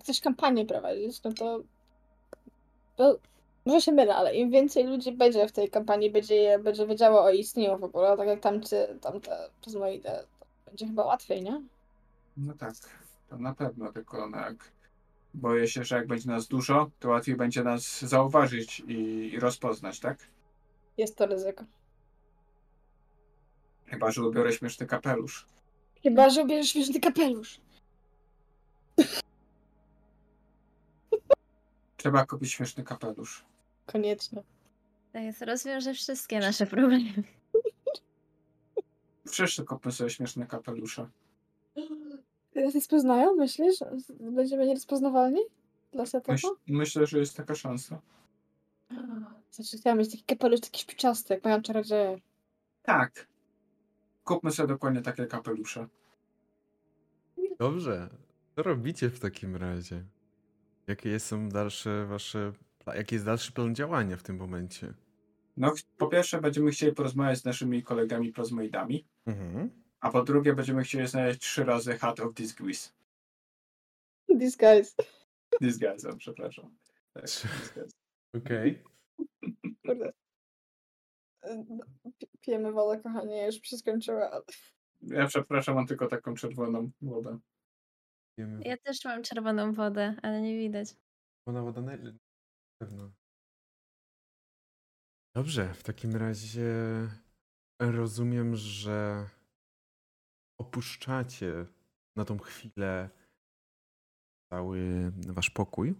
chcesz kampanię prowadzić, no to... Może się mylę, ale im więcej ludzi będzie w tej kampanii, będzie wiedziało o istnieniu w ogóle, tak jak tamte plazmoidy, to będzie chyba łatwiej, nie? No tak, to na pewno, tylko no jak... Boję się, że jak będzie nas dużo, to łatwiej będzie nas zauważyć i rozpoznać, tak? Jest to ryzyko. Chyba, że ubiorę śmieszny kapelusz. Chyba, że ubierzesz śmieszny kapelusz. Trzeba kupić śmieszny kapelusz. Koniecznie. Tak jest, rozwiąże wszystkie nasze problemy. Wszyscy kupmy sobie śmieszne kapelusze. Teraz nas poznają, myślisz? Będziemy nierozpoznawalni? Dla Astrateku? Myślę, że jest taka szansa. Znaczy, chciałam mieć taki kapelusz, taki szpiczasty, jak mają czarodzieje. Tak. Kupmy sobie dokładnie takie kapelusze. Dobrze. Co robicie w takim razie? Jaki jest dalszy plan działania w tym momencie? No, po pierwsze będziemy chcieli porozmawiać z naszymi kolegami plazmoidami. A po drugie będziemy chcieli znaleźć 3 razy Hat of Disguise. Disguise, przepraszam. Tak, disguise. Okej. Kurde. Pijemy wodę, kochanie, ja już się skończyła. Ale... Ja przepraszam, mam tylko taką czerwoną wodę. Ja też mam czerwoną wodę, ale nie widać. Ona woda na pewno. Dobrze, w takim razie rozumiem, że opuszczacie na tą chwilę cały wasz pokój,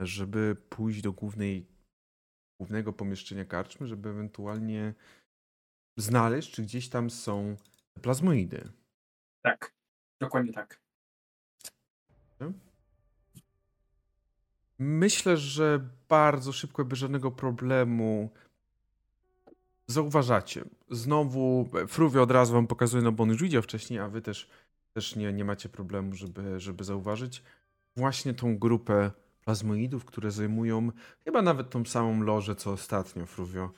żeby pójść do głównego pomieszczenia karczmy, żeby ewentualnie znaleźć, czy gdzieś tam są plazmoidy. Tak, dokładnie tak. Myślę, że bardzo szybko, bez żadnego problemu zauważacie. Znowu Fruvio od razu wam pokazuje, no bo on już widział wcześniej, a wy też nie macie problemu, żeby zauważyć właśnie tą grupę plazmoidów, które zajmują chyba nawet tą samą lożę, co ostatnio Fruvio.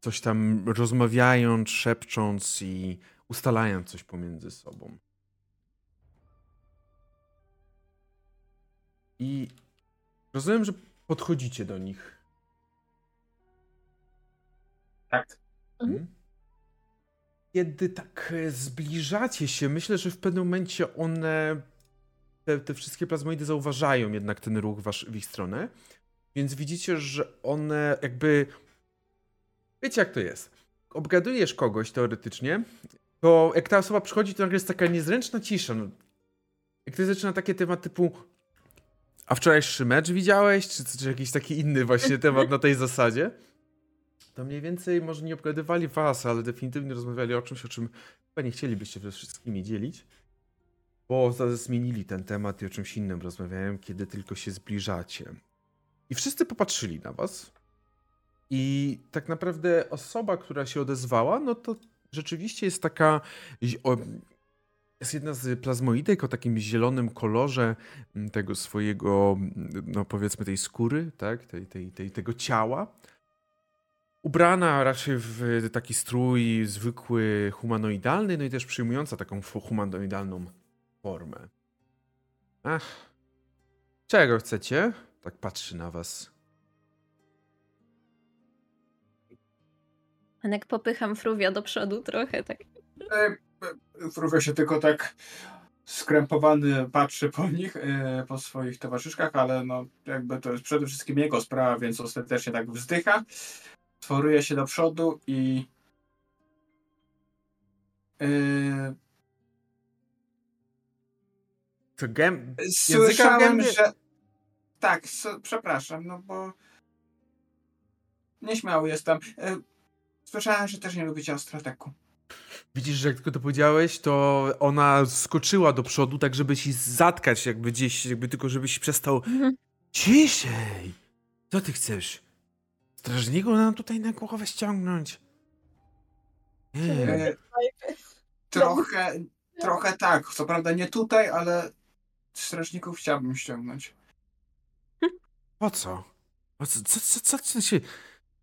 Coś tam rozmawiając, szepcząc i ustalając coś pomiędzy sobą. I rozumiem, że podchodzicie do nich. Tak. Mhm. Kiedy tak zbliżacie się, myślę, że w pewnym momencie one, te wszystkie plazmoidy zauważają jednak ten ruch w ich stronę, więc widzicie, że one jakby... Wiecie, jak to jest. Obgadujesz kogoś teoretycznie, to jak ta osoba przychodzi, to nagle jest taka niezręczna cisza. No, jak ktoś zaczyna takie tematy typu a wczorajszy mecz widziałeś? Czy jakiś taki inny właśnie temat na tej zasadzie? To mniej więcej może nie obgadywali was, ale definitywnie rozmawiali o czymś, o czym chyba nie chcielibyście ze wszystkimi dzielić. Bo zmienili ten temat i o czymś innym rozmawiałem, kiedy tylko się zbliżacie. I wszyscy popatrzyli na was. I tak naprawdę osoba, która się odezwała, no to rzeczywiście jest taka... Jest jedna z plazmoidek o takim zielonym kolorze tego swojego, no powiedzmy tej skóry, tak? Tego ciała. Ubrana raczej w taki strój zwykły, humanoidalny, no i też przyjmująca taką humanoidalną formę. Ach, czego chcecie? Tak patrzy na was. Anek, popycham Fruvia do przodu trochę, tak. Fruvio się tylko tak skrępowany patrzy po nich, po swoich towarzyszkach, ale no jakby to jest przede wszystkim jego sprawa, więc ostatecznie tak wzdycha, sforuje się do przodu i słyszałem, że... Tak, przepraszam, no bo nieśmiały jestem. Słyszałem, że też nie lubicie Astrateku. Widzisz, że jak tylko to powiedziałeś, to ona skoczyła do przodu, tak żeby ci zatkać jakby gdzieś, jakby tylko żebyś przestał... Ciszej! Co ty chcesz? Strażniku nam tutaj na głowę ściągnąć? Trochę tak. Co prawda nie tutaj, ale strażników chciałbym ściągnąć. Po co?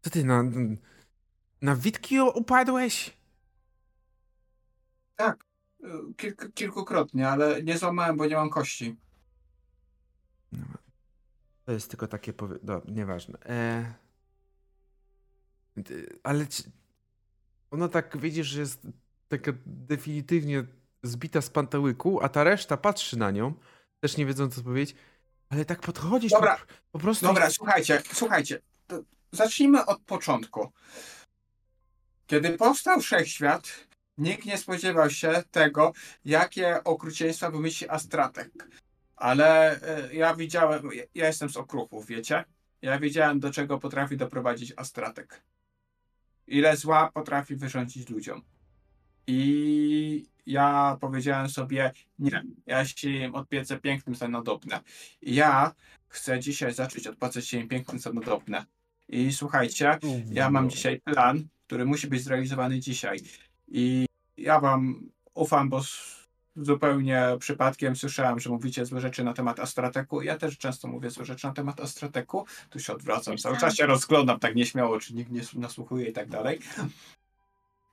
Co ty na witki upadłeś? Tak, kilkukrotnie, ale nie złamałem, bo nie mam kości. No, to jest tylko takie nieważne. Ale ona tak, widzisz, że jest taka definitywnie zbita z pantałyku, a ta reszta patrzy na nią, też nie wiedząc co powiedzieć, ale tak podchodzisz... Dobra, po prostu słuchajcie. Zacznijmy od początku. Kiedy powstał Wszechświat, nikt nie spodziewał się tego, jakie okrucieństwa wymyśli Astratek. Ale ja widziałem, ja jestem z okruchów, wiecie? Ja wiedziałem, do czego potrafi doprowadzić Astratek. Ile zła potrafi wyrządzić ludziom. I ja powiedziałem sobie, nie, ja się im odpiecę pięknym za nadobne. Ja chcę dzisiaj zacząć odpłacać się im pięknym za nadobne. I słuchajcie, ja mam dzisiaj plan, który musi być zrealizowany dzisiaj. I ja wam ufam, bo zupełnie przypadkiem słyszałem, że mówicie złe rzeczy na temat Astrateku. Ja też często mówię złe rzeczy na temat Astrateku. Tu się odwracam, cały czas się rozglądam tak nieśmiało, czy nikt nie nasłuchuje i tak dalej.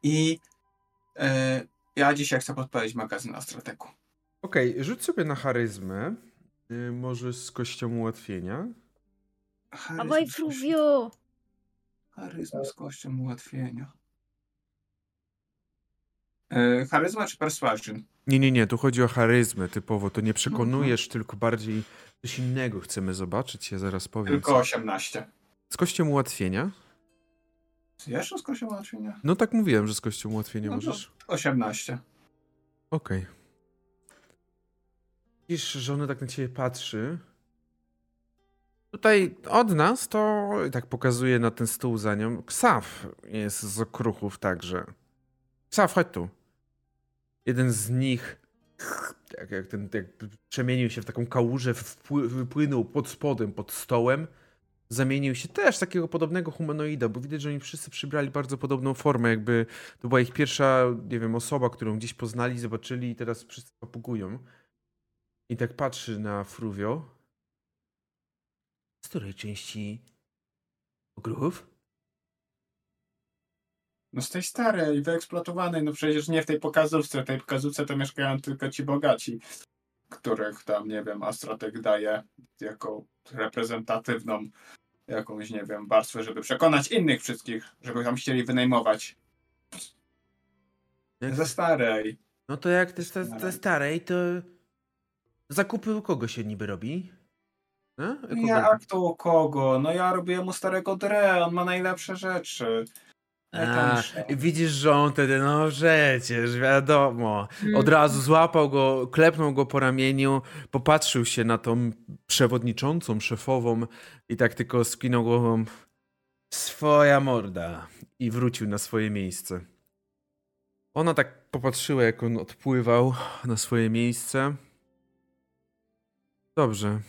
I ja dzisiaj chcę podpalić magazyn Astrateku. Okej, rzuć sobie na charyzmę. Może z kością ułatwienia. Awaj, Fruvio! Charyzma z kością ułatwienia. Charyzma czy persuasion? Nie, tu chodzi o charyzmę typowo. To nie przekonujesz, tylko bardziej coś innego chcemy zobaczyć. Ja zaraz powiem. Tylko 18. Z kością ułatwienia? Jeszcze z kością ułatwienia? No tak mówiłem, że z kością ułatwienia możesz. 18. Okej. Widzisz, że ona tak na ciebie patrzy. Tutaj od nas to tak pokazuje na ten stół za nią. Ksaf jest z okruchów także. Ksaf, chodź tu. Jeden z nich jak przemienił się w taką kałużę, wypłynął pod spodem, pod stołem. Zamienił się też takiego podobnego humanoida, bo widać, że oni wszyscy przybrali bardzo podobną formę, jakby to była ich pierwsza, nie wiem, osoba, którą gdzieś poznali, zobaczyli i teraz wszyscy papugują. I tak patrzy na Fruvio. Z której części ogródów? No z tej starej, wyeksploatowanej, no przecież nie w tej pokazówce. W tej pokazówce to mieszkają tylko ci bogaci, których tam, nie wiem, Astratek daje jako reprezentatywną jakąś, nie wiem, warstwę, żeby przekonać innych wszystkich, żeby tam chcieli wynajmować. Jak... Ze starej. No to jak też ze starej, to zakupy u kogo się niby robi? No, jak to u kogo? No ja robię mu starego Dre, on ma najlepsze rzeczy. Widzisz, że on wtedy, no przecież, wiadomo. Od razu złapał go, klepnął go po ramieniu, popatrzył się na tą przewodniczącą, szefową i tak tylko skinął głową. Swoja morda. I wrócił na swoje miejsce. Ona tak popatrzyła, jak on odpływał na swoje miejsce. Dobrze.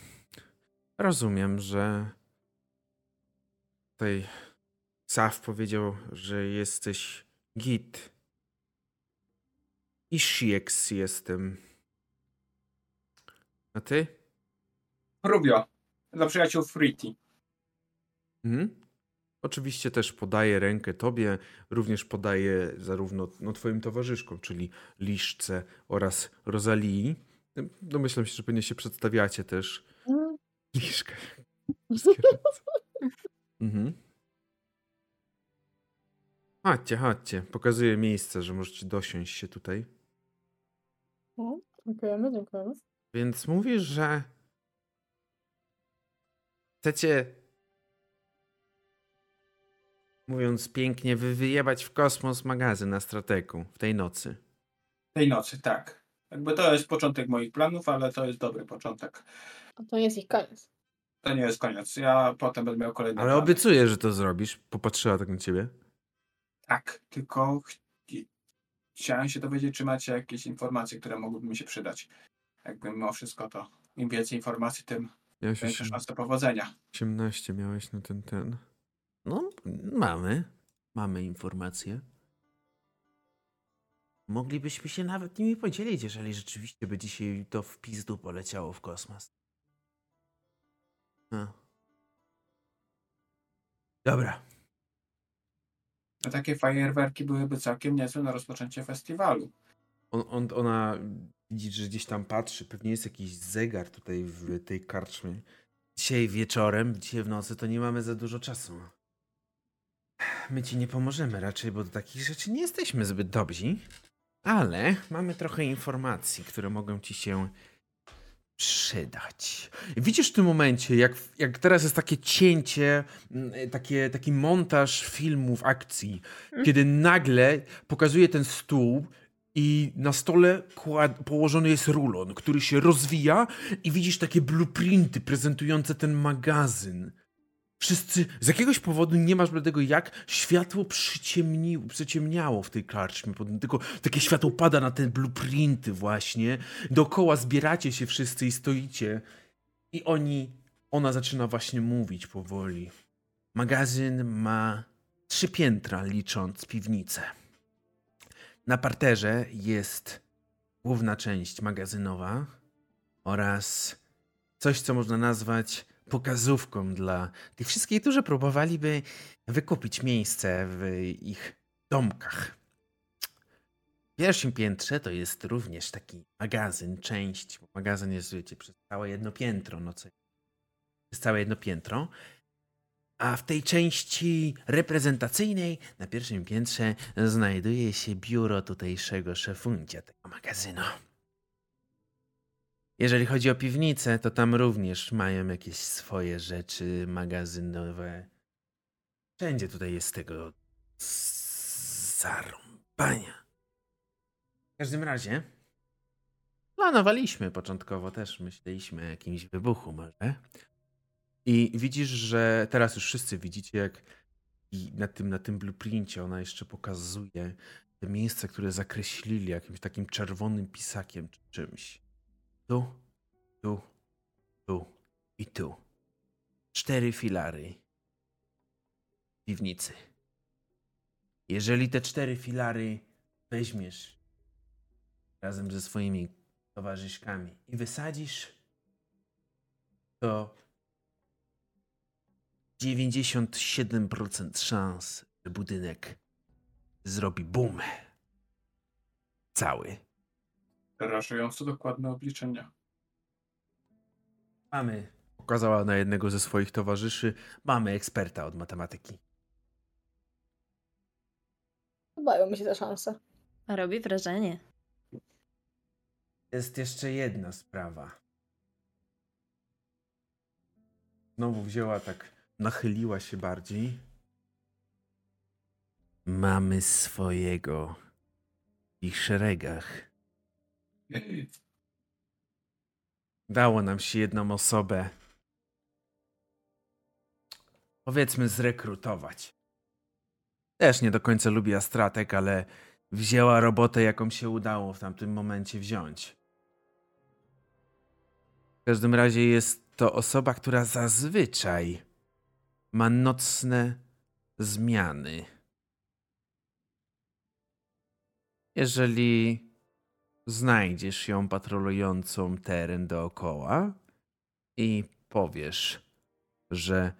Rozumiem, że tutaj Saf powiedział, że jesteś git. Ishyks jestem. A ty? Fruvio. Dla przyjaciół Friti. Oczywiście też podaję rękę tobie. Również podaję zarówno twoim towarzyszkom, czyli Liszce oraz Rosalii. Domyślam się, że pewnie się przedstawiacie też. Liszkę. Chodźcie. Pokazuję miejsce, że możecie dosiąść się tutaj. Dziękujemy. Więc mówisz, że chcecie, mówiąc pięknie, wyjebać w kosmos magazyn na Astrateku w tej nocy. Tak. Jakby to jest początek moich planów, ale to jest dobry początek. A to nie jest ich koniec. To nie jest koniec. Ja potem będę miał kolejne plany. Ale obiecuję, że to zrobisz. Popatrzyła tak na ciebie. Tak, tylko chciałem się dowiedzieć, czy macie jakieś informacje, które mogłyby mi się przydać. Jakby mimo wszystko to im więcej informacji, tym większa szansa powodzenia. 18 miałeś na ten. No, mamy informacje. Moglibyśmy się nawet nimi podzielić, jeżeli rzeczywiście by dzisiaj to w pizdu poleciało w kosmos. Dobra. A takie fajerwerki byłyby całkiem niezłe na rozpoczęcie festiwalu. Ona widzi, że gdzieś tam patrzy. Pewnie jest jakiś zegar tutaj w tej karczmie. Dzisiaj w nocy to nie mamy za dużo czasu. My ci nie pomożemy raczej, bo do takich rzeczy nie jesteśmy zbyt dobrzy. Ale mamy trochę informacji, które mogą ci się przydać. Widzisz w tym momencie, jak teraz jest takie cięcie, taki montaż filmów, akcji, kiedy nagle pokazuje ten stół i na stole położony jest rulon, który się rozwija i widzisz takie blueprinty prezentujące ten magazyn. Wszyscy, z jakiegoś powodu nie masz bladego jak, światło przyciemniało w tej karczmie, tylko takie światło pada na te blueprinty właśnie. Dookoła zbieracie się wszyscy i stoicie. I ona zaczyna właśnie mówić powoli. Magazyn ma 3 piętra, licząc piwnicę. Na parterze jest główna część magazynowa oraz coś, co można nazwać pokazówką dla tych wszystkich, którzy próbowaliby wykupić miejsce w ich domkach. W pierwszym piętrze to jest również taki magazyn, część, bo magazyn jest, wiecie, przez całe jedno piętro. A w tej części reprezentacyjnej na pierwszym piętrze znajduje się biuro tutejszego szefuncia tego magazynu. Jeżeli chodzi o piwnicę, to tam również mają jakieś swoje rzeczy magazynowe. Wszędzie tutaj jest tego zarąbania. W każdym razie planowaliśmy początkowo też, myśleliśmy o jakimś wybuchu może. I widzisz, że teraz już wszyscy widzicie, jak i na tym blueprincie ona jeszcze pokazuje te miejsca, które zakreślili jakimś takim czerwonym pisakiem czy czymś. Tu, tu, tu i tu. 4 filary piwnicy. Jeżeli te 4 filary weźmiesz razem ze swoimi towarzyszkami i wysadzisz, to 97% szans, że budynek zrobi boom. Cały. Rażująco dokładne obliczenia. Mamy, pokazała na jednego ze swoich towarzyszy, mamy eksperta od matematyki. Podobają mi się te szanse. Robi wrażenie. Jest jeszcze jedna sprawa. Znowu wzięła tak, nachyliła się bardziej. Mamy swojego w ich szeregach. Dało nam się jedną osobę, powiedzmy, zrekrutować. Też nie do końca lubi Astratek, ale wzięła robotę, jaką się udało w tamtym momencie wziąć. W każdym razie jest to osoba, która zazwyczaj ma nocne zmiany. Jeżeli znajdziesz ją patrolującą teren dookoła i powiesz, że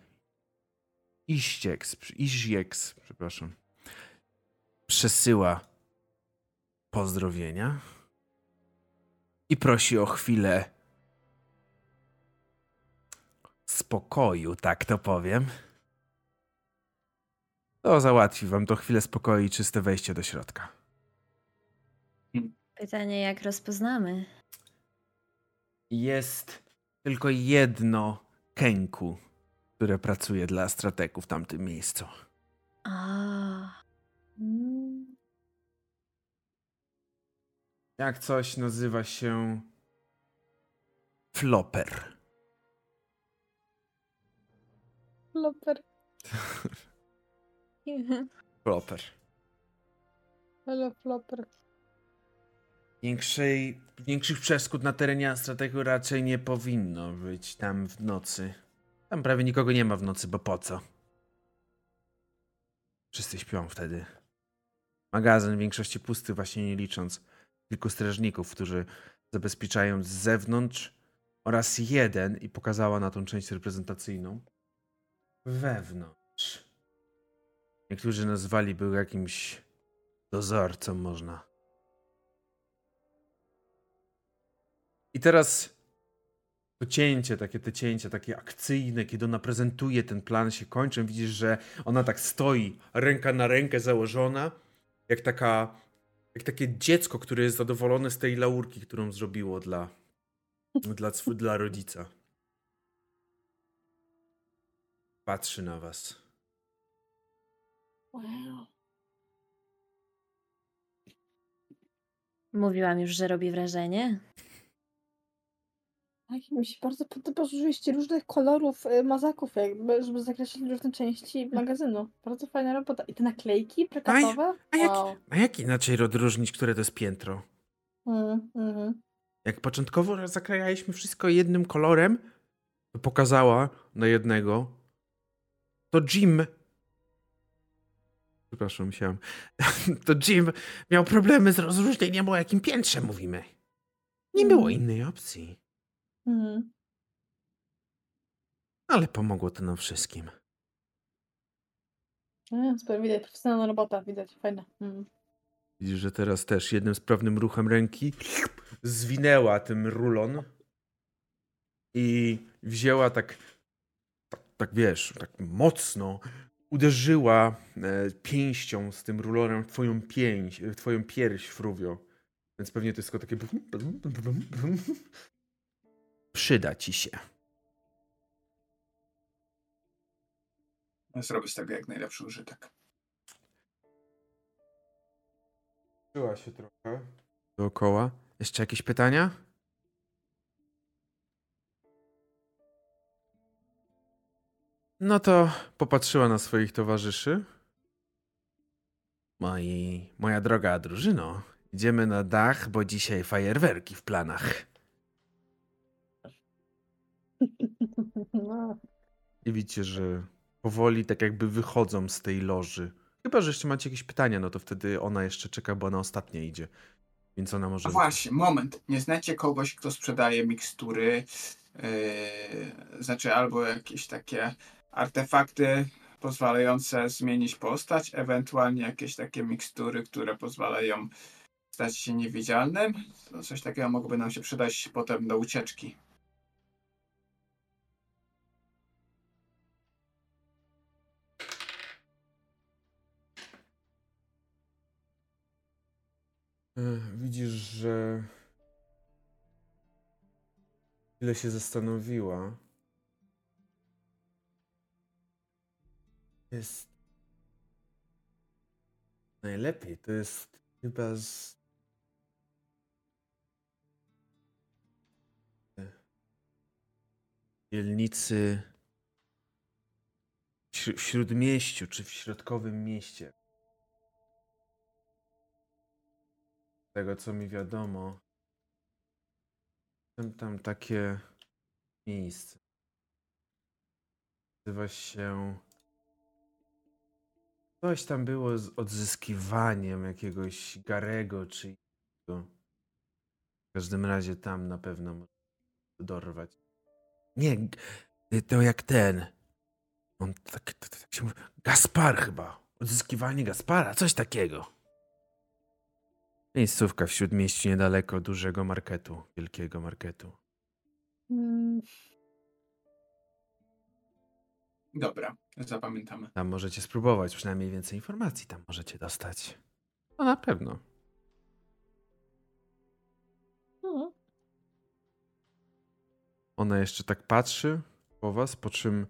Ishyks, przesyła pozdrowienia i prosi o chwilę spokoju, tak to powiem, to załatwi wam to chwilę spokoju i czyste wejście do środka. Pytanie, jak rozpoznamy? Jest tylko jedno kęku, które pracuje dla strateków w tamtym miejscu. Jak coś nazywa się Floper. Floper. Floper. Hello, Floper. Większych przeszkód na terenie Astrateku raczej nie powinno być tam w nocy. Tam prawie nikogo nie ma w nocy, bo po co? Wszyscy śpią wtedy. Magazyn w większości pusty, właśnie nie licząc kilku strażników, którzy zabezpieczają z zewnątrz, oraz jeden, i pokazała na tą część reprezentacyjną, wewnątrz. Niektórzy nazwaliby go jakimś dozorcą, można. I teraz to cięcie, takie akcyjne, kiedy ona prezentuje ten plan, się kończy. Widzisz, że ona tak stoi, ręka na rękę założona, jak takie dziecko, które jest zadowolone z tej laurki, którą zrobiło dla rodzica. Patrzy na was. Wow. Mówiłam już, że robi wrażenie. Tak, mi się bardzo podoba, że użyliście różnych kolorów mazaków, jakby, żeby zakreślić różne części magazynu. Bardzo fajna robota. I te naklejki plakatowe? A jak inaczej odróżnić, które to jest piętro? Jak początkowo zakrajaliśmy wszystko jednym kolorem, to pokazała na jednego. To Jim. Przepraszam, musiałem. To Jim miał problemy z rozróżnieniem, o jakim piętrze mówimy. Nie było innej opcji. Ale pomogło to nam wszystkim. Super, widać, profesjonalna robota, widać, fajna. Widzisz, że teraz też jednym sprawnym ruchem ręki zwinęła ten rulon i wzięła tak tak wiesz, tak mocno uderzyła pięścią z tym rulorem w twoją pierś, Fruvio. Więc pewnie to jest tylko takie... Przyda ci się. Zrobię z tego jak najlepszy użytek. Przyła się trochę dookoła. Jeszcze jakieś pytania? No to popatrzyła na swoich towarzyszy. Moja droga drużyno, idziemy na dach, bo dzisiaj fajerwerki w planach. I widzicie, że powoli tak jakby wychodzą z tej loży. Chyba, że jeszcze macie jakieś pytania, no to wtedy ona jeszcze czeka, bo ona ostatnia idzie. Więc ona może... A właśnie, moment. Nie znacie kogoś, kto sprzedaje mikstury, znaczy albo jakieś takie artefakty pozwalające zmienić postać, ewentualnie jakieś takie mikstury, które pozwalają stać się niewidzialnym. Coś takiego mogłoby nam się przydać potem do ucieczki. Widzisz, że chwilę się zastanowiła. Jest najlepiej. To jest chyba z... dzielnicy w Śródmieściu, czy w Środkowym Mieście. Tego, co mi wiadomo, jestem tam takie miejsce. Nazywa się... Coś tam było z odzyskiwaniem jakiegoś Garego czy innego. W każdym razie tam na pewno można dorwać. Nie, to jak ten. On tak się mówi. Gaspar chyba. Odzyskiwanie Gaspara, coś takiego. Miejscówka w Śródmieściu niedaleko dużego marketu, wielkiego marketu. Dobra, zapamiętamy. Tam możecie spróbować, przynajmniej więcej informacji tam możecie dostać. No na pewno. Ona jeszcze tak patrzy po was, po czym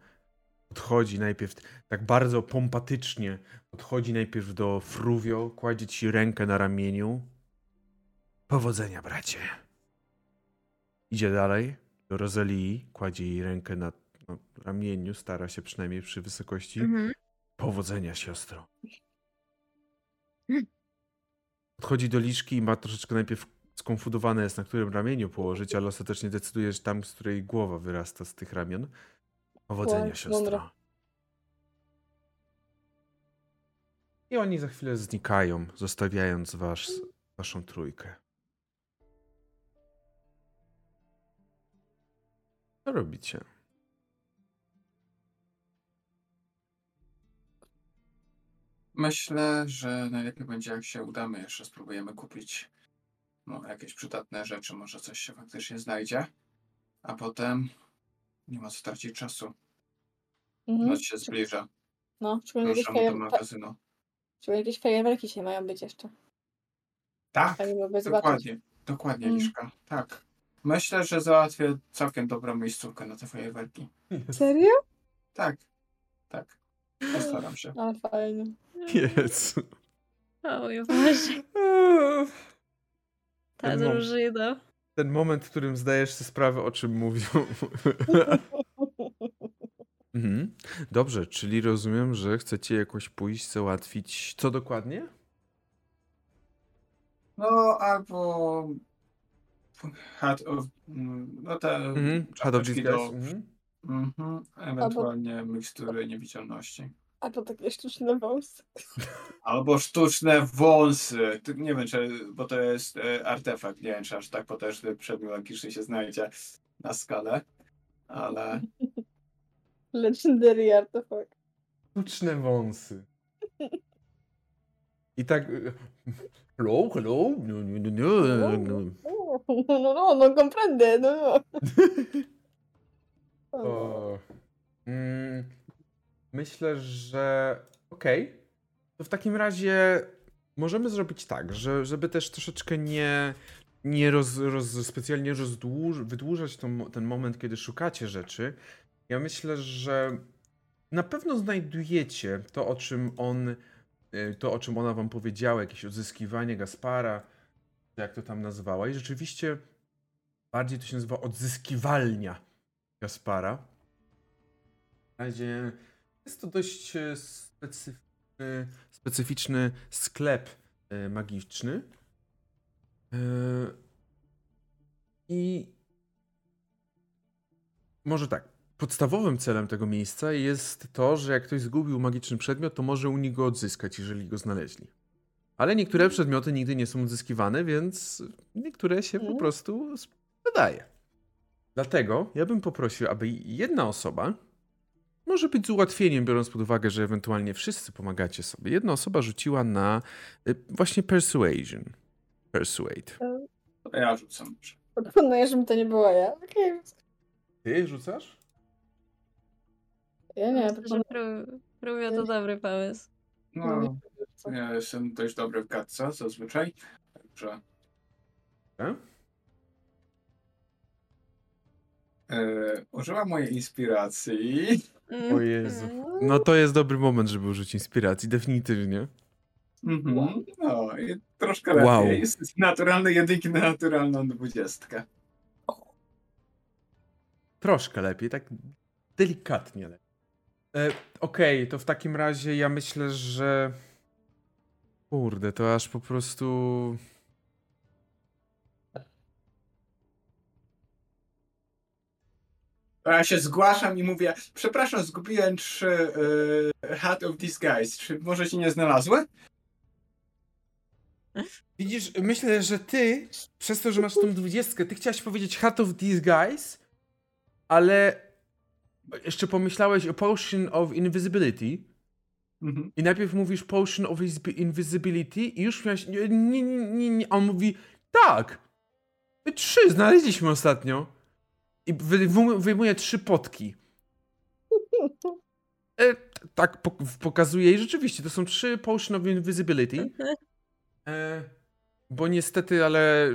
podchodzi najpierw, tak bardzo pompatycznie, podchodzi najpierw do Fruvio, kładzie ci rękę na ramieniu. Powodzenia, bracie. Idzie dalej do Rosalii, kładzie jej rękę na ramieniu, stara się przynajmniej przy wysokości. Mhm. Powodzenia, siostro. Podchodzi do Liszki i ma troszeczkę najpierw skonfundowane jest, na którym ramieniu położyć, ale ostatecznie decyduje, że tam, z której głowa wyrasta z tych ramion. Powodzenia, siostro. I oni za chwilę znikają, zostawiając waszą trójkę. Co robicie? Myślę, że najlepiej będzie, jak się udamy. Jeszcze spróbujemy kupić jakieś przydatne rzeczy. Może coś się faktycznie znajdzie. A potem nie ma co tracić czasu. Noc się zbliża. No, czy jakieś fajerwerki się mają być jeszcze. Tak, dokładnie, Liszka. Tak. Myślę, że załatwię całkiem dobrą miejscówkę na te fajerwerki. Serio? Tak. Postaram się. Ale fajnie. Jezu. Oj, Boże. Ta drużyna. Ten moment, w którym zdajesz sobie sprawę, o czym mówią. Dobrze, czyli rozumiem, że chcecie jakoś pójść, załatwić... Co dokładnie? No, albo... Hat of Disguise. Ewentualnie mikstury niewidzialności. A to takie sztuczne wąsy. Albo sztuczne wąsy. Nie wiem, bo to jest artefakt. Nie wiem, czy aż tak potężny przedmiot magiczny się znajdzie na skalę, ale... Legendary artefakt. Sztuczne wąsy. I tak... Hello? No, comprende. No. Myślę, że okej. To w takim razie możemy zrobić tak, że żeby też troszeczkę nie wydłużać ten moment, kiedy szukacie rzeczy. Ja myślę, że na pewno znajdujecie to, o czym ona wam powiedziała, jakieś odzyskiwanie Gaspara, jak to tam nazwała. I rzeczywiście bardziej to się nazywa odzyskiwalnia Gaspara. W razie jest to dość specyficzny sklep magiczny. I może tak, podstawowym celem tego miejsca jest to, że jak ktoś zgubił magiczny przedmiot, to może u niego odzyskać, jeżeli go znaleźli. Ale niektóre przedmioty nigdy nie są odzyskiwane, więc niektóre się po prostu sprzedaje. Dlatego ja bym poprosił, aby jedna osoba, może być z ułatwieniem, biorąc pod uwagę, że ewentualnie wszyscy pomagacie sobie, jedna osoba rzuciła na właśnie persuasion. Persuade. To ja rzucam. Proponuję, żeby to nie była ja. Okay. Ty rzucasz? Ja nie. Fruvio to dobry pomysł. No, ja jestem dość dobry w gadce zazwyczaj, także... Użyłam mojej inspiracji. O Jezu. No to jest dobry moment, żeby użyć inspiracji, definitywnie. Mhm. No i troszkę lepiej. Wow. Jest naturalny jedynki na naturalną 20. Troszkę lepiej, tak delikatnie lepiej. Okej, to w takim razie ja myślę, że... Kurde, to aż po prostu... Ja się zgłaszam i mówię, przepraszam, zgubiłem 3 Hat of Disguise. Czy może się nie znalazły? Widzisz, myślę, że ty, przez to, że masz tą 20, ty chciałaś powiedzieć Hat of Disguise, ale jeszcze pomyślałeś o Potion of Invisibility. Mhm. I najpierw mówisz Potion of Invisibility i już miałeś... Nie. On mówi, tak, 3 znaleźliśmy ostatnio. I wyjmuje 3 potki. Tak pokazuje i rzeczywiście to są 3 Potion of Invisibility. Bo niestety, ale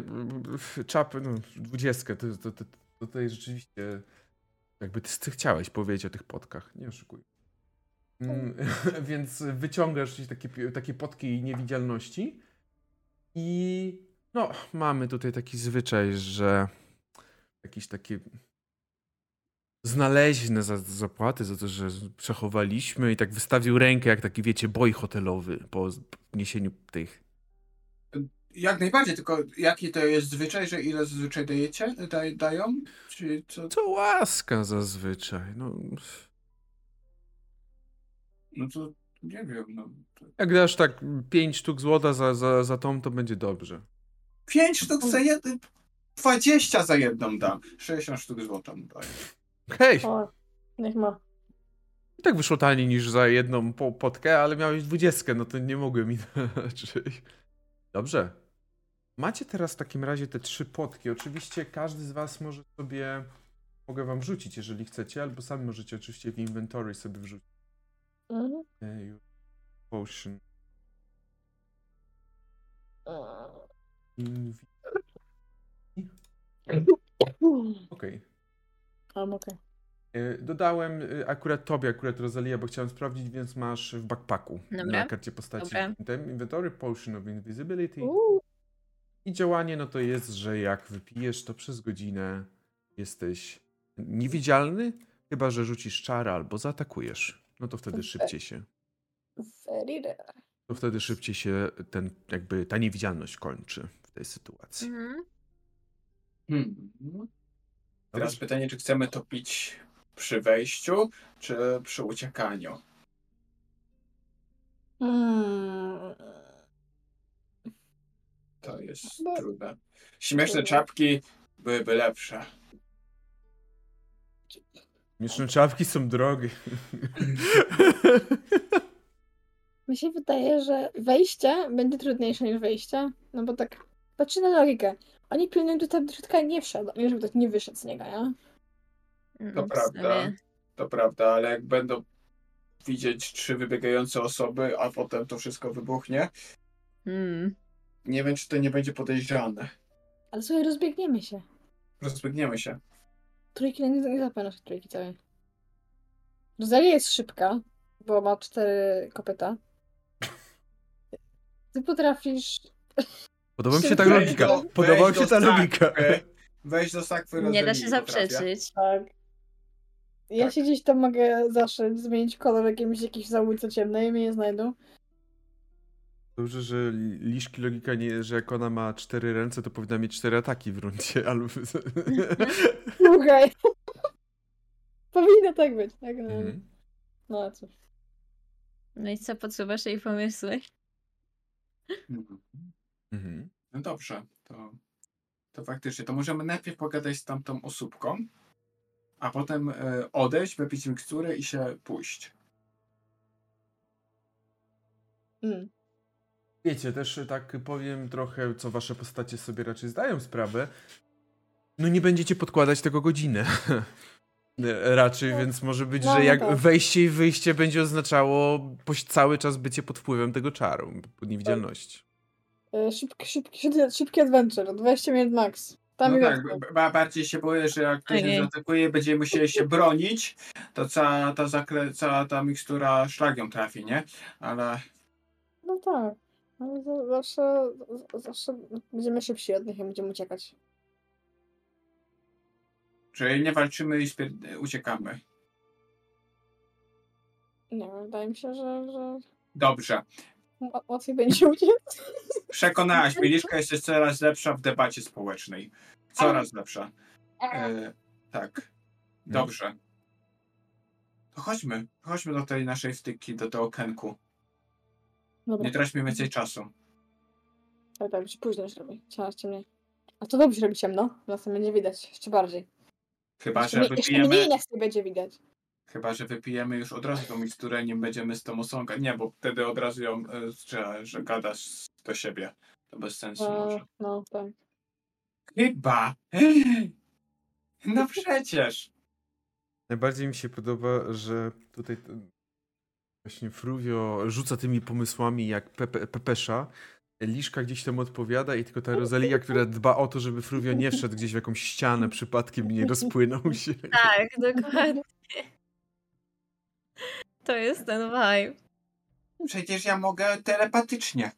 czapy, no 20, to tutaj rzeczywiście jakby ty chciałeś powiedzieć o tych potkach, nie oszukuj. Więc wyciągasz takie potki niewidzialności i no mamy tutaj taki zwyczaj, że jakieś takie znaleźne zapłaty za to, że przechowaliśmy i tak wystawił rękę jak taki, wiecie, boj hotelowy po niesieniu tych. Jak najbardziej, tylko jaki to jest zwyczaj, że ile zazwyczaj dajecie? Dają? Czy co? To łaska zazwyczaj. No to nie wiem. No. Jak dasz tak 5 sztuk złota za tą, to będzie dobrze. 5 sztuk za jeden? 20 za jedną dam. 60 sztuk złota mu daję. Hej! Niech ma. I tak wyszło taniej niż za jedną potkę, ale miałeś 20, no to nie mogłem inaczej. Dobrze. Macie teraz w takim razie te 3 potki. Oczywiście każdy z was może sobie... Mogę wam wrzucić, jeżeli chcecie, albo sami możecie oczywiście w inventory sobie wrzucić. Potion. Okej. Okay. Dodałem akurat tobie, Rosalia, bo chciałem sprawdzić, więc masz w backpacku. Dobra. Na karcie postaci. Dobra. Inventory, Potion of Invisibility. I działanie no to jest, że jak wypijesz, to przez godzinę jesteś niewidzialny, chyba że rzucisz czara albo zaatakujesz. No to wtedy szybciej się... To wtedy szybciej się ta niewidzialność kończy w tej sytuacji. Mhm. Teraz pytanie, czy chcemy to pić przy wejściu, czy przy uciekaniu? To jest trudne. Śmieszne czapki byłyby lepsze. Śmieszne czapki są drogie. Mi się wydaje, że wejście będzie trudniejsze niż wejście, no bo tak patrzy na logikę. Oni pilnują, że tam do środka nie wszedł, żeby ktoś nie wyszedł z niego, nie? To prawda. to prawda, ale jak będą widzieć trzy wybiegające osoby, a potem to wszystko wybuchnie, nie wiem, czy to nie będzie podejrzane. Ale sobie rozbiegniemy się. Rozbiegniemy się. Trójki nie zapewne się trójki całej. Rosalia jest szybka, bo ma 4 kopyta. Ty potrafisz... Podoba mi się ta logika. Podoba mi się ta logika. Weź do sakwy. Nie da się zaprzeczyć. Tak. Ja się gdzieś tam mogę zawsze zmienić kolor jakiejś załójce ciemnej i mnie nie znajdą. Dobrze, że Liszki logika nie, że jak ona ma 4 ręce, to powinna mieć 4 ataki w rundzie, albo... Słuchaj. Powinno tak być, tak? No, no a cóż. No i co, podsuwasz jej pomysły? No dobrze, to faktycznie, to możemy najpierw pogadać z tamtą osóbką, a potem odejść, wypić miksturę i się pójść. Wiecie, też tak powiem trochę, co wasze postacie sobie raczej zdają sprawę. No nie będziecie podkładać tego godzinę. Raczej, więc może być, że jak wejście i wyjście będzie oznaczało cały czas bycie pod wpływem tego czaru, niewidzialności. Szybki adventure, 20 minut max. Tam no tak, bardziej się boję, że jak ktoś nas atakuje, będziemy musieli się bronić, to cała ta mikstura szlagiem trafi, nie? Ale... No tak, zawsze będziemy szybsi od nich i będziemy uciekać. Czyli nie walczymy i uciekamy. Nie, wydaje mi się, że... Dobrze. Łatwiej będzie uciec. Przekonałaś mnie, Liszka jest coraz lepsza w debacie społecznej. Coraz lepsza. Tak. Dobrze. To chodźmy do tej naszej wtyki, do tego okienku. Dobra. Nie traćmy więcej czasu. Ale tak, już późno się robi. Coraz ciemniej. A to dobrze robi ciemno, nas będzie widać jeszcze bardziej. Chyba, że wypijemy już od razu tą miksturę, nim będziemy z tą osągać. Nie, bo wtedy od razu ją że gadasz do siebie. To bez sensu może. No tak. Chyba. No przecież. Najbardziej mi się podoba, że tutaj właśnie Fruvio rzuca tymi pomysłami jak pepesza. Liszka gdzieś tam odpowiada i tylko ta Rosalia, która dba o to, żeby Fruvio nie wszedł gdzieś w jakąś ścianę przypadkiem i nie rozpłynął się. Tak, dokładnie. To jest ten vibe. Przecież ja mogę telepatycznie.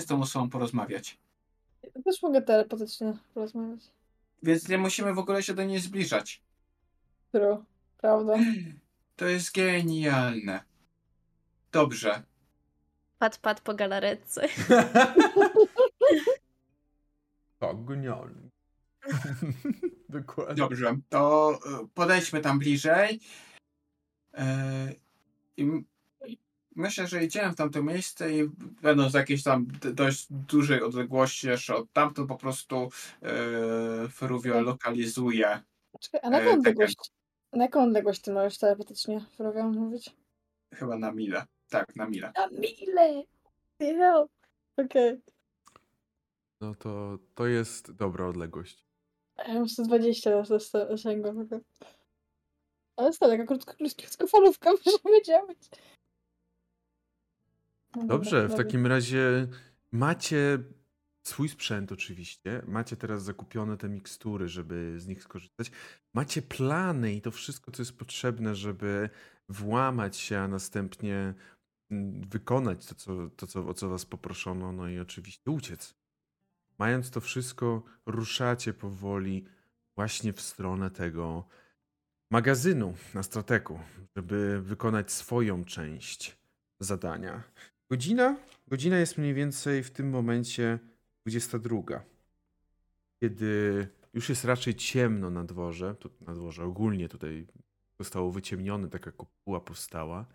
Z tą osobą porozmawiać. Ja też mogę telepatycznie porozmawiać. Więc nie musimy w ogóle się do niej zbliżać. True, prawda. To jest genialne. Dobrze. Pat po galaretce. Tak, genialnie. Dokładnie. Dobrze, to podejdźmy tam bliżej. I myślę, że idziemy w tamto miejsce i będąc z jakiejś tam dość dużej odległości jeszcze od tamtą, po prostu Fruvio lokalizuje. Czekaj, a na jaką odległość ty możesz teoretycznie Fruvio mówić? Chyba na milę. Tak, na milę. Na milę! No. Okej. Okay. No to jest dobra odległość. Ja muszę 20 na to sięgłam. Ale stale, taka krótkofalówka możemy działać. No dobrze, w takim razie macie swój sprzęt oczywiście. Macie teraz zakupione te mikstury, żeby z nich skorzystać. Macie plany i to wszystko, co jest potrzebne, żeby włamać się, a następnie wykonać o co was poproszono, no i oczywiście uciec. Mając to wszystko, ruszacie powoli właśnie w stronę tego magazynu na Astrateku, żeby wykonać swoją część zadania. Godzina jest mniej więcej w tym momencie 22, kiedy już jest raczej ciemno na dworze, ogólnie tutaj zostało wyciemnione, taka kopuła powstała,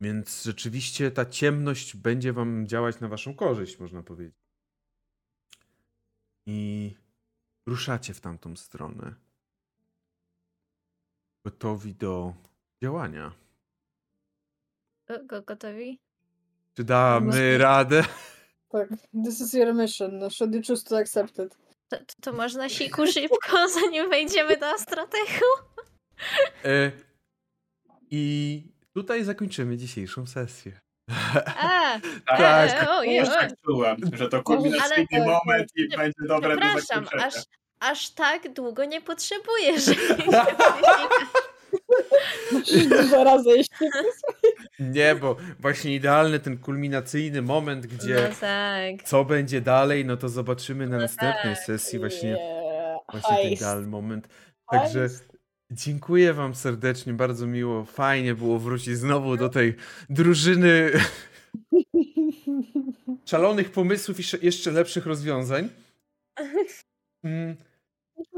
więc rzeczywiście ta ciemność będzie wam działać na waszą korzyść, można powiedzieć. I ruszacie w tamtą stronę. Gotowi do działania. Gotowi? Czy damy radę? Tak, this is your mission. No, should you choose to accept it? To można siku szybko, zanim wejdziemy do Astrateku? I tutaj zakończymy dzisiejszą sesję. A, tak, już tak czułem, że to kulminacyjny moment i będzie dobre do zakończenia. Aż tak długo nie potrzebujesz. Dwa razy jeszcze. Nie, bo właśnie idealny ten kulminacyjny moment, gdzie co będzie dalej, no to zobaczymy na następnej sesji właśnie ten idealny moment. Także dziękuję wam serdecznie, bardzo miło, fajnie było wrócić znowu do tej drużyny szalonych pomysłów i jeszcze lepszych rozwiązań.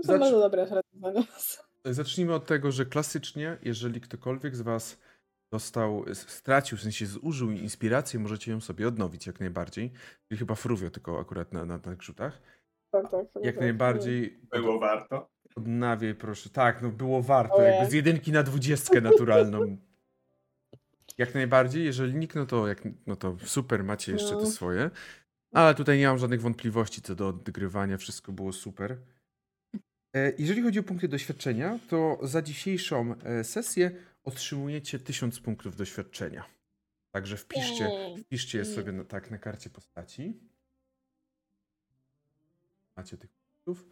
To bardzo dobre dla nas. Zacznijmy od tego, że klasycznie, jeżeli ktokolwiek z was stracił, w sensie zużył inspirację, możecie ją sobie odnowić jak najbardziej. Czyli chyba Fruvio tylko akurat na grzutach. Tak. Jak najbardziej. Było warto. Odnawiaj proszę. Tak, no było warto. Jakby z 1 na 20 naturalną. Jak najbardziej. Jeżeli nikt, no to super, macie jeszcze te swoje. Ale tutaj nie mam żadnych wątpliwości co do odgrywania. Wszystko było super. Jeżeli chodzi o punkty doświadczenia, to za dzisiejszą sesję otrzymujecie 1000 punktów doświadczenia. Także wpiszcie je sobie na karcie postaci. Macie tych punktów.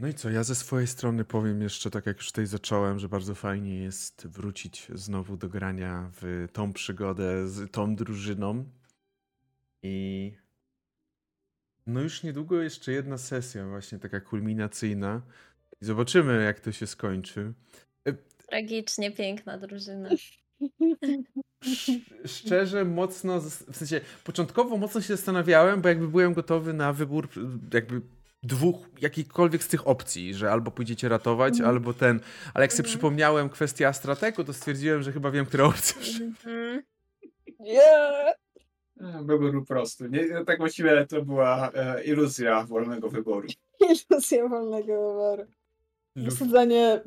No i co, ja ze swojej strony powiem jeszcze, tak jak już tutaj zacząłem, że bardzo fajnie jest wrócić znowu do grania w tą przygodę z tą drużyną. I no już niedługo jeszcze jedna sesja właśnie taka kulminacyjna. I zobaczymy, jak to się skończy. Tragicznie piękna drużyna. Szczerze, mocno, w sensie początkowo mocno się zastanawiałem, bo jakby byłem gotowy na wybór jakby jakiejkolwiek z tych opcji, że albo pójdziecie ratować, albo ten. Ale jak sobie przypomniałem kwestię Astrateku, to stwierdziłem, że chyba wiem, która opcja. Wybór prosty. Nie, tak właściwie to była iluzja wolnego wyboru. Iluzja wolnego wyboru.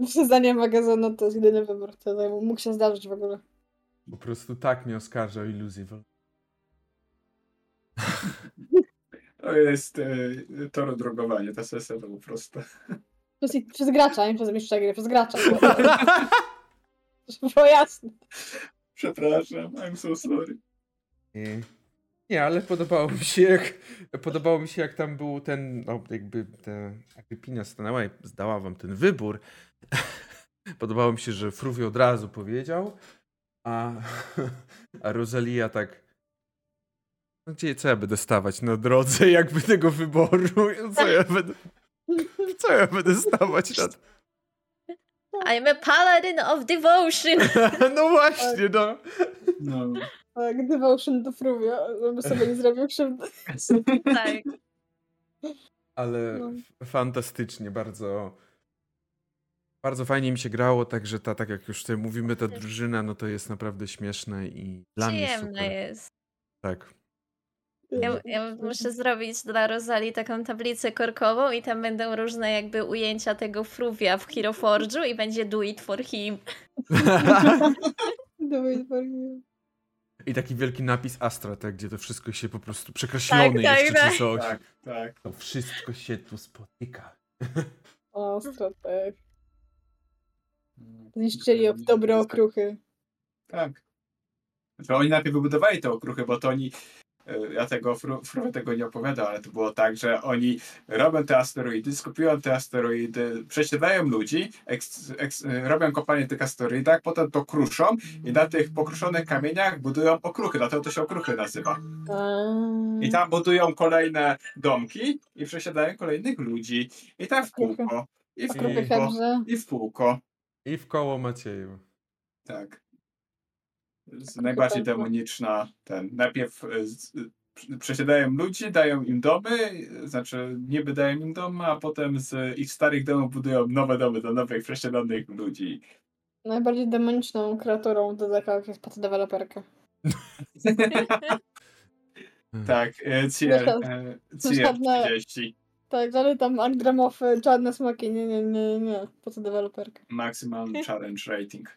Wsadzanie magazynu to jest jedyny wybór, który mógł się zdarzyć w ogóle. Po prostu tak mnie oskarża o iluzję. To jest toro drogowanie, ta sesja to po prostu. Przez gracza, nie przez mistrza gry, przez gracza. To było jasne. Przepraszam, I'm so sorry. Nie, ale podobało mi się jak tam był ten, no jakby ta Agrippina stanęła i zdała wam ten wybór. Podobało mi się, że Fruvio od razu powiedział, a Rosalia tak, no gdzie, co ja będę stawać na drodze jakby tego wyboru, co ja będę stawać na... I'm a paladin of devotion. No właśnie, no. Tak, devotion do Fruvio, żeby sobie nie zrobił krzywdy. Tak. Ale fantastycznie, bardzo bardzo fajnie mi się grało, także tak jak już tutaj mówimy, ta drużyna, no to jest naprawdę śmieszna i dla mnie super. Przyjemna jest. Tak. Ja muszę zrobić dla Rosali taką tablicę korkową i tam będą różne jakby ujęcia tego Fruvia w Hero Forge'u i będzie do it for him. Do it for him. I taki wielki napis Astratek, gdzie to wszystko się po prostu przekreślone czy coś. Tak. To wszystko się tu spotyka. Astratek. Zniszczyli dobre okruchy. Tak. To oni najpierw wybudowali te okruchy, bo to oni... Ja tego Fruvio tego nie opowiadał, ale to było tak, że oni robią te asteroidy, skupią te asteroidy, przesiedlają ludzi, robią kopalnie w tych asteroidach, potem to kruszą i na tych pokruszonych kamieniach budują okruchy, dlatego to się okruchy nazywa. I tam budują kolejne domki i przesiedlają kolejnych ludzi. I tam w kółko, i w kółko, i w kółko. I w koło Macieju. Tak. Najbardziej demoniczna ten. Najpierw przesiadają ludzi, dają im domy, znaczy niby dają im domy, a potem z ich starych domów budują nowe domy dla nowych przesiadanych ludzi. Najbardziej demoniczną kreaturą do zakałek jest pod deweloperka. Tak, CR30. Tak, ale tam angramofy, czarne smaki, nie, pod deweloperka. Maximum challenge rating.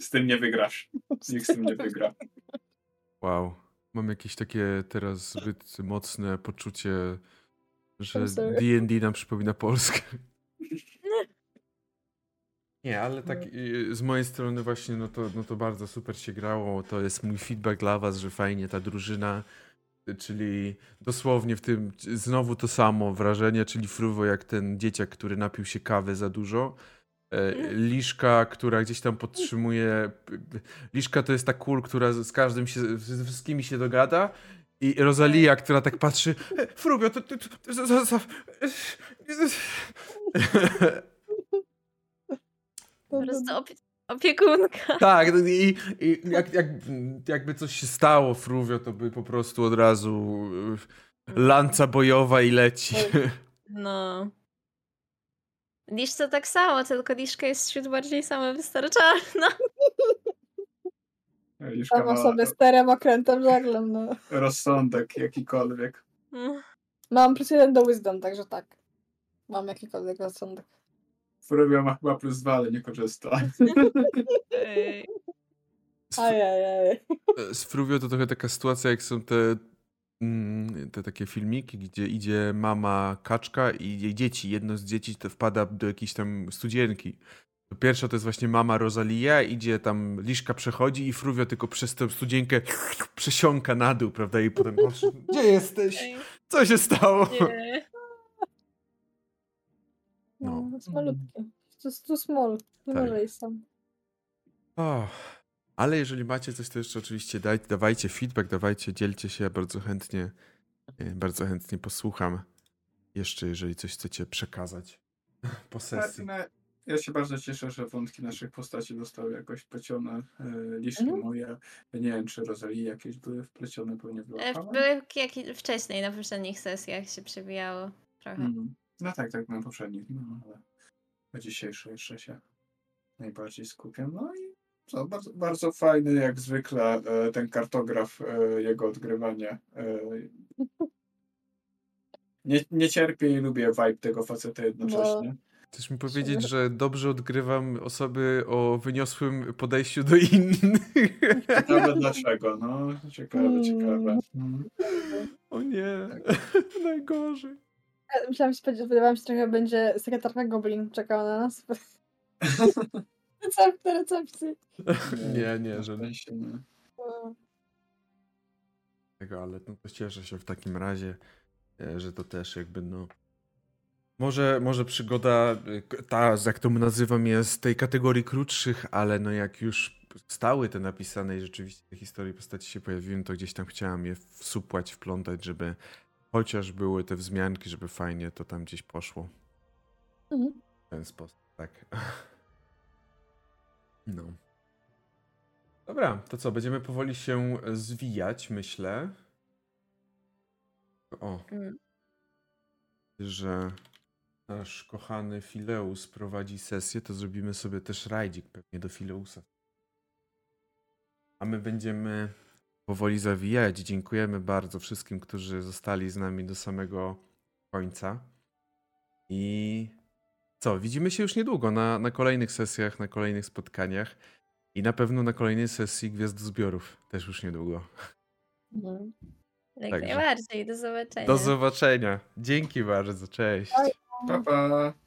Z tym nie wygrasz. Nikt z tym nie wygra. Wow. Mam jakieś takie teraz zbyt mocne poczucie, że D&D nam przypomina Polskę. Nie, ale tak z mojej strony właśnie no to bardzo super się grało. To jest mój feedback dla was, że fajnie ta drużyna, czyli dosłownie w tym znowu to samo wrażenie, czyli Fruvio jak ten dzieciak, który napił się kawy za dużo. Liszka, która gdzieś tam podtrzymuje. Liszka to jest ta kul, która z każdym się, ze wszystkimi się dogada. I Rosalia, która tak patrzy. Fruvio, to zostaw. Po prostu opiekunka. Tak, i jakby coś się stało Fruvio, to by po prostu od razu lanca bojowa i leci. No. Liszka tak samo, tylko Liszka jest wśród bardziej samowystarczalna. Liszka ma sobie sterem, okrętem, żaglem. No. Rozsądek jakikolwiek. Mam plus 1 do wisdom, także tak. Mam jakikolwiek rozsądek. Fruvio ma chyba plus 2, ale nie korzysta. Z Fruvio to trochę taka sytuacja, jak są te takie filmiki, gdzie idzie mama kaczka i jej dzieci. Jedno z dzieci to wpada do jakiejś tam studzienki. Pierwsza to jest właśnie mama Rosalia, idzie tam, Liszka przechodzi i Fruvio tylko przez tę studzienkę przesiąka na dół, prawda? I potem patrzy, gdzie jesteś? Co się stało? Nie. No, to jest malutkie. To jest too small. Nie tak. Może iść tam. Oh. Ale jeżeli macie coś, to jeszcze oczywiście dawajcie feedback, dzielcie się, ja bardzo chętnie posłucham. Jeszcze jeżeli coś chcecie przekazać po sesji. Ja się bardzo cieszę, że wątki naszych postaci zostały jakoś wplecione. Liszki moje, nie wiem, czy Rosalia jakieś były wplecione, pewnie były jak wcześniej, na poprzednich sesjach się przewijało trochę. No tak, na poprzednich, ale na dzisiejszych jeszcze się najbardziej skupiam. No i co, bardzo fajny jak zwykle ten kartograf, jego odgrywanie. Nie cierpię i lubię vibe tego faceta jednocześnie. Chcesz mi powiedzieć, że dobrze odgrywam osoby o wyniosłym podejściu do innych? Ciekawe dlaczego, no. Ciekawe. O nie, tak. Najgorzej. Myślałam, że wydawałam się trochę, będzie sekretarka Goblin czekała na nas. Recepty. Nie, żadnej się nie. Tego, ale to cieszę się w takim razie, że to też jakby może przygoda ta, jak to nazywam, jest z tej kategorii krótszych, ale jak już stały te napisane i rzeczywiście te historie postaci się pojawiły, to gdzieś tam chciałam je wplątać, żeby chociaż były te wzmianki, żeby fajnie to tam gdzieś poszło. W ten sposób, tak. No. Dobra, to co? Będziemy powoli się zwijać, myślę. Że nasz kochany Fileus prowadzi sesję, to zrobimy sobie też rajdzik pewnie do Fileusa. A my będziemy powoli zawijać. Dziękujemy bardzo wszystkim, którzy zostali z nami do samego końca. I co? Widzimy się już niedługo na kolejnych sesjach, na kolejnych spotkaniach i na pewno na kolejnej sesji Gwiazdozbiorów też już niedługo. Jak najbardziej. Do zobaczenia. Dzięki bardzo. Cześć. Pa, pa.